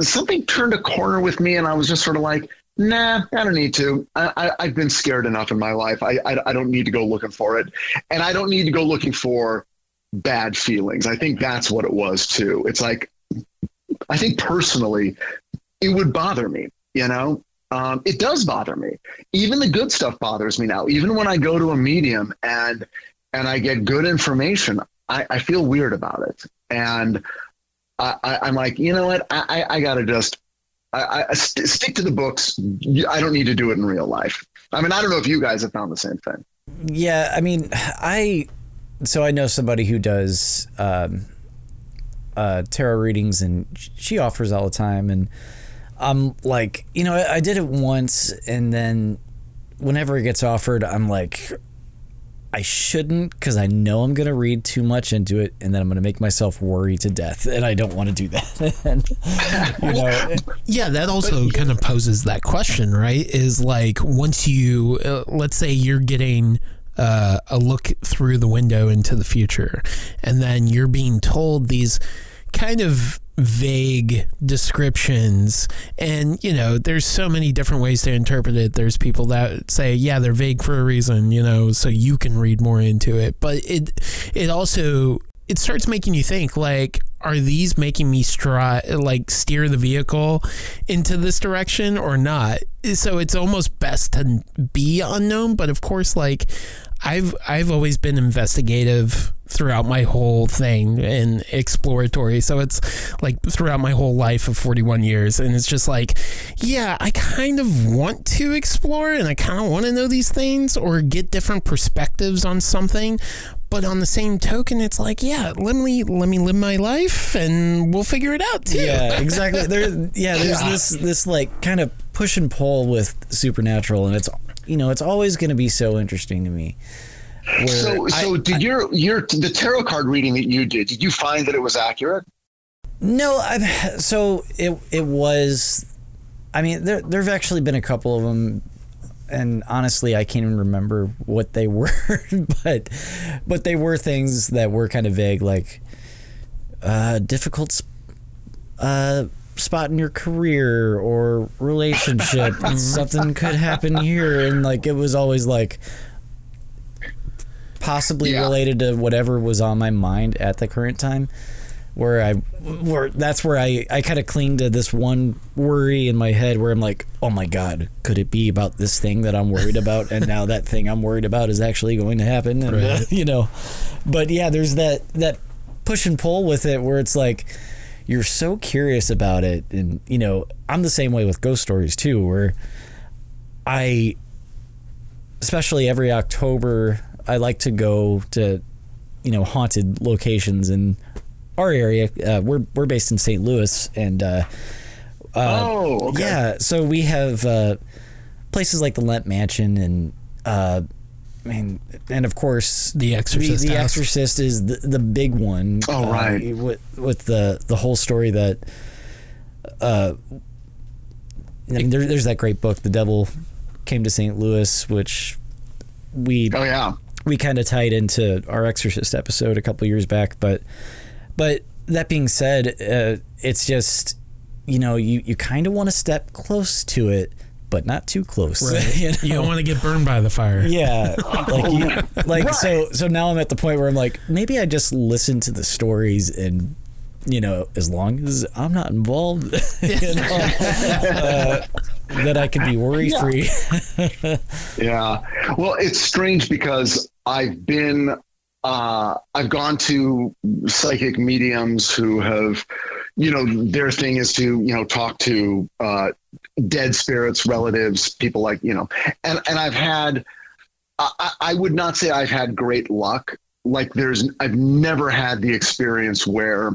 something turned a corner with me, and I was just sort of like, nah, I don't need to. I, I, I've been scared enough in my life. I, I I don't need to go looking for it. And I don't need to go looking for bad feelings. I think that's what it was, too. It's like, I think personally, it would bother me, you know? Um, it does bother me. Even the good stuff bothers me now. Even when I go to a medium and and I get good information, I, I feel weird about it. And I, I, I'm like, you know what? I, I, I got to just... I, I st- stick to the books. I don't need to do it in real life. I mean, I don't know if you guys have found the same thing. Yeah, I mean, I so I know somebody who does um, uh, tarot readings, and she offers all the time. And I'm like, you know, I, I did it once, and then whenever it gets offered, I'm like, I shouldn't, because I know I'm going to read too much into it, and then I'm going to make myself worry to death, and I don't want to do that. And, you know, yeah, that also kind of poses that question, right? Is like, once you, uh, let's say you're getting uh, a look through the window into the future, and then you're being told these kind of vague descriptions, and you know, there's so many different ways to interpret it. There's people that say, yeah, they're vague for a reason, you know, so you can read more into it. But it it also it starts making you think, like, are these making me stri- like steer the vehicle into this direction or not? So it's almost best to be unknown. But of course, like, I've I've always been investigative throughout my whole thing, and exploratory. So it's like throughout my whole life of forty-one years, and it's just like, yeah, I kind of want to explore, and I kind of want to know these things or get different perspectives on something. But on the same token, it's like, yeah, let me let me live my life, and we'll figure it out too. Yeah, exactly. There, yeah, there's yeah. this this like kind of push and pull with supernatural, and it's, you know, it's always going to be so interesting to me. Where so, so I, did I, your your the tarot card reading that you did? Did you find that it was accurate? No, I, so it it was. I mean, there there've actually been a couple of them, and honestly, I can't even remember what they were. But but they were things that were kind of vague, like uh, difficult uh, spot in your career or relationship. Something could happen here, and like, it was always like, possibly yeah. related to whatever was on my mind at the current time, where I, where that's where I, I kind of cling to this one worry in my head where I'm like, oh my God, could it be about this thing that I'm worried about? And now that thing I'm worried about is actually going to happen. And, right. uh, you know, but yeah, there's that, that push and pull with it where it's like, you're so curious about it. And, you know, I'm the same way with ghost stories too, where I, especially every October, I like to go to, you know, haunted locations in our area. Uh, we're we're based in Saint Louis, and uh, uh, oh, okay. yeah, so we have uh, places like the Lemp Mansion, and uh, I mean, and of course, the Exorcist. The, the Exorcist is the, the big one. Oh, uh, right. With, with the the whole story that, uh, I mean, there, there's that great book, The Devil Came to Saint Louis, which we oh yeah we kind of tied into our Exorcist episode a couple years back. But but that being said, uh, it's just, you know, you, you kind of want to step close to it, but not too close. Right. You know? You don't want to get burned by the fire. Yeah. Like, you, like right. so, so now I'm at the point where I'm like, maybe I just listen to the stories and, you know, as long as I'm not involved, you know, uh, that I can be worry free. Yeah. Yeah. Well, it's strange because I've been, uh, I've gone to psychic mediums who have, you know, their thing is to, you know, talk to, uh, dead spirits, relatives, people like, you know, and, and I've had, I, I would not say I've had great luck. Like there's, I've never had the experience where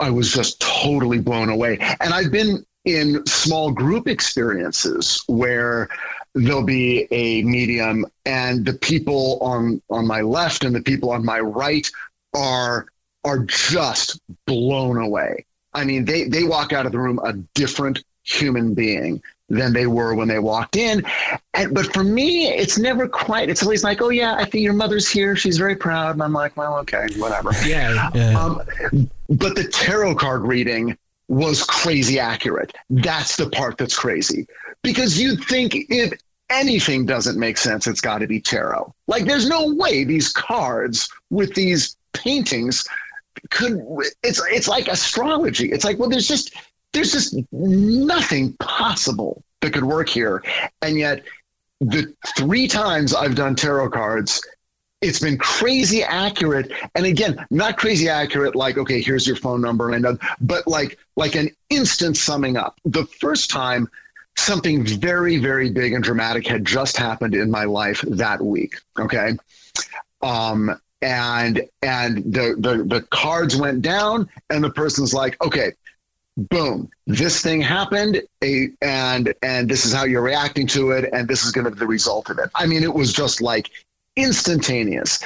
I was just totally blown away. And I've been in small group experiences where there'll be a medium and the people on, on my left and the people on my right are, are just blown away. I mean, they, they walk out of the room a different human being than they were when they walked in. And, but for me, it's never quite, it's always like, oh yeah, I think your mother's here. She's very proud. And I'm like, well, okay, whatever. Yeah. yeah. Um, but the tarot card reading was crazy accurate. That's the part that's crazy, because you'd think if anything doesn't make sense, it's gotta be tarot. Like there's no way these cards with these paintings could, it's, it's like astrology. It's like, well, there's just, There's just nothing possible that could work here. And yet the three times I've done tarot cards, it's been crazy accurate. And again, not crazy accurate, like, okay, here's your phone number, and but like, like an instant summing up. The first time, something very, very big and dramatic had just happened in my life that week. Okay. Um, and, and the, the, the cards went down and the person's like, okay, boom, this thing happened, a, and and this is how you're reacting to it, and this is going to be the result of it. I mean, it was just like instantaneous.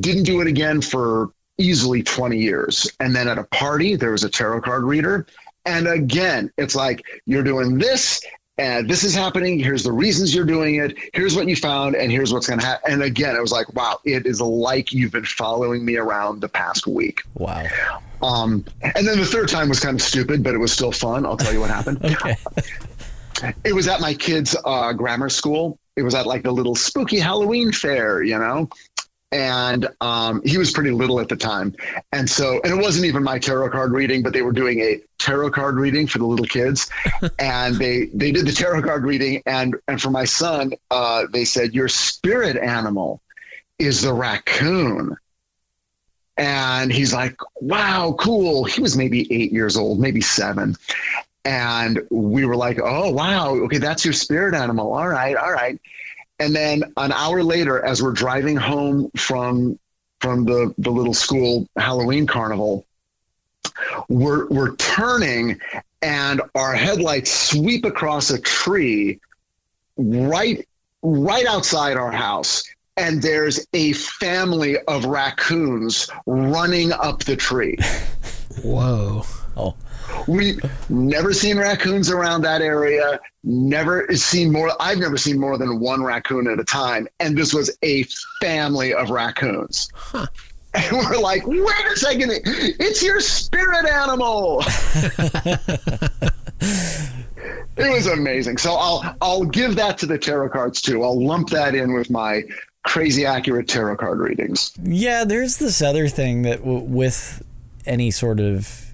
Didn't do it again for easily twenty years. And then at a party, there was a tarot card reader. And again, it's like, you're doing this, and this is happening. Here's the reasons you're doing it. Here's what you found, and here's what's going to happen. And again, it was like, wow, it is like you've been following me around the past week. Wow. Um, and then the third time was kind of stupid, but it was still fun. I'll tell you what happened. Okay. It was at my kids' uh, grammar school. It was at like the little spooky Halloween fair, you know, and um, he was pretty little at the time. And so, and it wasn't even my tarot card reading, but they were doing a tarot card reading for the little kids. And they, they did the tarot card reading. And, and for my son, uh, they said, your spirit animal is the raccoon. And he's like, wow, cool. He was maybe eight years old, maybe seven. And we were like, oh, wow. Okay, that's your spirit animal. All right, all right. And then an hour later, as we're driving home from from the, the little school Halloween carnival, we're we're turning and our headlights sweep across a tree right right outside our house. And there's a family of raccoons running up the tree. Whoa. Oh. We've never seen raccoons around that area. Never seen more. I've never seen more than one raccoon at a time. And this was a family of raccoons. Huh. And we're like, wait a second. It's your spirit animal. It was amazing. So I'll, I'll give that to the tarot cards too. I'll lump that in with my crazy accurate tarot card readings. Yeah, there's this other thing that w- with any sort of,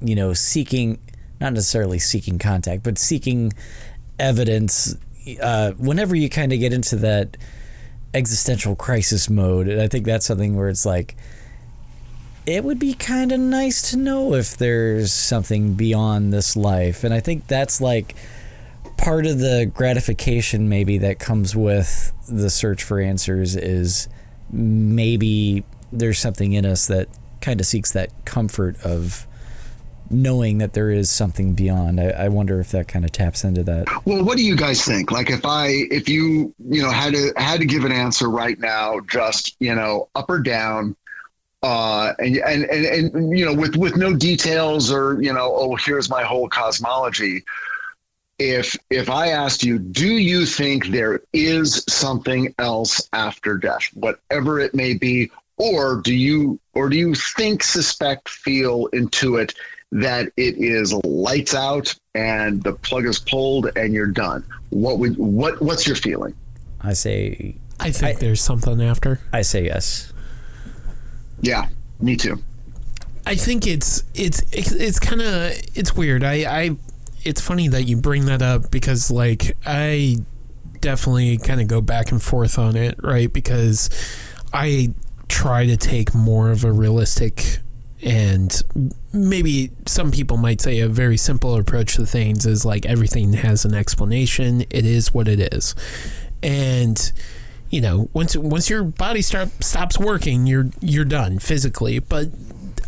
you know, seeking, not necessarily seeking contact, but seeking evidence, uh, whenever you kind of get into that existential crisis mode, and I think that's something where it's like, it would be kind of nice to know if there's something beyond this life. And I think that's like part of the gratification maybe that comes with the search for answers, is maybe there's something in us that kind of seeks that comfort of knowing that there is something beyond. I, I wonder if that kind of taps into that. Well, what do you guys think? Like if I, if you, you know, had to, had to give an answer right now, just, you know, up or down, uh, and, and, and, and, you know, with, with no details or, you know, oh, here's my whole cosmology. if if I asked you, do you think there is something else after death, whatever it may be, or do you or do you think, suspect, feel, intuit that it is lights out and the plug is pulled and you're done? What would what what's your feeling? I say I think I, there's something after. I say yes. Yeah, me too. I think it's it's it's, it's kind of it's weird. I, I it's funny that you bring that up, because like I definitely kind of go back and forth on it, right? Because I try to take more of a realistic and maybe some people might say a very simple approach to things is like everything has an explanation. It is what it is. And you know, once once your body start, stops working, you're you're done physically. But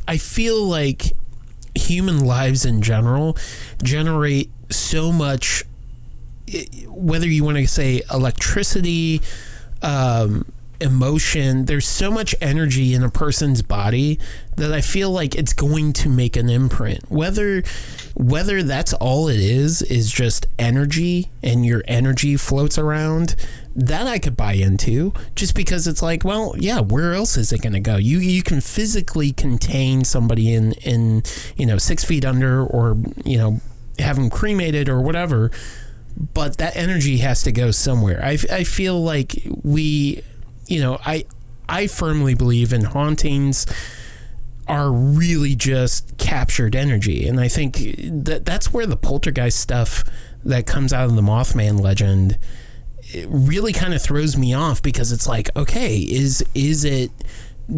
I feel like human lives in general generate so much, whether you want to say electricity, um, emotion, there's so much energy in a person's body that I feel like it's going to make an imprint. Whether whether that's all it is, is just energy and your energy floats around, that I could buy into, just because it's like, well, yeah, where else is it going to go? You you can physically contain somebody in, in, you know, six feet under, or, you know, have them cremated or whatever, but that energy has to go somewhere. I, I feel like we... You know, I I firmly believe in hauntings are really just captured energy. And I think that that's where the poltergeist stuff that comes out of the Mothman legend, it really kind of throws me off, because it's like, okay, is is it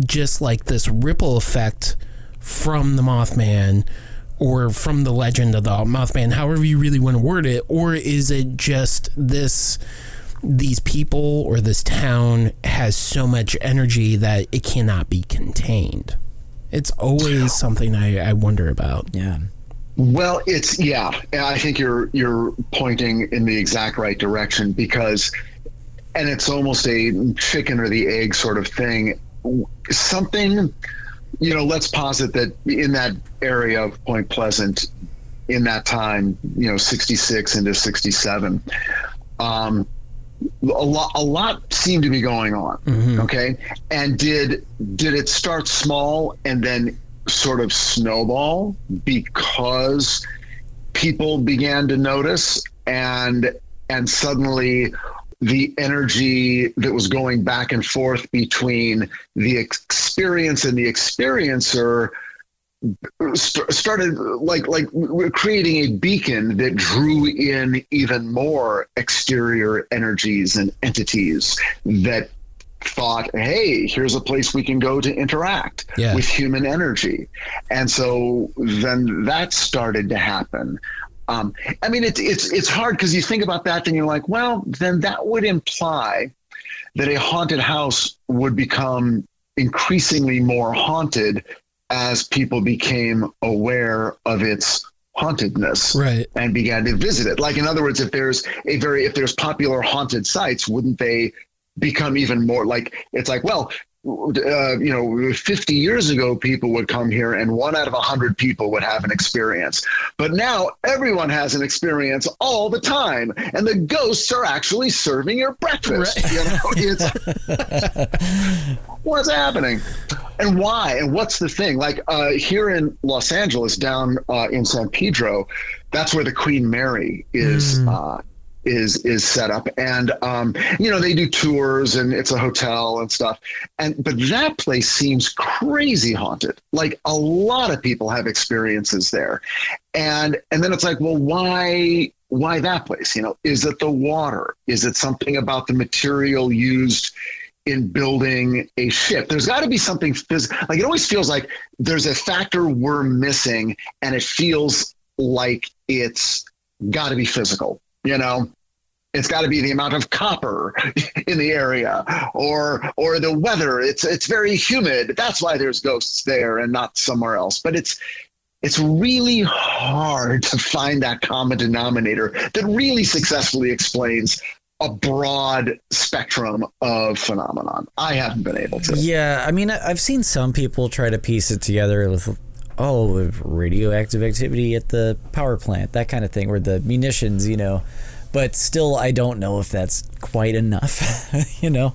just like this ripple effect from the Mothman or from the legend of the Mothman, however you really want to word it, or is it just this... these people or this town has so much energy that it cannot be contained? It's always something I, I wonder about. Yeah. Well, it's, yeah, I think you're, you're pointing in the exact right direction, because, and it's almost a chicken or the egg sort of thing. Something, you know, let's posit that in that area of Point Pleasant in that time, you know, sixty-six into sixty-seven, um, A lot, a lot seemed to be going on. Mm-hmm. Okay, and did did it start small and then sort of snowball because people began to notice, and and suddenly the energy that was going back and forth between the experience and the experiencer st- started like like creating a beacon that drew in even more exterior energies and entities that thought, hey, here's a place we can go to interact yeah. with human energy. And so then that started to happen. Um, I mean, it's, it's, it's hard, because you think about that, then you're like, well, then that would imply that a haunted house would become increasingly more haunted as people became aware of its hauntedness, right, and began to visit it. Like, in other words, if there's a very, if there's popular haunted sites, wouldn't they become even more like, it's like, well, uh, you know, fifty years ago, people would come here and one out of a hundred people would have an experience, but now everyone has an experience all the time, and the ghosts are actually serving your breakfast. Right. You know, it's, what's happening? And why? And what's the thing? Like uh, here in Los Angeles, down uh, in San Pedro, that's where the Queen Mary is mm. uh, is is set up. And, um, you know, they do tours, and it's a hotel and stuff. And but that place seems crazy haunted. Like, a lot of people have experiences there. And and then it's like, well, why why that place? You know, is it the water? Is it something about the material used in building a ship? There's got to be something phys- like it always feels like there's a factor we're missing, and it feels like it's got to be physical. You know, it's got to be the amount of copper in the area, or or the weather. It's it's very humid. That's why there's ghosts there and not somewhere else. But it's it's really hard to find that common denominator that really successfully explains a broad spectrum of phenomenon. I haven't been able to. Yeah, I mean, I've seen some people try to piece it together with oh, radioactive activity at the power plant, that kind of thing, or the munitions, you know. But still, I don't know if that's quite enough, you know.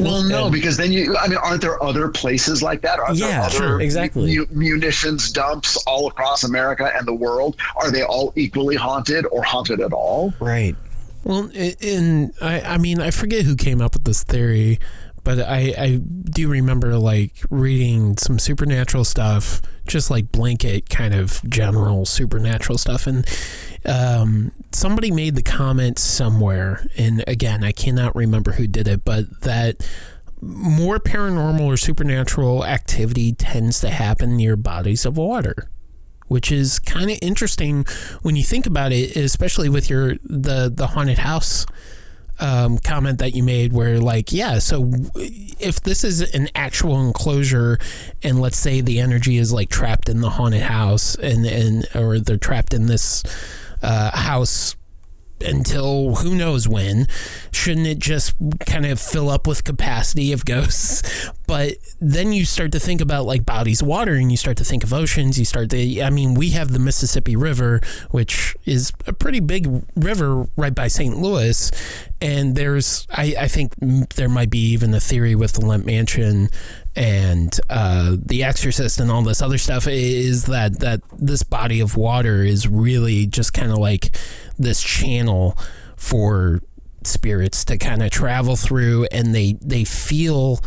Well, no, and, because then you, I mean, aren't there other places like that? Aren't yeah, there other sure, exactly. M- munitions dumps all across America and the world? Are they all equally haunted or haunted at all? Right. Well, in I, I mean, I forget who came up with this theory, but I, I do remember like reading some supernatural stuff, just like blanket kind of general supernatural stuff. And um, somebody made the comment somewhere, and again, I cannot remember who did it, but that more paranormal or supernatural activity tends to happen near bodies of water, which is kind of interesting when you think about it, especially with your the, the haunted house Um, comment that you made, where like, yeah, so if this is an actual enclosure and let's say the energy is like trapped in the haunted house and, and or they're trapped in this uh, house until who knows when, shouldn't it just kind of fill up with capacity of ghosts? But then you start to think about like bodies of water, and you start to think of oceans. You start to, I mean, we have the Mississippi River, which is a pretty big river right by Saint Louis. And there's, I, I think there might be even a theory with the Lemp Mansion and uh, The Exorcist and all this other stuff, is that, that this body of water is really just kind of like this channel for spirits to kind of travel through, and they, they feel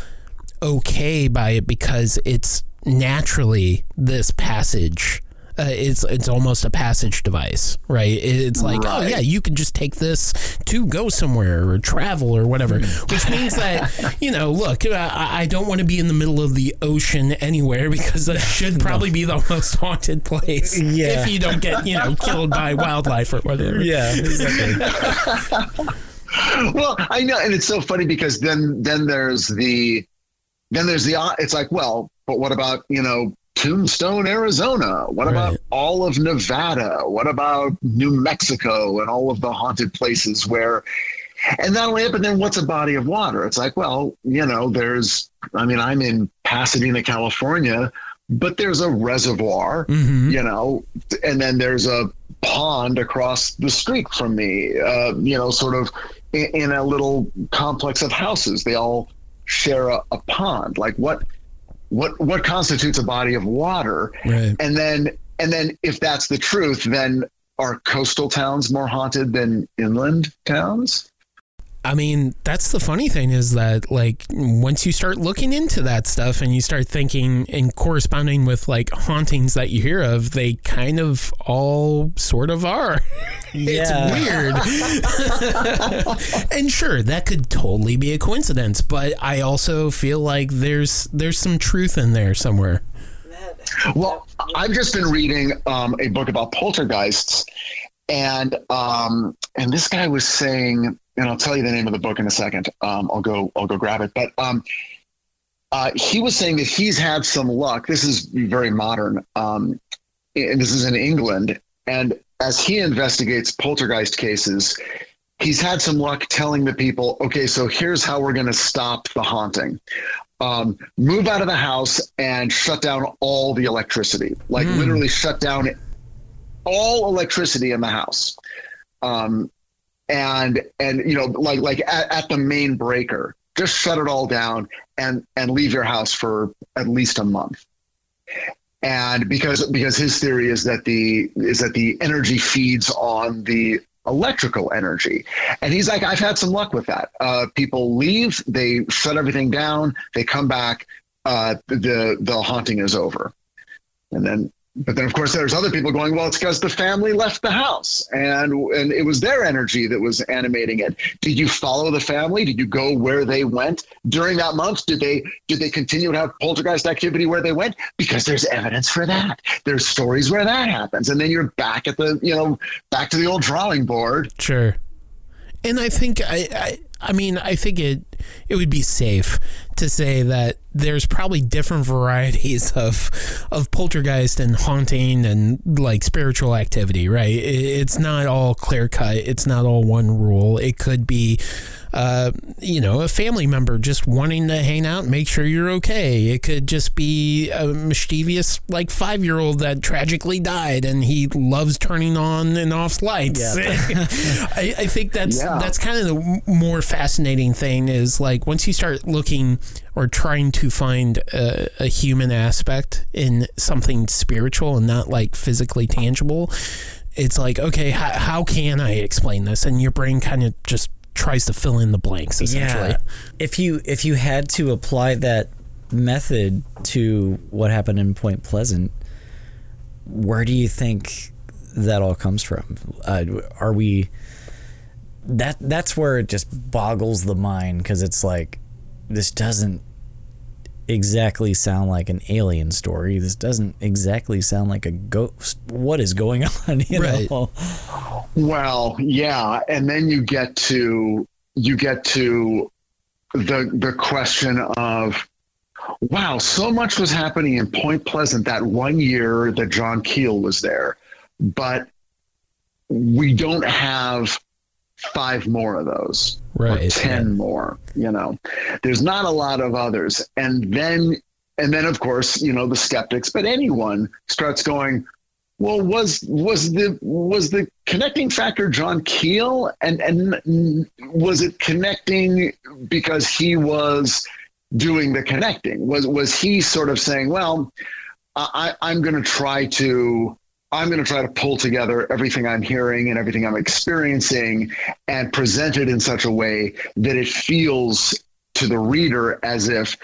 okay by it because it's naturally this passage. Uh, it's it's almost a passage device, right? It's like, right. oh yeah, you can just take this to go somewhere or travel or whatever, which means that, you know, look, I, I don't want to be in the middle of the ocean anywhere, because that should probably no. be the most haunted place yeah. if you don't get, you know, killed by wildlife or whatever. Yeah, exactly. Well, I know, and it's so funny because then then there's the Then there's the, it's like, well, but what about, you know, Tombstone, Arizona? What right. about all of Nevada? What about New Mexico and all of the haunted places where, and not only that, but then what's a body of water? It's like, well, you know, there's, I mean, I'm in Pasadena, California, but there's a reservoir, mm-hmm. you know, and then there's a pond across the street from me, uh, you know, sort of in, in a little complex of houses. They all share a, a pond. Like what what what constitutes a body of water? Right. And then and then if that's the truth, then are coastal towns more haunted than inland towns? I mean, that's the funny thing, is that like once you start looking into that stuff and you start thinking and corresponding with like hauntings that you hear of, they kind of all sort of are. Yeah. It's weird. And sure, that could totally be a coincidence, but I also feel like there's there's some truth in there somewhere. Well, I've just been reading um, a book about poltergeists, and um, and this guy was saying, and I'll tell you the name of the book in a second. Um, I'll go, I'll go grab it. But um, uh, he was saying that he's had some luck. This is very modern. Um, and this is in England. And as he investigates poltergeist cases, he's had some luck telling the people, okay, so here's how we're going to stop the haunting. Um, move out of the house and shut down all the electricity, like mm. literally shut down all electricity in the house. Um, And, and, you know, like, like at, at the main breaker, just shut it all down and, and leave your house for at least a month. And because, because his theory is that the, is that the energy feeds on the electrical energy. And he's like, I've had some luck with that. Uh, people leave, they shut everything down, they come back, uh, the, the haunting is over. And then, But then, of course, there's other people going, well, it's because the family left the house and and it was their energy that was animating it. Did you follow the family? Did you go where they went during that month? Did they did they continue to have poltergeist activity where they went? Because there's evidence for that. There's stories where that happens. And then you're back at the, you know, back to the old drawing board. Sure. And I think I I, I mean, I think it it would be safe to say that there's probably different varieties of of poltergeist and haunting and like spiritual activity, right? It's not all clear cut. It's not all one rule. It could be, uh, you know, a family member just wanting to hang out and make sure you're okay. It could just be a mischievous like five year old that tragically died and he loves turning on and off lights. Yeah. I, I think that's yeah. that's kind of the more fascinating thing is like once you start looking or trying to find a, a human aspect in something spiritual and not like physically tangible, it's like, okay, how, how can I explain this? And your brain kind of just tries to fill in the blanks essentially. Yeah. If you if you had to apply that method to what happened in Point Pleasant, where do you think that all comes from? Uh, are we that that's where it just boggles the mind because it's like this doesn't exactly sound like an alien story. This doesn't exactly sound like a ghost. What is going on? You right. know? Well, yeah, and then you get to you get to the the question of, wow, so much was happening in Point Pleasant that one year that John Keel was there, but we don't have five more of those, right? Or ten yeah. more, you know, there's not a lot of others. And then, and then of course, you know, the skeptics, but anyone starts going, well, was, was the, was the connecting factor John Keel? And, and was it connecting because he was doing the connecting? Was, was he sort of saying, well, I, I'm going to try to, I'm going to try to pull together everything I'm hearing and everything I'm experiencing and present it in such a way that it feels to the reader as if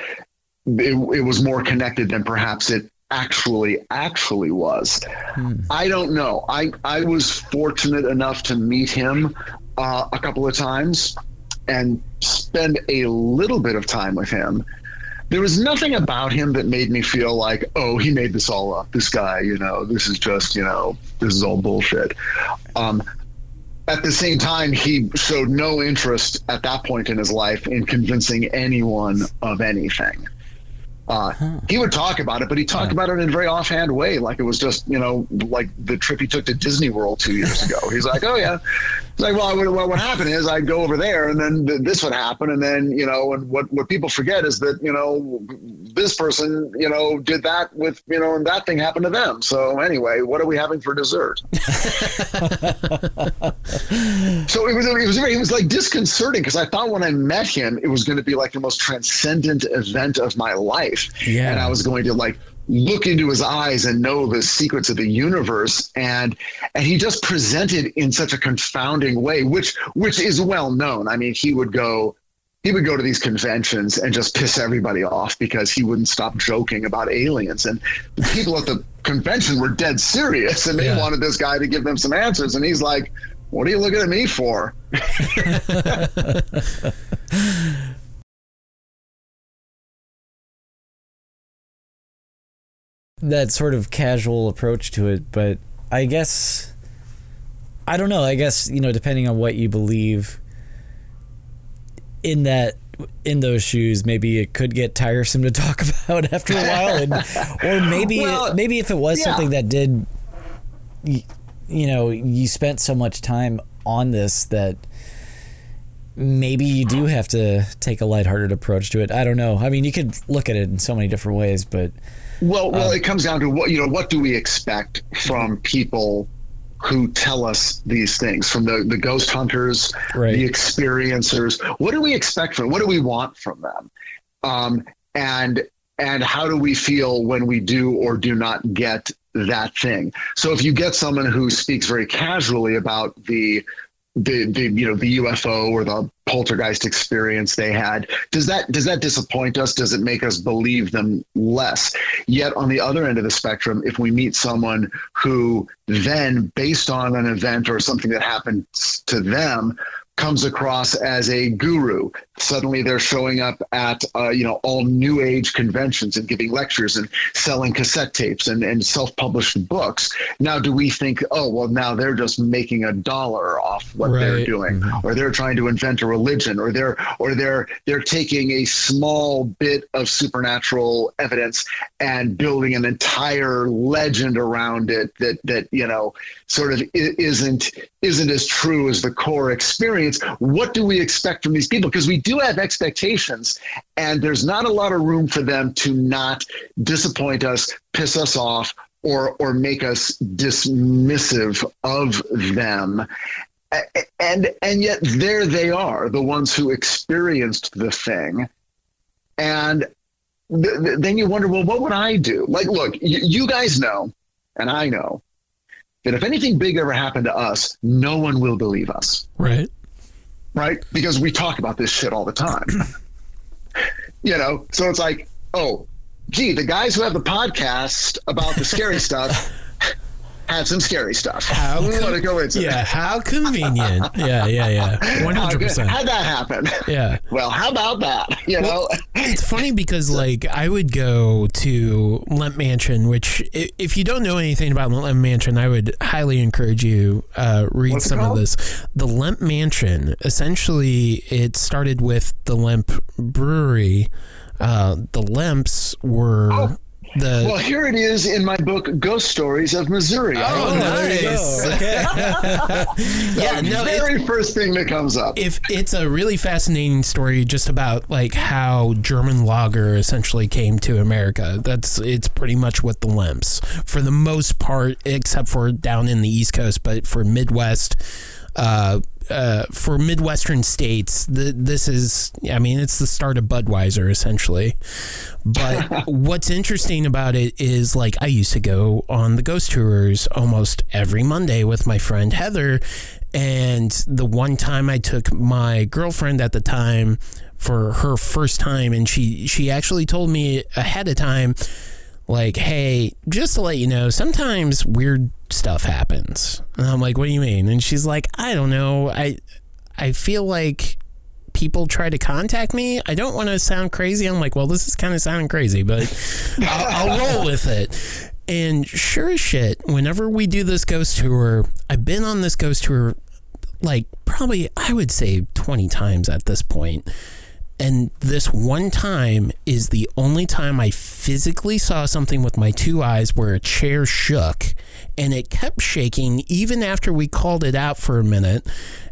it, it was more connected than perhaps it actually, actually was. Hmm. I don't know. I, I was fortunate enough to meet him uh, a couple of times and spend a little bit of time with him. There was nothing about him that made me feel like, oh, he made this all up. This guy, you know, this is just, you know, this is all bullshit. Um, at the same time, he showed no interest at that point in his life in convincing anyone of anything. Uh, huh. He would talk about it, but he talked huh. about it in a very offhand way, like it was just, you know, like the trip he took to Disney World two years ago. He's like, oh, yeah. He's like, well, what, what happened is I'd go over there and then th- this would happen. And then, you know, and what, what people forget is that, you know, this person, you know, did that with, you know, and that thing happened to them. So anyway, what are we having for dessert? So it was, it was, it was like disconcerting because I thought when I met him, it was going to be like the most transcendent event of my life. Yeah. And I was going to like look into his eyes and know the secrets of the universe. And, and he just presented in such a confounding way, which, which is well known. I mean, he would go, he would go to these conventions and just piss everybody off because he wouldn't stop joking about aliens. And the people at the convention were dead serious and they yeah. wanted this guy to give them some answers. And he's like, what are you looking at me for? That sort of casual approach to it, but I guess I don't know. I guess, you know, depending on what you believe in that in those shoes, maybe it could get tiresome to talk about after a while, and, or maybe well, maybe if it was yeah. something that did, you, you know, you spent so much time on this that maybe you do have to take a lighthearted approach to it. I don't know. I mean, you could look at it in so many different ways, but. Well, well, um, it comes down to what, you know, what do we expect from people who tell us these things, from the, the ghost hunters, right. the experiencers? What do we expect from? What do we want from them? Um, and and how do we feel when we do or do not get that thing? So if you get someone who speaks very casually about the the, the you know the U F O or the poltergeist experience they had, does that does that disappoint us? Does it make us believe them less? Yet on the other end of the spectrum, if we meet someone who then, based on an event or something that happened to them, comes across as a guru. Suddenly they're showing up at, uh, you know, all new age conventions and giving lectures and selling cassette tapes and, and self-published books. Now, do we think, oh, well, now they're just making a dollar off what right. they're doing, mm-hmm. or they're trying to invent a religion, or they're, or they're, they're taking a small bit of supernatural evidence and building an entire legend around it that, that, you know, sort of isn't, isn't as true as the core experience. What do we expect from these people? Because we do have expectations, and there's not a lot of room for them to not disappoint us, piss us off, or or make us dismissive of them. And and yet there they are, the ones who experienced the thing. And th- th- then you wonder, well, what would I do? Like, look, y- you guys know, and I know, that if anything big ever happened to us, no one will believe us. Right. Right? Because we talk about this shit all the time. You know, so it's like, oh, gee, the guys who have the podcast about the scary stuff had some scary stuff. How we want to go into yeah, that. How convenient. Yeah, yeah, yeah. one hundred percent. How'd that happen? Yeah. Well, how about that? You well, know? It's funny because, like, I would go to Lemp Mansion, which, if you don't know anything about Lemp Mansion, I would highly encourage you uh, read What's some of this. The Lemp Mansion, essentially, it started with the Lemp Brewery. Uh, the Lemps were... Oh. The, well, here it is in my book, Ghost Stories of Missouri. Oh, nice. Okay. yeah, the no, very it, first thing that comes up. If it's a really fascinating story just about like how German lager essentially came to America. That's it's pretty much what the Lemps, for the most part, except for down in the East Coast, but for Midwest, uh, uh, for Midwestern states, the, this is, I mean, it's the start of Budweiser essentially. But what's interesting about it is, like, I used to go on the ghost tours almost every Monday with my friend Heather. And the one time I took my girlfriend at the time for her first time, and she, she actually told me ahead of time, like, hey, just to let you know, sometimes weird stuff happens. And I'm like, what do you mean? And she's like, I don't know. I I feel like people try to contact me. I don't want to sound crazy. I'm like, well, this is kind of sounding crazy, but I'll, I'll roll with it. And sure as shit, whenever we do this ghost tour, I've been on this ghost tour like probably, I would say twenty times at this point. And this one time is the only time I physically saw something with my two eyes, where a chair shook, and it kept shaking even after we called it out for a minute.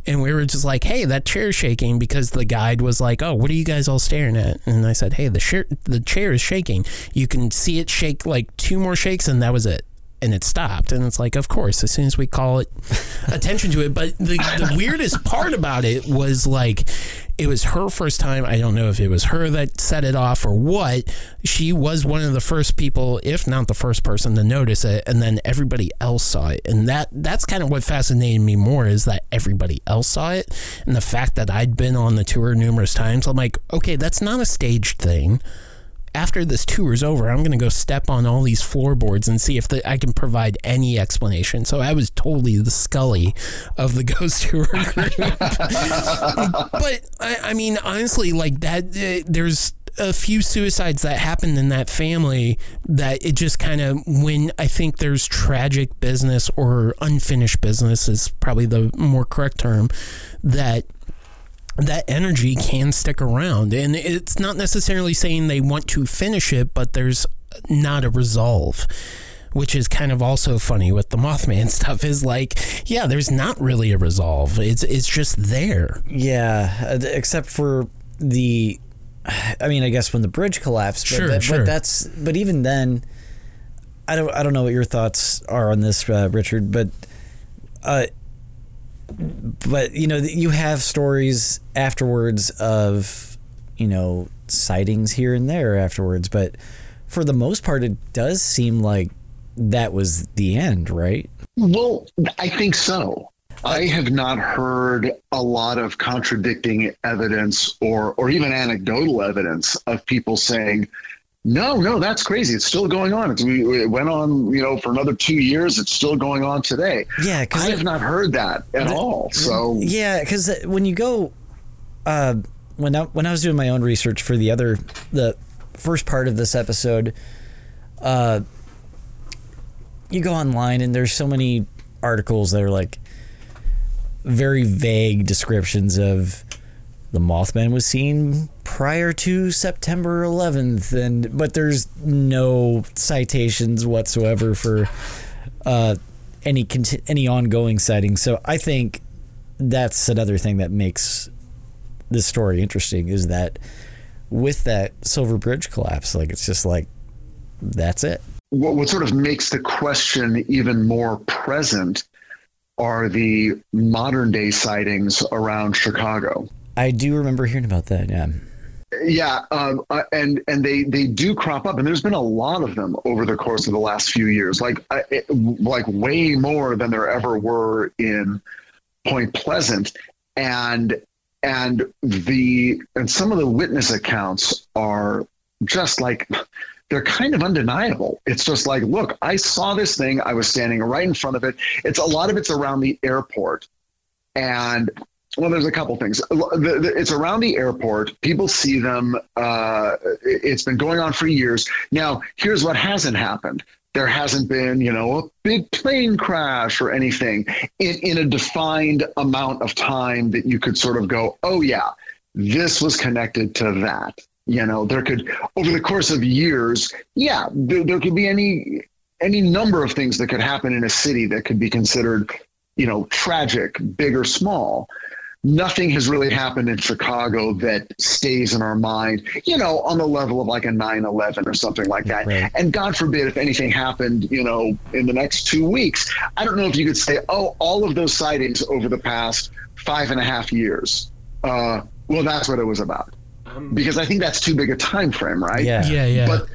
And we were just like, hey, that chair's shaking, because the guide was like, oh, what are you guys all staring at? And I said, hey, the chair, the chair is shaking. You can see it shake like two more shakes, and that was it. And it stopped. And it's like, of course, as soon as we call it attention to it. But the, the weirdest part about it was, like, it was her first time. I don't know if it was her that set it off or what. She was one of the first people, if not the first person, to notice it, and then everybody else saw it. And that that's kind of what fascinated me more, is that everybody else saw it, and the fact that I'd been on the tour numerous times. I'm like, okay, that's not a staged thing. After this tour is over, I'm going to go step on all these floorboards and see if the, I can provide any explanation. So I was totally the Scully of the ghost tour group. But I, I mean, honestly, like that, uh, there's a few suicides that happened in that family that it just kind of, when I think there's tragic business, or unfinished business is probably the more correct term, that that energy can stick around. And it's not necessarily saying they want to finish it, but there's not a resolve, which is kind of also funny with the Mothman stuff, is like, yeah, there's not really a resolve. It's it's just there. Yeah, except for the, I mean, I guess when the bridge collapsed, but, sure, that, sure. but that's, but even then, I don't, I don't know what your thoughts are on this, uh, Richard, but, uh, But, you know, you have stories afterwards of, you know, sightings here and there afterwards. But for the most part, it does seem like that was the end, right? Well, I think so. I have not heard a lot of contradicting evidence or, or even anecdotal evidence of people saying, No, no, that's crazy. It's still going on. It's, we, it went on, you know, for another two years. It's still going on today. Yeah, I have not heard that at the, all. So yeah, because when you go, uh, when I, when I was doing my own research for the other the first part of this episode, uh, you go online and there's so many articles that are like very vague descriptions of the Mothman was seen prior to September eleventh, and but there's no citations whatsoever for uh, any conti- any ongoing sightings. So I think that's another thing that makes this story interesting, is that with that Silver Bridge collapse, like it's just like that's it. What what sort of makes the question even more present are the modern day sightings around Chicago. I do remember hearing about that. Yeah. Yeah. Um, uh, and, and they, they do crop up, and there's been a lot of them over the course of the last few years, like, uh, it, like way more than there ever were in Point Pleasant. And, and the, and some of the witness accounts are just like, they're kind of undeniable. It's just like, look, I saw this thing. I was standing right in front of it. It's a lot of it's around the airport. And, well, there's a couple things. It's around the airport. People see them. Uh, it's been going on for years. Now, here's what hasn't happened. There hasn't been, you know, a big plane crash or anything in, in a defined amount of time that you could sort of go, oh, yeah, this was connected to that. You know, there could, over the course of years, yeah, there, there could be any any number of things that could happen in a city that could be considered, you know, tragic, big or small. Nothing has really happened in Chicago that stays in our mind, you know, on the level of like a nine eleven or something like that. Right. And God forbid if anything happened, you know, in the next two weeks, I don't know if you could say, oh, all of those sightings over the past five and a half years. Uh, well, that's what it was about, um, because I think that's too big a time frame, right? Yeah, yeah, yeah. But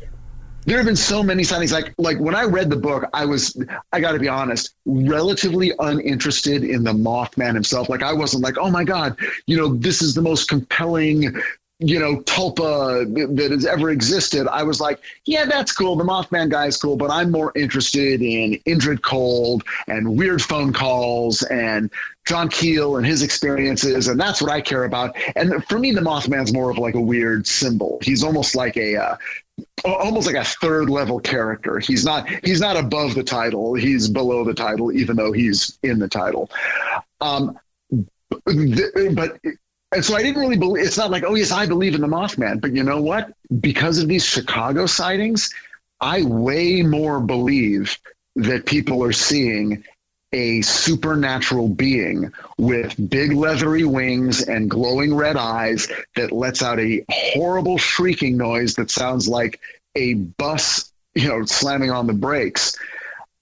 there have been so many sightings. Like, like when I read the book, I was, I got to be honest, relatively uninterested in the Mothman himself. Like I wasn't like, oh my God, you know, this is the most compelling, you know, tulpa that has ever existed. I was like, yeah, that's cool. The Mothman guy is cool, but I'm more interested in Indrid Cold and weird phone calls and John Keel and his experiences. And that's what I care about. And for me, the Mothman's more of like a weird symbol. He's almost like a, uh, almost like a third level character. He's not, he's not above the title. He's below the title, even though he's in the title. Um, but, and so I didn't really believe, it's not like, oh yes, I believe in the Mothman, but you know what, because of these Chicago sightings, I way more believe that people are seeing a supernatural being with big leathery wings and glowing red eyes that lets out a horrible shrieking noise that sounds like a bus, you know, slamming on the brakes.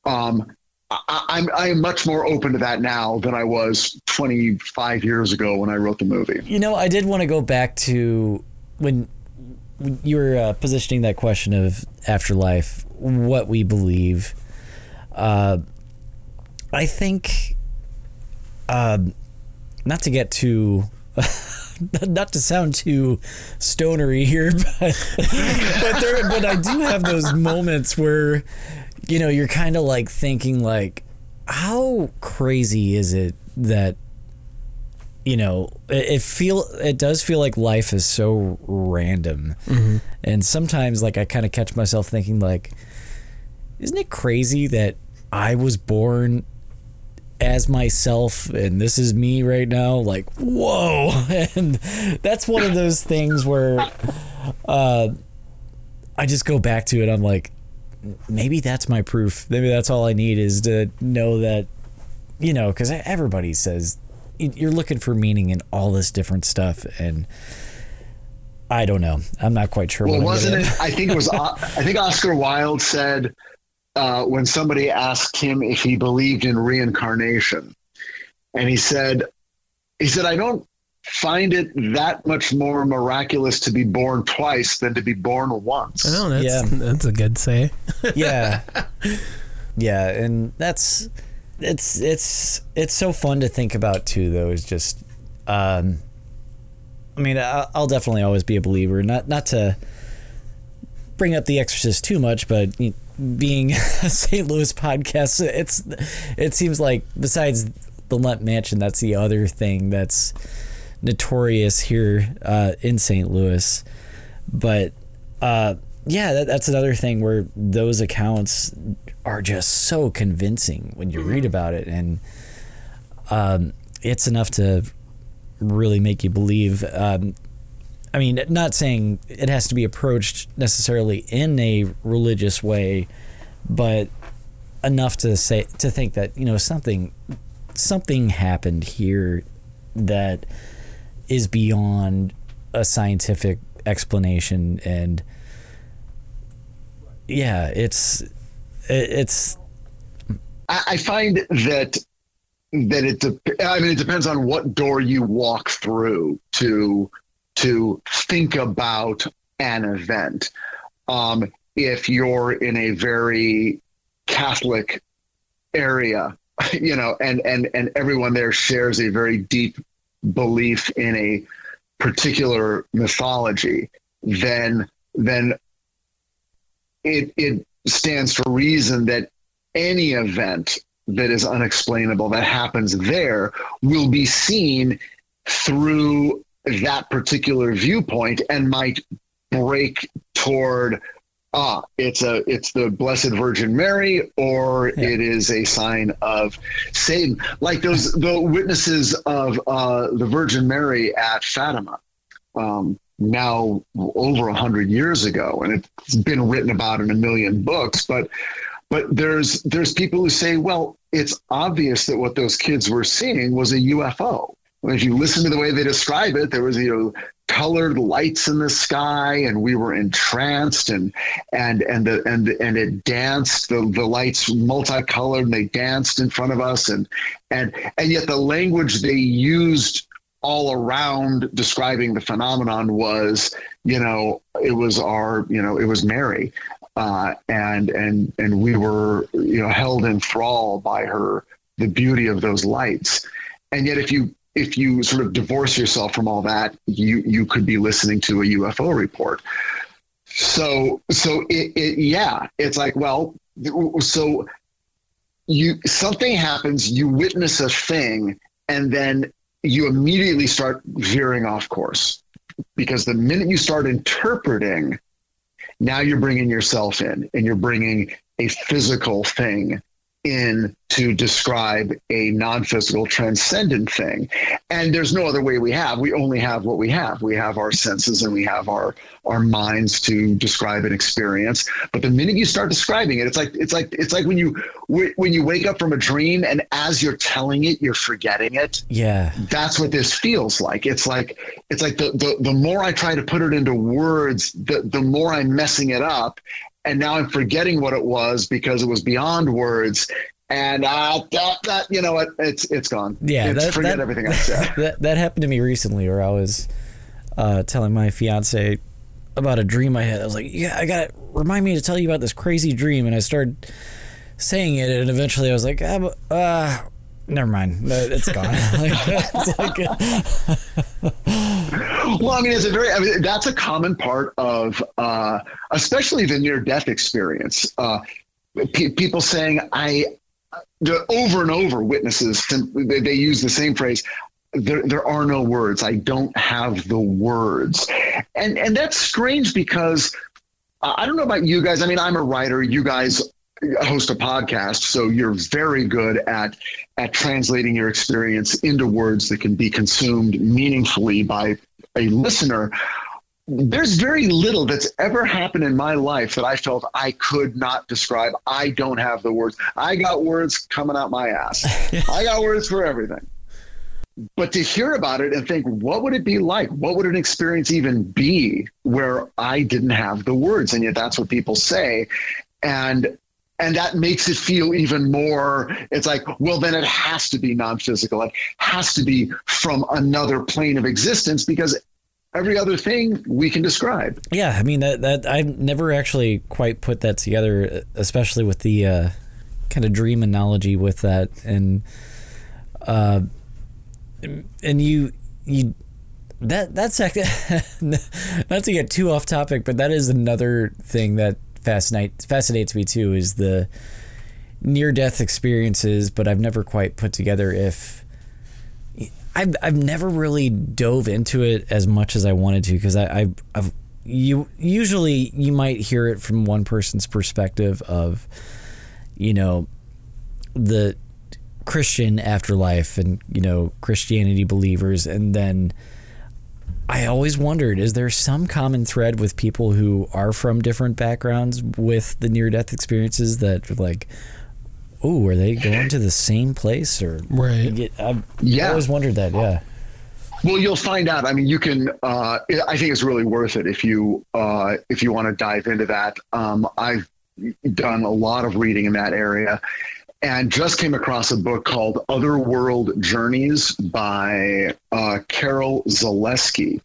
Um, I, I'm I'm much more open to that now than I was twenty-five years ago when I wrote the movie. You know, I did want to go back to when you were uh, positioning that question of afterlife, what we believe. Uh, I think, uh, not to get too, not to sound too stonery here, but but, there, but I do have those moments where, you know, you're kind of like thinking like, how crazy is it that, you know, it, it feel it does feel like life is so random, mm-hmm. and sometimes like I kind of catch myself thinking like, isn't it crazy that I was born as myself and this is me right now, like whoa. And that's one of those things where uh I just go back to it. I'm like, maybe that's my proof, maybe that's all I need, is to know that, you know, because everybody says you're looking for meaning in all this different stuff, and I don't know, I'm not quite sure. Well, wasn't it, I think it was I think Oscar Wilde said, Uh, when somebody asked him if he believed in reincarnation, and he said, he said, I don't find it that much more miraculous to be born twice than to be born once. Oh, that's, yeah. That's a good say. Yeah. Yeah. And that's, it's, it's, it's so fun to think about too, though, is just, um, I mean, I'll definitely always be a believer, not, not to, bring up The Exorcist too much, but being a Saint Louis podcast, it's it seems like besides the Lemp Mansion, that's the other thing that's notorious here uh, in Saint Louis. But uh, yeah, that, that's another thing where those accounts are just so convincing when you read about it, and um, it's enough to really make you believe. Um, I mean, not saying it has to be approached necessarily in a religious way, but enough to say to think that, you know, something something happened here that is beyond a scientific explanation. And yeah, it's it's I find that that it de- I mean it depends on what door you walk through to to think about an event. Um, if you're in a very Catholic area, you know, and, and, and everyone there shares a very deep belief in a particular mythology, then then it it stands to reason that any event that is unexplainable that happens there will be seen through that particular viewpoint and might break toward ah it's a it's the Blessed Virgin Mary, or yeah. It is a sign of Satan, like those the witnesses of uh the Virgin Mary at Fatima um now over a hundred years ago, and it's been written about in a million books, but but there's there's people who say, well, it's obvious that what those kids were seeing was a U F O. If you listen to the way they describe it, there was, you know, colored lights in the sky, and we were entranced, and and and the and and it danced. The the lights multicolored, and they danced in front of us, and and and yet the language they used all around describing the phenomenon was, you know, it was our, you know, it was Mary, uh, and and and we were, you know, held in thrall by her, the beauty of those lights. And yet, if you If you sort of divorce yourself from all that, you you could be listening to a U F O report. So so it, it yeah, it's like, well, so you something happens, you witness a thing, and then you immediately start veering off course, because the minute you start interpreting, now you're bringing yourself in, and you're bringing a physical thing in to describe a non-physical transcendent thing. And there's no other way we have. We only have what we have. We have our senses, and we have our, our minds to describe an experience. But the minute you start describing it, it's like, it's like, it's like when you, when you wake up from a dream, and as you're telling it, you're forgetting it. Yeah. That's what this feels like. It's like, it's like the, the, the more I try to put it into words, the, the more I'm messing it up. And now I'm forgetting what it was because it was beyond words. And uh, that, that, you know what, it's it's gone. Yeah, it's, that, forget that, everything I said. That, that happened to me recently, where I was uh, telling my fiance about a dream I had. I was like, yeah, I got to remind me to tell you about this crazy dream. And I started saying it, and eventually I was like, ah, uh, never mind, it's gone. It's like a- Well, I mean, it's a very, I mean, that's a common part of, uh, especially the near-death experience. Uh, pe- people saying, I, over and over, witnesses, they, they use the same phrase, there, there are no words. I don't have the words. And, and that's strange, because uh, I don't know about you guys. I mean, I'm a writer. You guys host a podcast, so you're very good at at translating your experience into words that can be consumed meaningfully by a listener. There's very little that's ever happened in my life that I felt I could not describe. I don't have the words. I got words coming out my ass. I got words for everything. But to hear about it and think, what would it be like? What would an experience even be where I didn't have the words? And yet that's what people say. And And that makes it feel even more, it's like, well, then it has to be non-physical. It has to be from another plane of existence, because every other thing we can describe. Yeah, I mean, that, that I've never actually quite put that together, especially with the uh, kind of dream analogy with that. And uh, and you, you That that's not to get too off topic, but that is another thing that fascinates fascinates me too, is the near-death experiences. But I've never quite put together if I've I've never really dove into it as much as I wanted to, because I I've, I've you usually you might hear it from one person's perspective of, you know, the Christian afterlife and, you know, Christianity believers, and then I always wondered, is there some common thread with people who are from different backgrounds with the near-death experiences that, like, oh, are they going to the same place? Or right? I've, yeah, I always wondered that. Yeah. Well, you'll find out. I mean, you can. Uh, I think it's really worth it if you uh, if you want to dive into that. Um, I've done a lot of reading in that area, and just came across a book called Otherworld Journeys by uh, Carol Zaleski.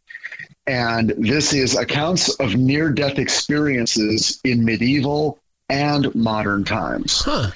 And this is accounts of near-death experiences in medieval and modern times. Huh.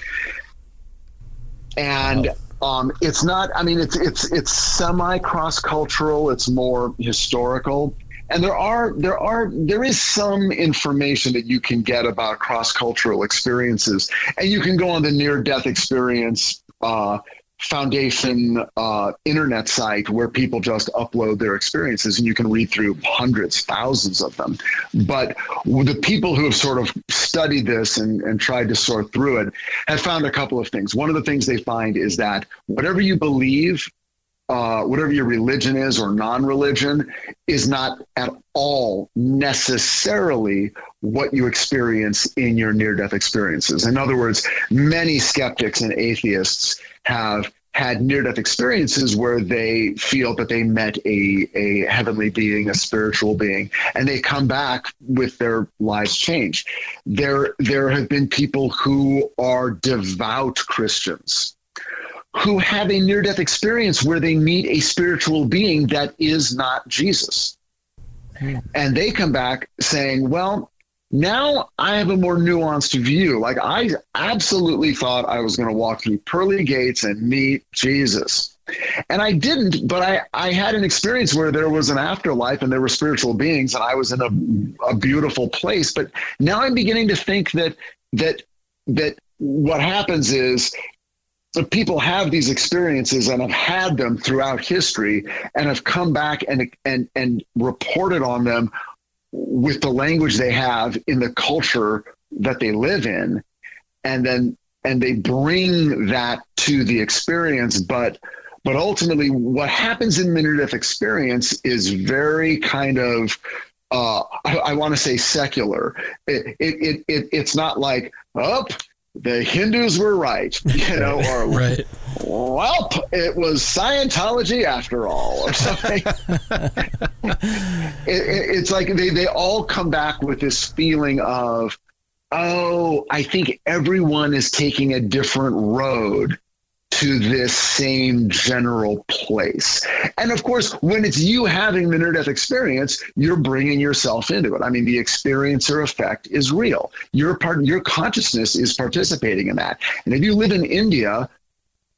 And wow. um, it's not, I mean, it's it's it's semi-cross-cultural, it's more historical. And there are there are there is some information that you can get about cross-cultural experiences, and you can go on the near-death experience uh, foundation uh, internet site where people just upload their experiences, and you can read through hundreds, thousands of them. But the people who have sort of studied this and, and tried to sort through it have found a couple of things. One of the things they find is that whatever you believe, Uh, whatever your religion is or non-religion, is not at all necessarily what you experience in your near-death experiences. In other words, many skeptics and atheists have had near-death experiences where they feel that they met a, a heavenly being, a spiritual being, and they come back with their lives changed. There, there have been people who are devout Christians who have a near-death experience where they meet a spiritual being that is not Jesus. And they come back saying, well, now I have a more nuanced view. Like, I absolutely thought I was going to walk through pearly gates and meet Jesus. And I didn't, but I, I had an experience where there was an afterlife and there were spiritual beings and I was in a, a beautiful place. But now I'm beginning to think that, that, that what happens is, so people have these experiences and have had them throughout history and have come back and and and reported on them with the language they have in the culture that they live in, and then and they bring that to the experience. But but ultimately, what happens in the near-death experience is very kind of uh, I, I want to say secular. It it, it it it's not like oh. the Hindus were right, you know, or right. Well, it was Scientology after all, or something. it, it, it's like they, they all come back with this feeling of, oh, I think everyone is taking a different road to this same general place. And of course, when it's you having the near-death experience, you're bringing yourself into it. I mean, the experiencer effect is real. Your part, your consciousness is participating in that. And if you live in India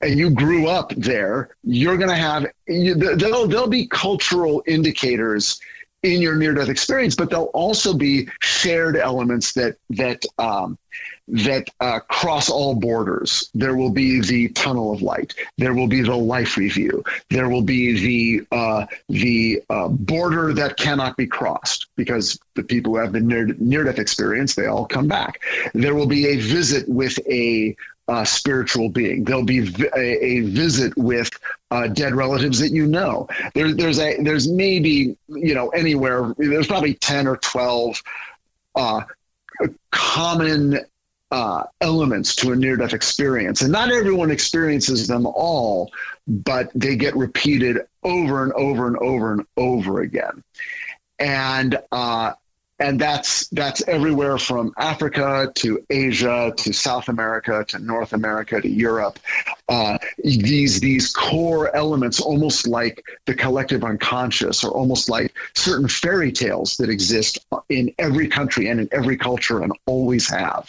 and you grew up there, you're going to have, you, there'll, there'll be cultural indicators in your near-death experience, but there'll also be shared elements that, that, um, that uh, cross all borders. There will be the tunnel of light. There will be the life review. There will be the uh, the uh, border that cannot be crossed, because the people who have the near, near-death experience, they all come back. There will be a visit with a uh, spiritual being. There'll be v- a, a visit with uh, dead relatives that you know. There, there's a there's maybe, you know, anywhere, there's probably ten or twelve uh, common Uh, elements to a near-death experience, and not everyone experiences them all, but they get repeated over and over and over and over again. And uh, and that's that's everywhere from Africa to Asia to South America to North America to Europe. Uh, these these core elements, almost like the collective unconscious, or almost like certain fairy tales that exist in every country and in every culture and always have.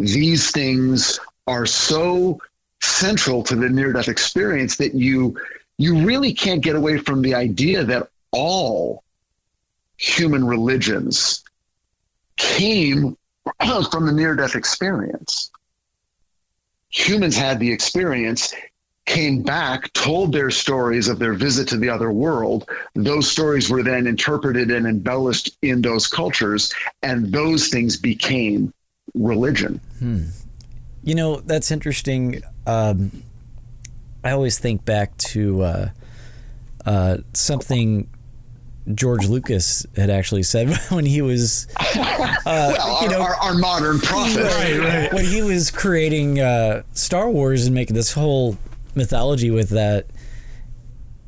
These things are so central to the near-death experience that you you really can't get away from the idea that all human religions came from the near-death experience. Humans had the experience, came back, told their stories of their visit to the other world. Those stories were then interpreted and embellished in those cultures, and those things became religion. Hmm. You know, that's interesting. Um, I always think back to uh, uh, something George Lucas had actually said when he was, uh, well, you know, our, our modern prophet, right, right. When he was creating uh, Star Wars and making this whole mythology with that,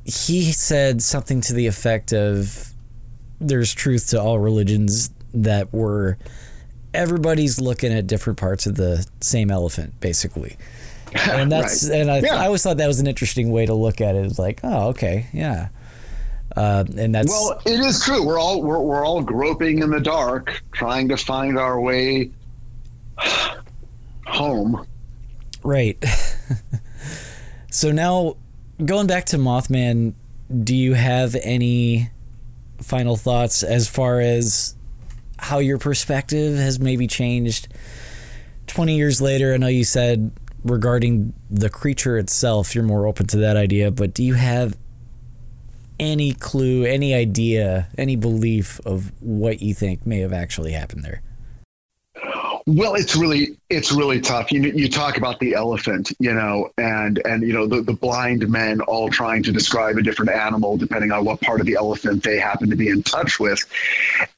he said something to the effect of, "There's truth to all religions that were." Everybody's looking at different parts of the same elephant, basically. And that's right. and I, yeah. I always thought that was an interesting way to look at it. It's like, oh, okay, yeah. Uh, and that's well, it is true. We're all we're we're all groping in the dark, trying to find our way home. Right. So now, going back to Mothman, do you have any final thoughts as far as how your perspective has maybe changed twenty years later? I know you said regarding the creature itself, you're more open to that idea, but do you have any clue, any idea, any belief of what you think may have actually happened there? Well, it's really, it's really tough. You you talk about the elephant, you know, and, and, you know, the, the blind men all trying to describe a different animal, depending on what part of the elephant they happen to be in touch with.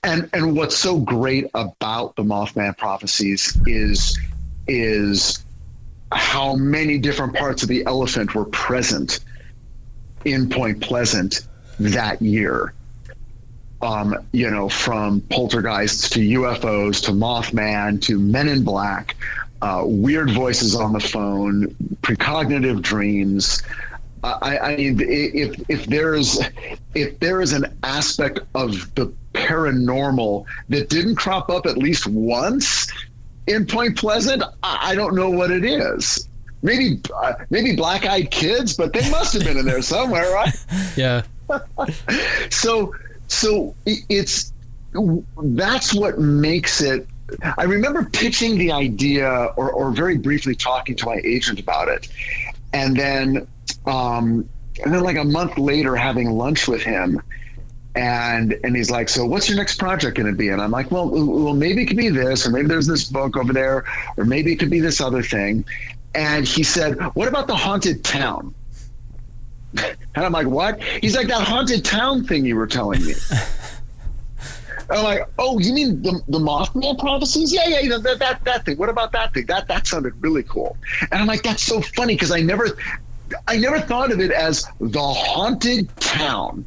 And, and what's so great about the Mothman Prophecies is, is how many different parts of the elephant were present in Point Pleasant that year. Um, you know, from poltergeists to U F Os to Mothman to Men in Black, uh, weird voices on the phone, precognitive dreams. Uh, I, I mean, if if there is if there is an aspect of the paranormal that didn't crop up at least once in Point Pleasant, I, I don't know what it is. Maybe uh, maybe black-eyed kids, but they must have been in there somewhere, right? Yeah. so. So it's, that's what makes it, I remember pitching the idea or, or very briefly talking to my agent about it. And then, um, and then like a month later having lunch with him and, and he's like, so what's your next project going to be? And I'm like, well, well, maybe it could be this, or maybe there's this book over there, or maybe it could be this other thing. And he said, what about the haunted town? And I'm like, what? He's like, that haunted town thing you were telling me. I'm like, oh, you mean the, the Mothman Prophecies? Yeah, yeah, you know, that, that that thing. What about that thing? That that sounded really cool. And I'm like, that's so funny because I never, I never thought of it as the haunted town.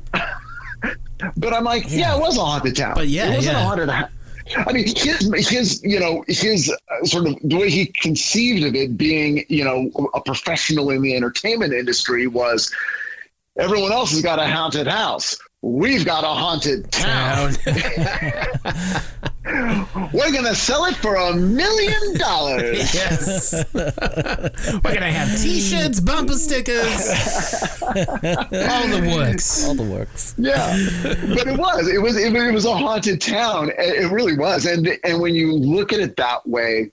But I'm like, yeah. yeah, it was a haunted town. But yeah, it wasn't yeah. a haunted town. I mean, his, his, you know, his uh, sort of the way he conceived of it being, you know, a professional in the entertainment industry was everyone else has got a haunted house. We've got a haunted town. town. We're going to sell it for a million dollars. Yes. We're going to have T-shirts, bumper stickers, all the works. All the works. Yeah. But it was. It was it, it was a haunted town. It really was. And and when you look at it that way,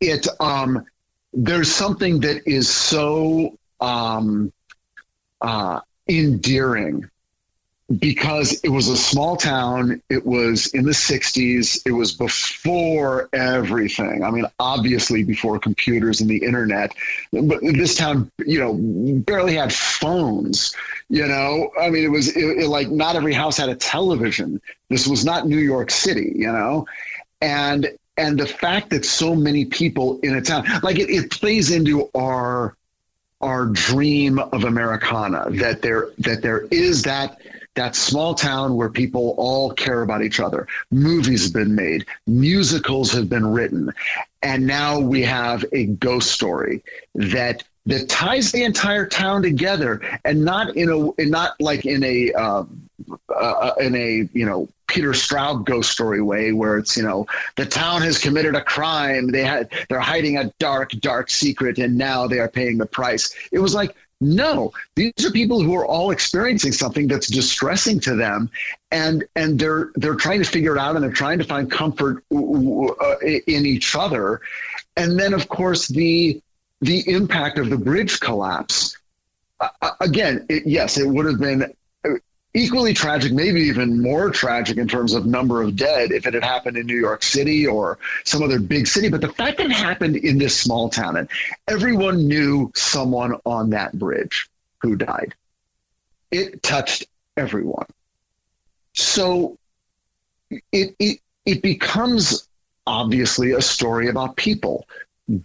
it um there's something that is so um uh endearing. Because it was a small town, it was in the sixties, it was before everything. I mean, obviously before computers and the internet, but this town, you know, barely had phones, you know? I mean, it was it, it, like not every house had a television. This was not New York City, you know? And and the fact that so many people in a town, like it, it plays into our our dream of Americana, that there that there is that... that small town where people all care about each other. Movies have been made, musicals have been written, and now we have a ghost story that that ties the entire town together, and not in a, and not like in a uh, uh, in a you know Peter Straub ghost story way where it's you know the town has committed a crime, they had they're hiding a dark dark secret, and now they are paying the price. It was like, No, these are people who are all experiencing something that's distressing to them, and and they're they're trying to figure it out, and they're trying to find comfort in each other. And then, of course, the the impact of the bridge collapse. Uh, again, it, yes, it would have been equally tragic, maybe even more tragic in terms of number of dead if it had happened in New York City or some other big city. But the fact that it happened in this small town, and everyone knew someone on that bridge who died, it touched everyone. So it it, it becomes obviously a story about people g-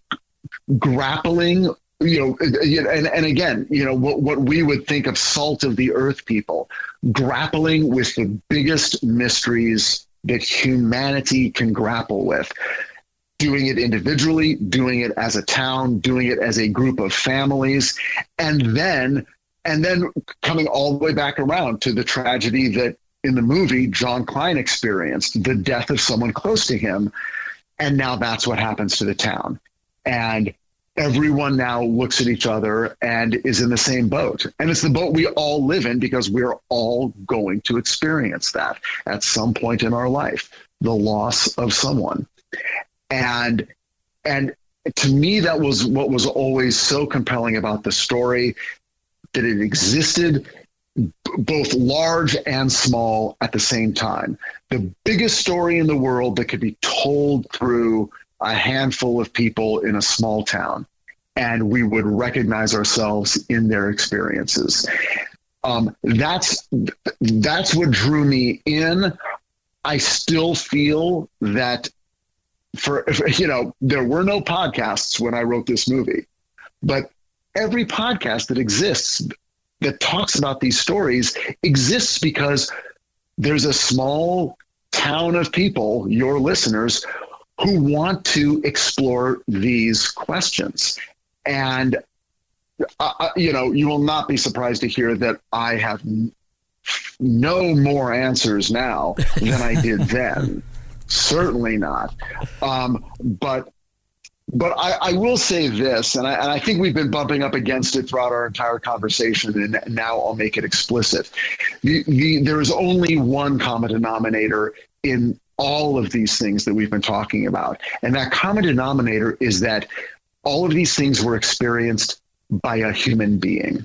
grappling You know, and, and again, you know, what, what we would think of salt of the earth people grappling with the biggest mysteries that humanity can grapple with, doing it individually, doing it as a town, doing it as a group of families, and then and then coming all the way back around to the tragedy that in the movie John Klein experienced, the death of someone close to him. And now that's what happens to the town. And everyone now looks at each other and is in the same boat. And it's the boat we all live in, because we're all going to experience that at some point in our life, the loss of someone. And, and to me, that was what was always so compelling about the story, that it existed b- both large and small at the same time. The biggest story in the world that could be told through a handful of people in a small town, and we would recognize ourselves in their experiences. Um, that's, that's what drew me in. I still feel that for, you know, there were no podcasts when I wrote this movie, but every podcast that exists that talks about these stories exists because there's a small town of people, your listeners, who want to explore these questions. And, uh, you know, you will not be surprised to hear that I have n- no more answers now than I did then. Certainly not. Um, but but I, I will say this, and I, and I think we've been bumping up against it throughout our entire conversation, and now I'll make it explicit. The, the, there is only one common denominator in all of these things that we've been talking about. And that common denominator is that all of these things were experienced by a human being.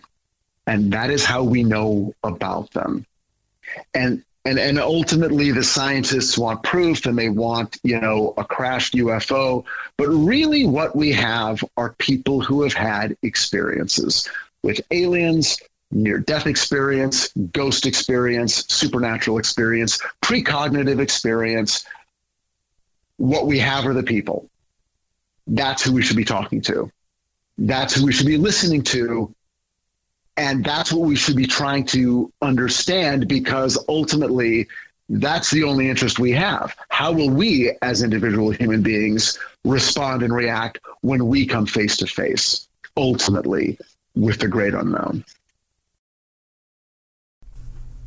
And that is how we know about them. And, and, and ultimately the scientists want proof, and they want, you know, a crashed U F O, but really what we have are people who have had experiences with aliens, near-death experience, ghost experience, supernatural experience, precognitive experience. What we have are the people. That's who we should be talking to. That's who we should be listening to. And that's what we should be trying to understand, because ultimately that's the only interest we have. How will we as individual human beings respond and react when we come face to face, ultimately, with the great unknown?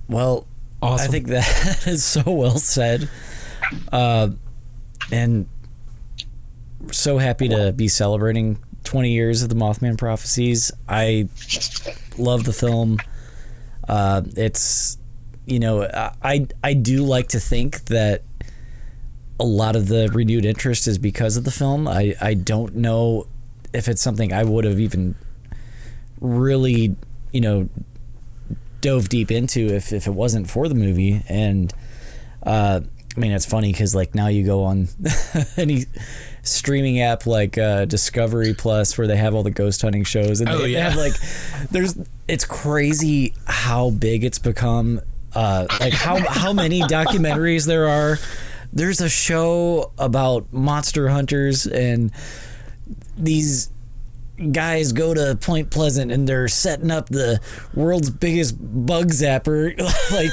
Well, awesome. I think that is so well said, uh, and we're so happy to be celebrating twenty years of the Mothman Prophecies. I love the film. Uh, it's, you know, I I do like to think that a lot of the renewed interest is because of the film. I, I don't know if it's something I would have even really, you know, dove deep into if, if it wasn't for the movie. And uh I mean, it's funny because like now you go on any streaming app like uh Discovery Plus, where they have all the ghost hunting shows, and oh, they, yeah. they have like there's it's crazy how big it's become, uh like how how many documentaries there are. There's a show about monster hunters, and these guys go to Point Pleasant and they're setting up the world's biggest bug zapper, like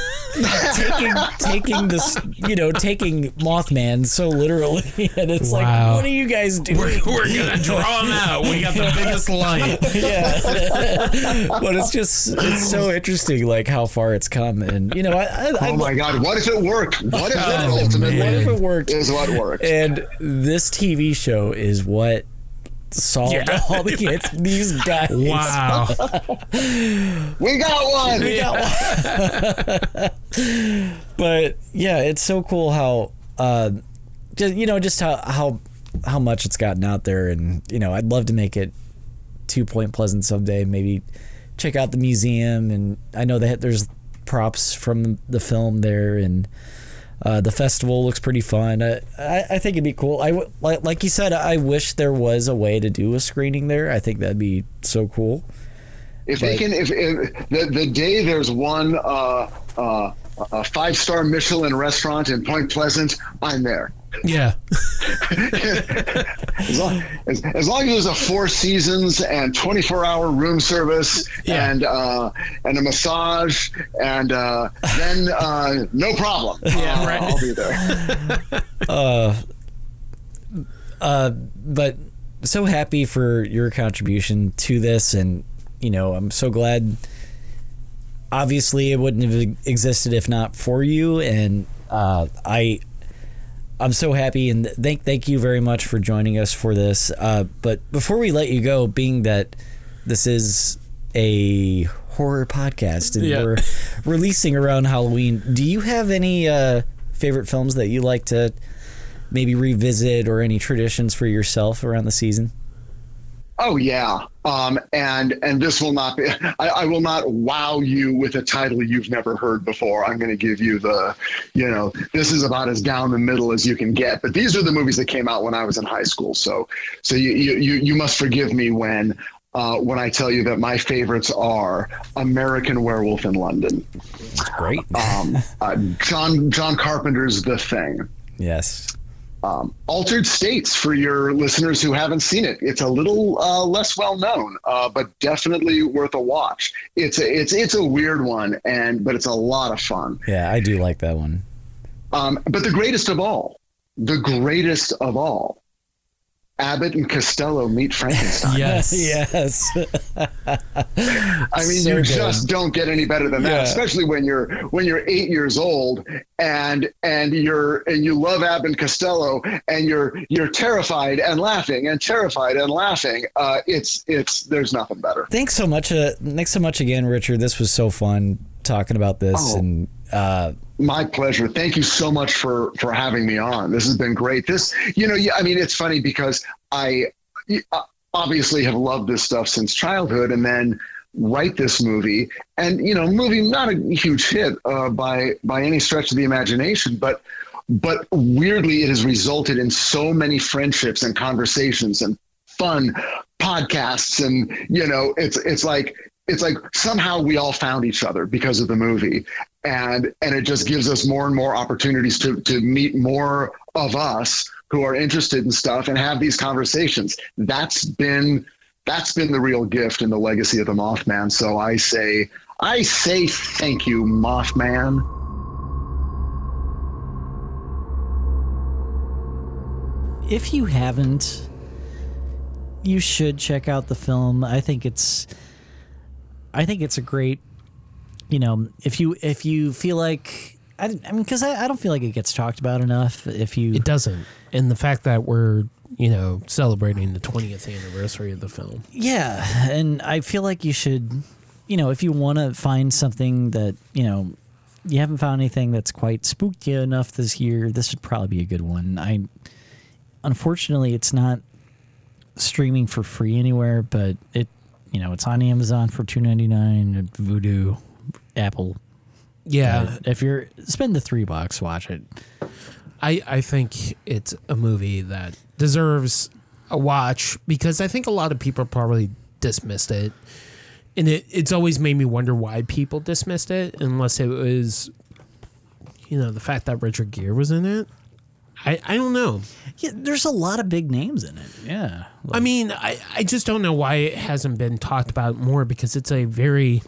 taking taking this, you know, taking Mothman so literally, and it's wow. like, what are you guys doing? We're, we're gonna draw them out. We got the biggest light. Yeah, but it's just it's so interesting, like how far it's come, and you know, I, I oh I, my god, what if it worked? What if oh, it ultimately? What if it worked? Is what worked? And this T V show is what solved yeah. all the kids. These guys. Wow. We got one. We got one. But yeah, it's so cool how, uh, just, you know, just how, how, how much it's gotten out there. And, you know, I'd love to make it to Point Pleasant someday, maybe check out the museum. And I know that there's props from the film there, and uh, the festival looks pretty fun. I, I, I think it'd be cool. I w- like, like you said, I wish there was a way to do a screening there. I think that'd be so cool. If but, they can, if, if the, the day there's one, uh, uh, a five-star Michelin restaurant in Point Pleasant, I'm there. Yeah. as, long, as, as long as there's a Four Seasons and twenty-four hour room service yeah. and uh, and a massage, and uh, then uh, no problem. Yeah, uh, right. I'll be there. Uh, uh, but so happy for your contribution to this, and you know, I'm so glad. Obviously, it wouldn't have existed if not for you, and uh, I. I'm so happy, and thank thank you very much for joining us for this. Uh, but before we let you go, being that this is a horror podcast and yeah. we're releasing around Halloween, do you have any uh, favorite films that you like to maybe revisit, or any traditions for yourself around the season? Oh yeah, um, and and this will not be. I, I will not wow you with a title you've never heard before. I'm going to give you the, you know, this is about as down the middle as you can get. But these are the movies that came out when I was in high school. So so you you you must forgive me when uh, when I tell you that my favorites are American Werewolf in London. That's great. um, uh, John John Carpenter's The Thing. Yes. Um, Altered States, for your listeners who haven't seen it, it's a little uh, less well known, uh, but definitely worth a watch. It's a, it's it's a weird one, and but it's a lot of fun. Yeah, I do like that one. Um, but the greatest of all, the greatest of all, Abbott and Costello Meet Frankenstein. Yes, yes. I mean, so you good. Just don't get any better than yeah. that, especially when you're when you're eight years old and and you're and you love Abbott and Costello, and you're you're terrified and laughing and terrified and laughing. Uh, it's it's there's nothing better. Thanks so much. Uh, thanks so much again, Richard. This was so fun talking about this. Oh. And. Uh, My pleasure. Thank you so much for, for having me on. This has been great. This, you know, I mean, it's funny because I obviously have loved this stuff since childhood, and then write this movie, and, you know, movie, not a huge hit uh, by, by any stretch of the imagination, but, but weirdly it has resulted in so many friendships and conversations and fun podcasts. And, you know, it's, it's like, it's like somehow we all found each other because of the movie. And and it just gives us more and more opportunities to, to meet more of us who are interested in stuff and have these conversations. That's been that's been the real gift and the legacy of the Mothman. So I say I say thank you, Mothman. If you haven't, you should check out the film. I think it's I think it's a great. You know, if you if you feel like I, I mean, because I, I don't feel like it gets talked about enough. If you it doesn't, and the fact that we're you know celebrating the twentieth anniversary of the film, yeah, and I feel like you should, you know, if you want to find something that you know you haven't found anything that's quite spooky enough this year, this would probably be a good one. I unfortunately it's not streaming for free anywhere, but it you know it's on Amazon for two ninety-nine at Vudu. Apple. Yeah. Uh, if you're spend the three bucks, watch it. I, I think it's a movie that deserves a watch because I think a lot of people probably dismissed it. And it, it's always made me wonder why people dismissed it, unless it was, you know, the fact that Richard Gere was in it. I, I don't know. Yeah, there's a lot of big names in it. Yeah. Like, I mean, I, I just don't know why it hasn't been talked about more because it's a very...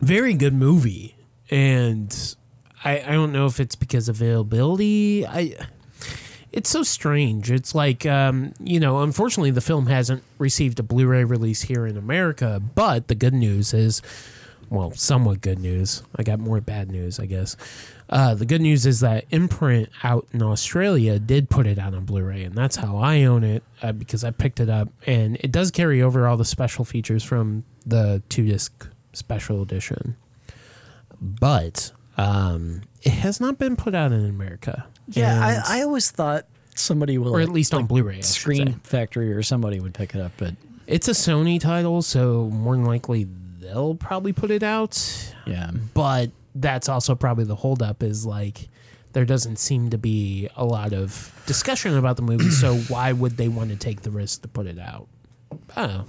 very good movie, and I, I don't know if it's because availability. I it's so strange. It's like um, you know, unfortunately, the film hasn't received a Blu-ray release here in America. But the good news is, well, somewhat good news. I got more bad news, I guess. Uh, the good news is that Imprint out in Australia did put it out on Blu-ray, and that's how I own it, uh, because I picked it up. And it does carry over all the special features from the two-disc special edition. But um, it has not been put out in America. Yeah, I, I always thought somebody will... Or at like, least on like Blu-ray, Screen Factory or somebody would pick it up, but... It's a Sony title, so more than likely they'll probably put it out. Yeah. But that's also probably the holdup is, like, there doesn't seem to be a lot of discussion about the movie, so why would they want to take the risk to put it out? I don't know.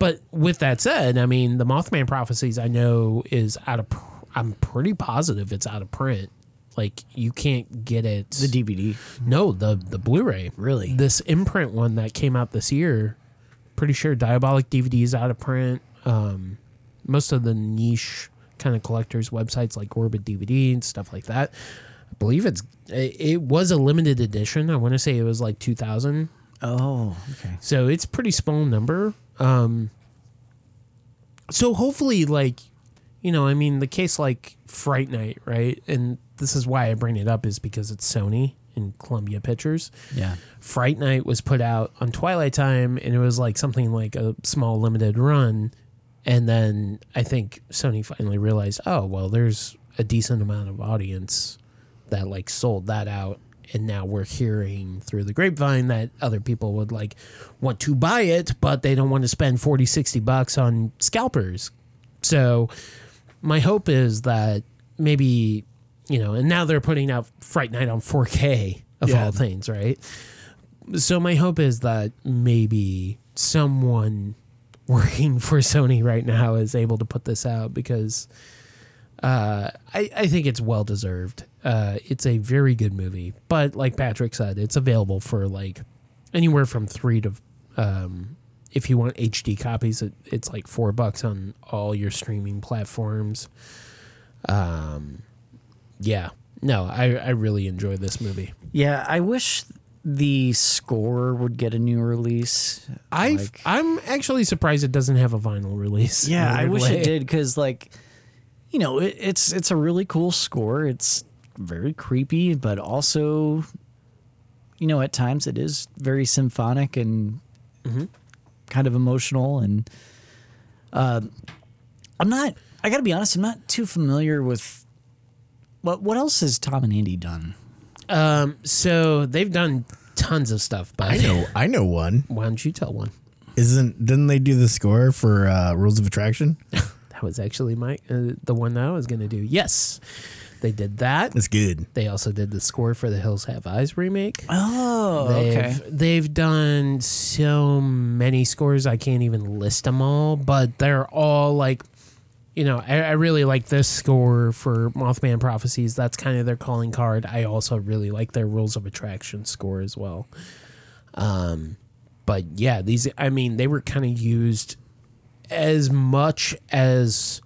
But with that said, I mean, the Mothman Prophecies I know is out of... Pr- I'm pretty positive it's out of print. Like, you can't get it... The D V D? No, the, the Blu-ray. Really? This Imprint one that came out this year... Pretty sure Diabolic D V D is out of print. Um, most of the niche kind of collectors websites like Orbit D V D and stuff like that. I believe it's it, it was a limited edition. I want to say it was like two thousand. Oh, okay. So it's pretty small number. Um, so hopefully, like, you know, I mean, the case like Fright Night, right? And this is why I bring it up is because it's Sony. In Columbia Pictures. Yeah. Fright Night was put out on Twilight Time, and it was like something like a small limited run. And then I think Sony finally realized, oh, well, there's a decent amount of audience that like sold that out. And now we're hearing through the grapevine that other people would like want to buy it, but they don't want to spend forty, sixty bucks on scalpers. So my hope is that maybe... You know, and now they're putting out Fright Night on four K of yeah. all things, right? So my hope is that maybe someone working for Sony right now is able to put this out because uh, I, I think it's well deserved. Uh, it's a very good movie, but like Patrick said, it's available for like anywhere from three to um, if you want H D copies, it, it's like four bucks on all your streaming platforms. Um. Yeah. No, I, I really enjoy this movie. Yeah, I wish the score would get a new release. I like, I'm actually surprised it doesn't have a vinyl release. Yeah, I wish way. it did because, like, you know, it, it's it's a really cool score. It's very creepy, but also, you know, at times it is very symphonic and mm-hmm. kind of emotional. And uh, I'm not. I got to be honest. I'm not too familiar with. What what else has Tom and Andy done? Um, so they've done tons of stuff. But I know I know one. Why don't you tell one? Isn't didn't they do the score for uh, Rules of Attraction? That was actually my uh, the one that I was going to do. Yes, they did that. That's good. They also did the score for The Hills Have Eyes remake. Oh, they've, okay. They've done so many scores I can't even list them all, but they're all like. You know, I, I really like this score for Mothman Prophecies. That's kind of their calling card. I also really like their Rules of Attraction score as well. Um, but yeah, these, I mean, they were kind of used as much as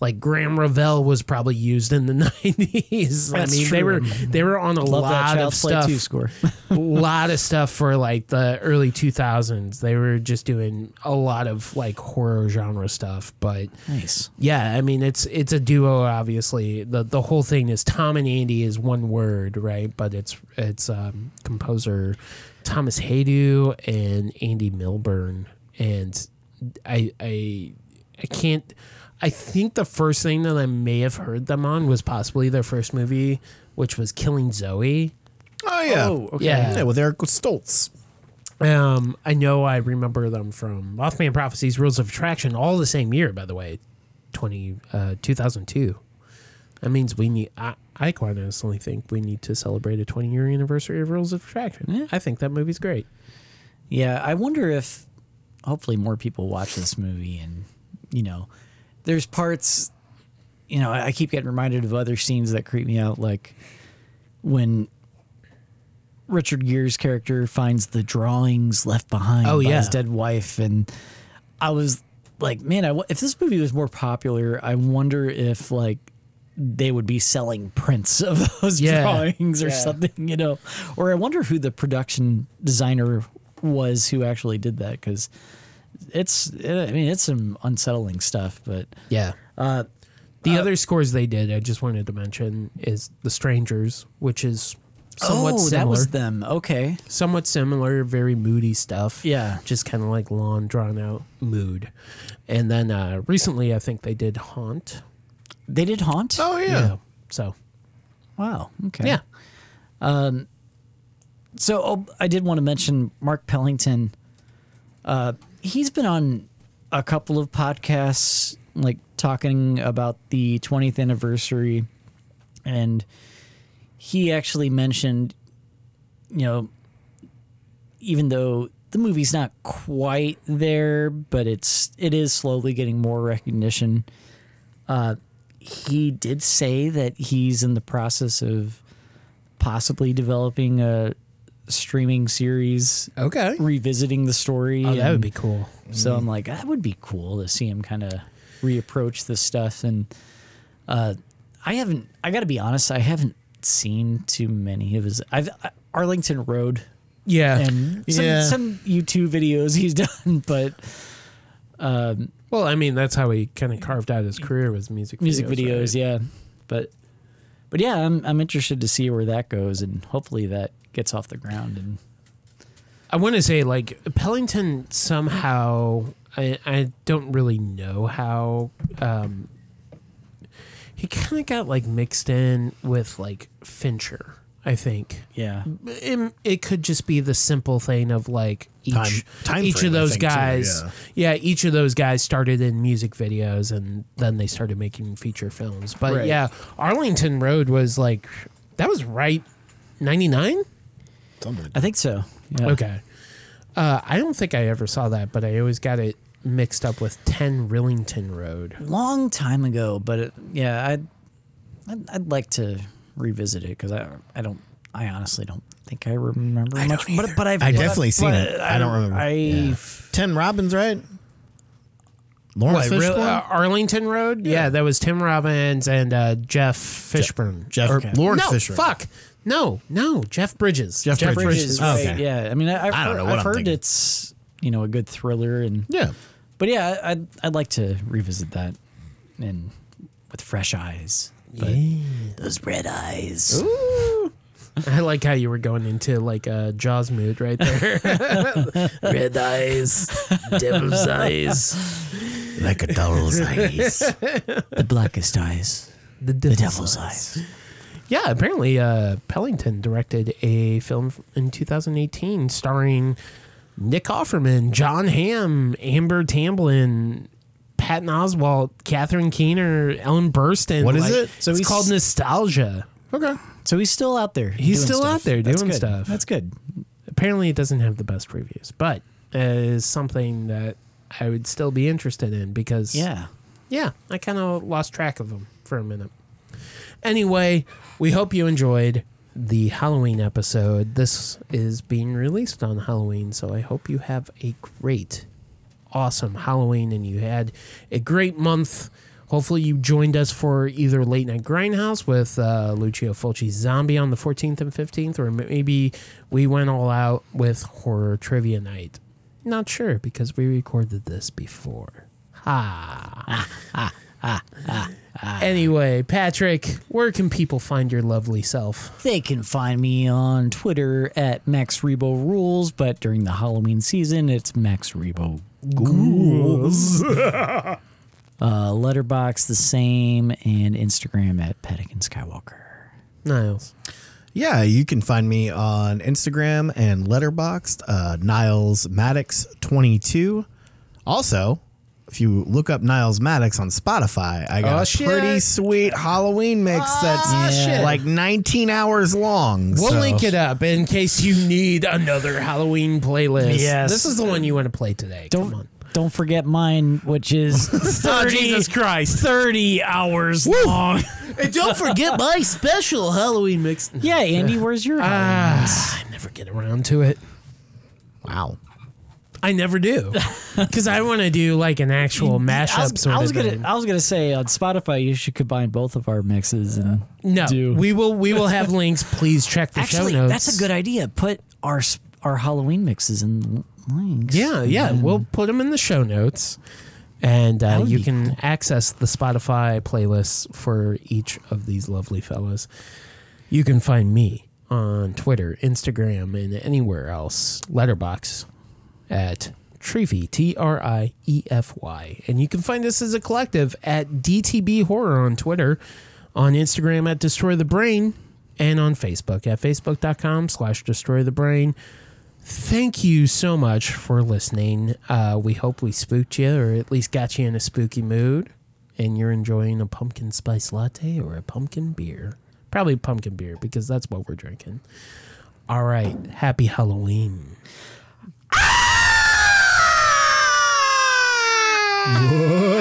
like Graham Revell was probably used in the nineties. That's I mean, true. they were they were on a Love lot of stuff. Score. A lot of stuff for like the early two thousands. They were just doing a lot of like horror genre stuff, but nice. Yeah, I mean it's it's a duo obviously. The the whole thing is Tom and Andy is one word, right? But it's it's um, composer Thomas Haydew and Andy Milburn, and I I I can't I think the first thing that I may have heard them on was possibly their first movie, which was Killing Zoe. Oh, yeah. Oh, okay. Yeah. Yeah, with Eric Stoltz. Um, I know I remember them from Mothman Prophecies, Rules of Attraction, all the same year, by the way, twenty, uh, two thousand two. That means we need, I, I quite honestly think we need to celebrate a twenty-year anniversary of Rules of Attraction. Yeah. I think that movie's great. Yeah, I wonder if hopefully more people watch this movie and, you know... There's parts, you know, I keep getting reminded of other scenes that creep me out, like when Richard Gere's character finds the drawings left behind oh, by yeah. his dead wife. And I was like, man, I, if this movie was more popular, I wonder if, like, they would be selling prints of those yeah. drawings or yeah. something, you know. Or I wonder who the production designer was who actually did that, because... It's, I mean, it's some unsettling stuff, but yeah. Uh, The uh, other scores they did, I just wanted to mention, is The Strangers, which is somewhat oh, similar. Oh, that was them. Okay. Somewhat similar, very moody stuff. Yeah. Just kind of like long, drawn-out mood. And then uh, recently, I think they did Haunt. They did Haunt? Oh, yeah. yeah. So. Wow. Okay. Yeah. Um. So oh, I did want to mention Mark Pellington. Uh, he's been on a couple of podcasts, like talking about the twentieth anniversary, and he actually mentioned, you know, even though the movie's not quite there, but it's it is slowly getting more recognition. Uh, he did say that he's in the process of possibly developing a streaming series, okay, revisiting the story. Oh, that would be cool. So mm. I'm like, that would be cool to see him kind of reapproach this stuff. And uh, I haven't, I gotta be honest, I haven't seen too many of his. I've I, Arlington Road, yeah, and some, yeah. some YouTube videos he's done, but um, well, I mean, that's how he kind of carved out his career, with music, music videos, videos, right? yeah. But but yeah, I'm I'm interested to see where that goes, and hopefully that gets off the ground. And I want to say, like, Pellington somehow, I, I don't really know how, um, he kind of got, like, mixed in with, like, Fincher, I think. Yeah. It, it could just be the simple thing of, like, each time, time each frame, of those guys, too, yeah. yeah, each of those guys started in music videos, and then they started making feature films. But, right. yeah, Arlington Road was, like, that was right, ninety-nine? Something. I think so. Yeah. Okay. Uh, I don't think I ever saw that, but I always got it mixed up with ten Rillington Road. Long time ago, but it, yeah, I'd, I'd I'd like to revisit it, because I I don't I honestly don't think I remember I much. But but I've I definitely seen but it. I, I don't remember. I, yeah. Tim Robbins, right? Lawrence what, Fishburne? Uh, Arlington Road. Yeah. yeah, that was Tim Robbins and uh, Jeff Fishburne. Jeff, Jeff or, okay. Lawrence no, Fishburne. Fuck. No, no, Jeff Bridges. Jeff, Jeff Bridges, Bridges right. okay. yeah. I mean, I, I've I don't heard, know what I've heard it's, you know, a good thriller, and yeah, but yeah, I'd I'd like to revisit that, and with fresh eyes, but yeah. those red eyes. Ooh. I like how you were going into like a Jaws mood right there. Red eyes, devil's eyes, like a doll's eyes, the blackest eyes, the devil's, the devil's eyes. eyes. Yeah, apparently uh, Pellington directed a film in two thousand eighteen starring Nick Offerman, John Hamm, Amber Tamblyn, Patton Oswalt, Catherine Keener, Ellen Burstyn. What is like, it? So it's he's called Nostalgia. Okay. So he's still out there. He's still stuff. out there doing That's stuff. That's good. Apparently it doesn't have the best reviews, but it is something that I would still be interested in, because yeah, yeah, I kind of lost track of him for a minute. Anyway, we hope you enjoyed the Halloween episode. This is being released on Halloween, so I hope you have a great, awesome Halloween, and you had a great month. Hopefully you joined us for either Late Night Grindhouse with uh, Lucio Fulci's Zombie on the fourteenth and fifteenth, or maybe we went all out with Horror Trivia Night. Not sure, because we recorded this before. Ha! Ha! Ha! Ah, ah, ah. Anyway, Patrick, where can people find your lovely self? They can find me on Twitter at MaxReboRules, but during the Halloween season, it's MaxReboGhouls. uh, Letterboxd the same, and Instagram at Pettigan Skywalker. Niles. Yeah, you can find me on Instagram and Letterboxd, uh, Niles Maddox twenty-two. Also, if you look up Niles Maddox on Spotify, I got oh, a shit. pretty sweet Halloween mix oh, that's yeah. like nineteen hours long. We'll so. link it up in case you need another Halloween playlist. Yes. This is the one you want to play today. Don't, Come on. Don't forget mine, which is thirty, oh, Jesus Christ. thirty hours Woo. long. And don't forget my special Halloween mix. Yeah, Andy, where's your Halloween mix? Uh, I never get around to it. Wow. I never do, because I want to do like an actual mashup I was, sort I was of gonna, thing. I was gonna say on Spotify you should combine both of our mixes and no, do. we will we will have links. Please check the Actually, show notes. That's a good idea. Put our our Halloween mixes in links. Yeah, yeah, and we'll put them in the show notes. And uh, you can cool. access the Spotify playlists for each of these lovely fellas. You can find me on Twitter, Instagram, and anywhere else, Letterboxd, at Trify, T R I E F Y. And you can find us as a collective at D T B Horror on Twitter, on Instagram at Destroy the Brain, and on Facebook at facebook.com slash Destroy the Brain. Thank you so much for listening. Uh, we hope we spooked you, or at least got you in a spooky mood, and you're enjoying a pumpkin spice latte or a pumpkin beer. Probably pumpkin beer, because that's what we're drinking. All right. Happy Halloween. Whoa.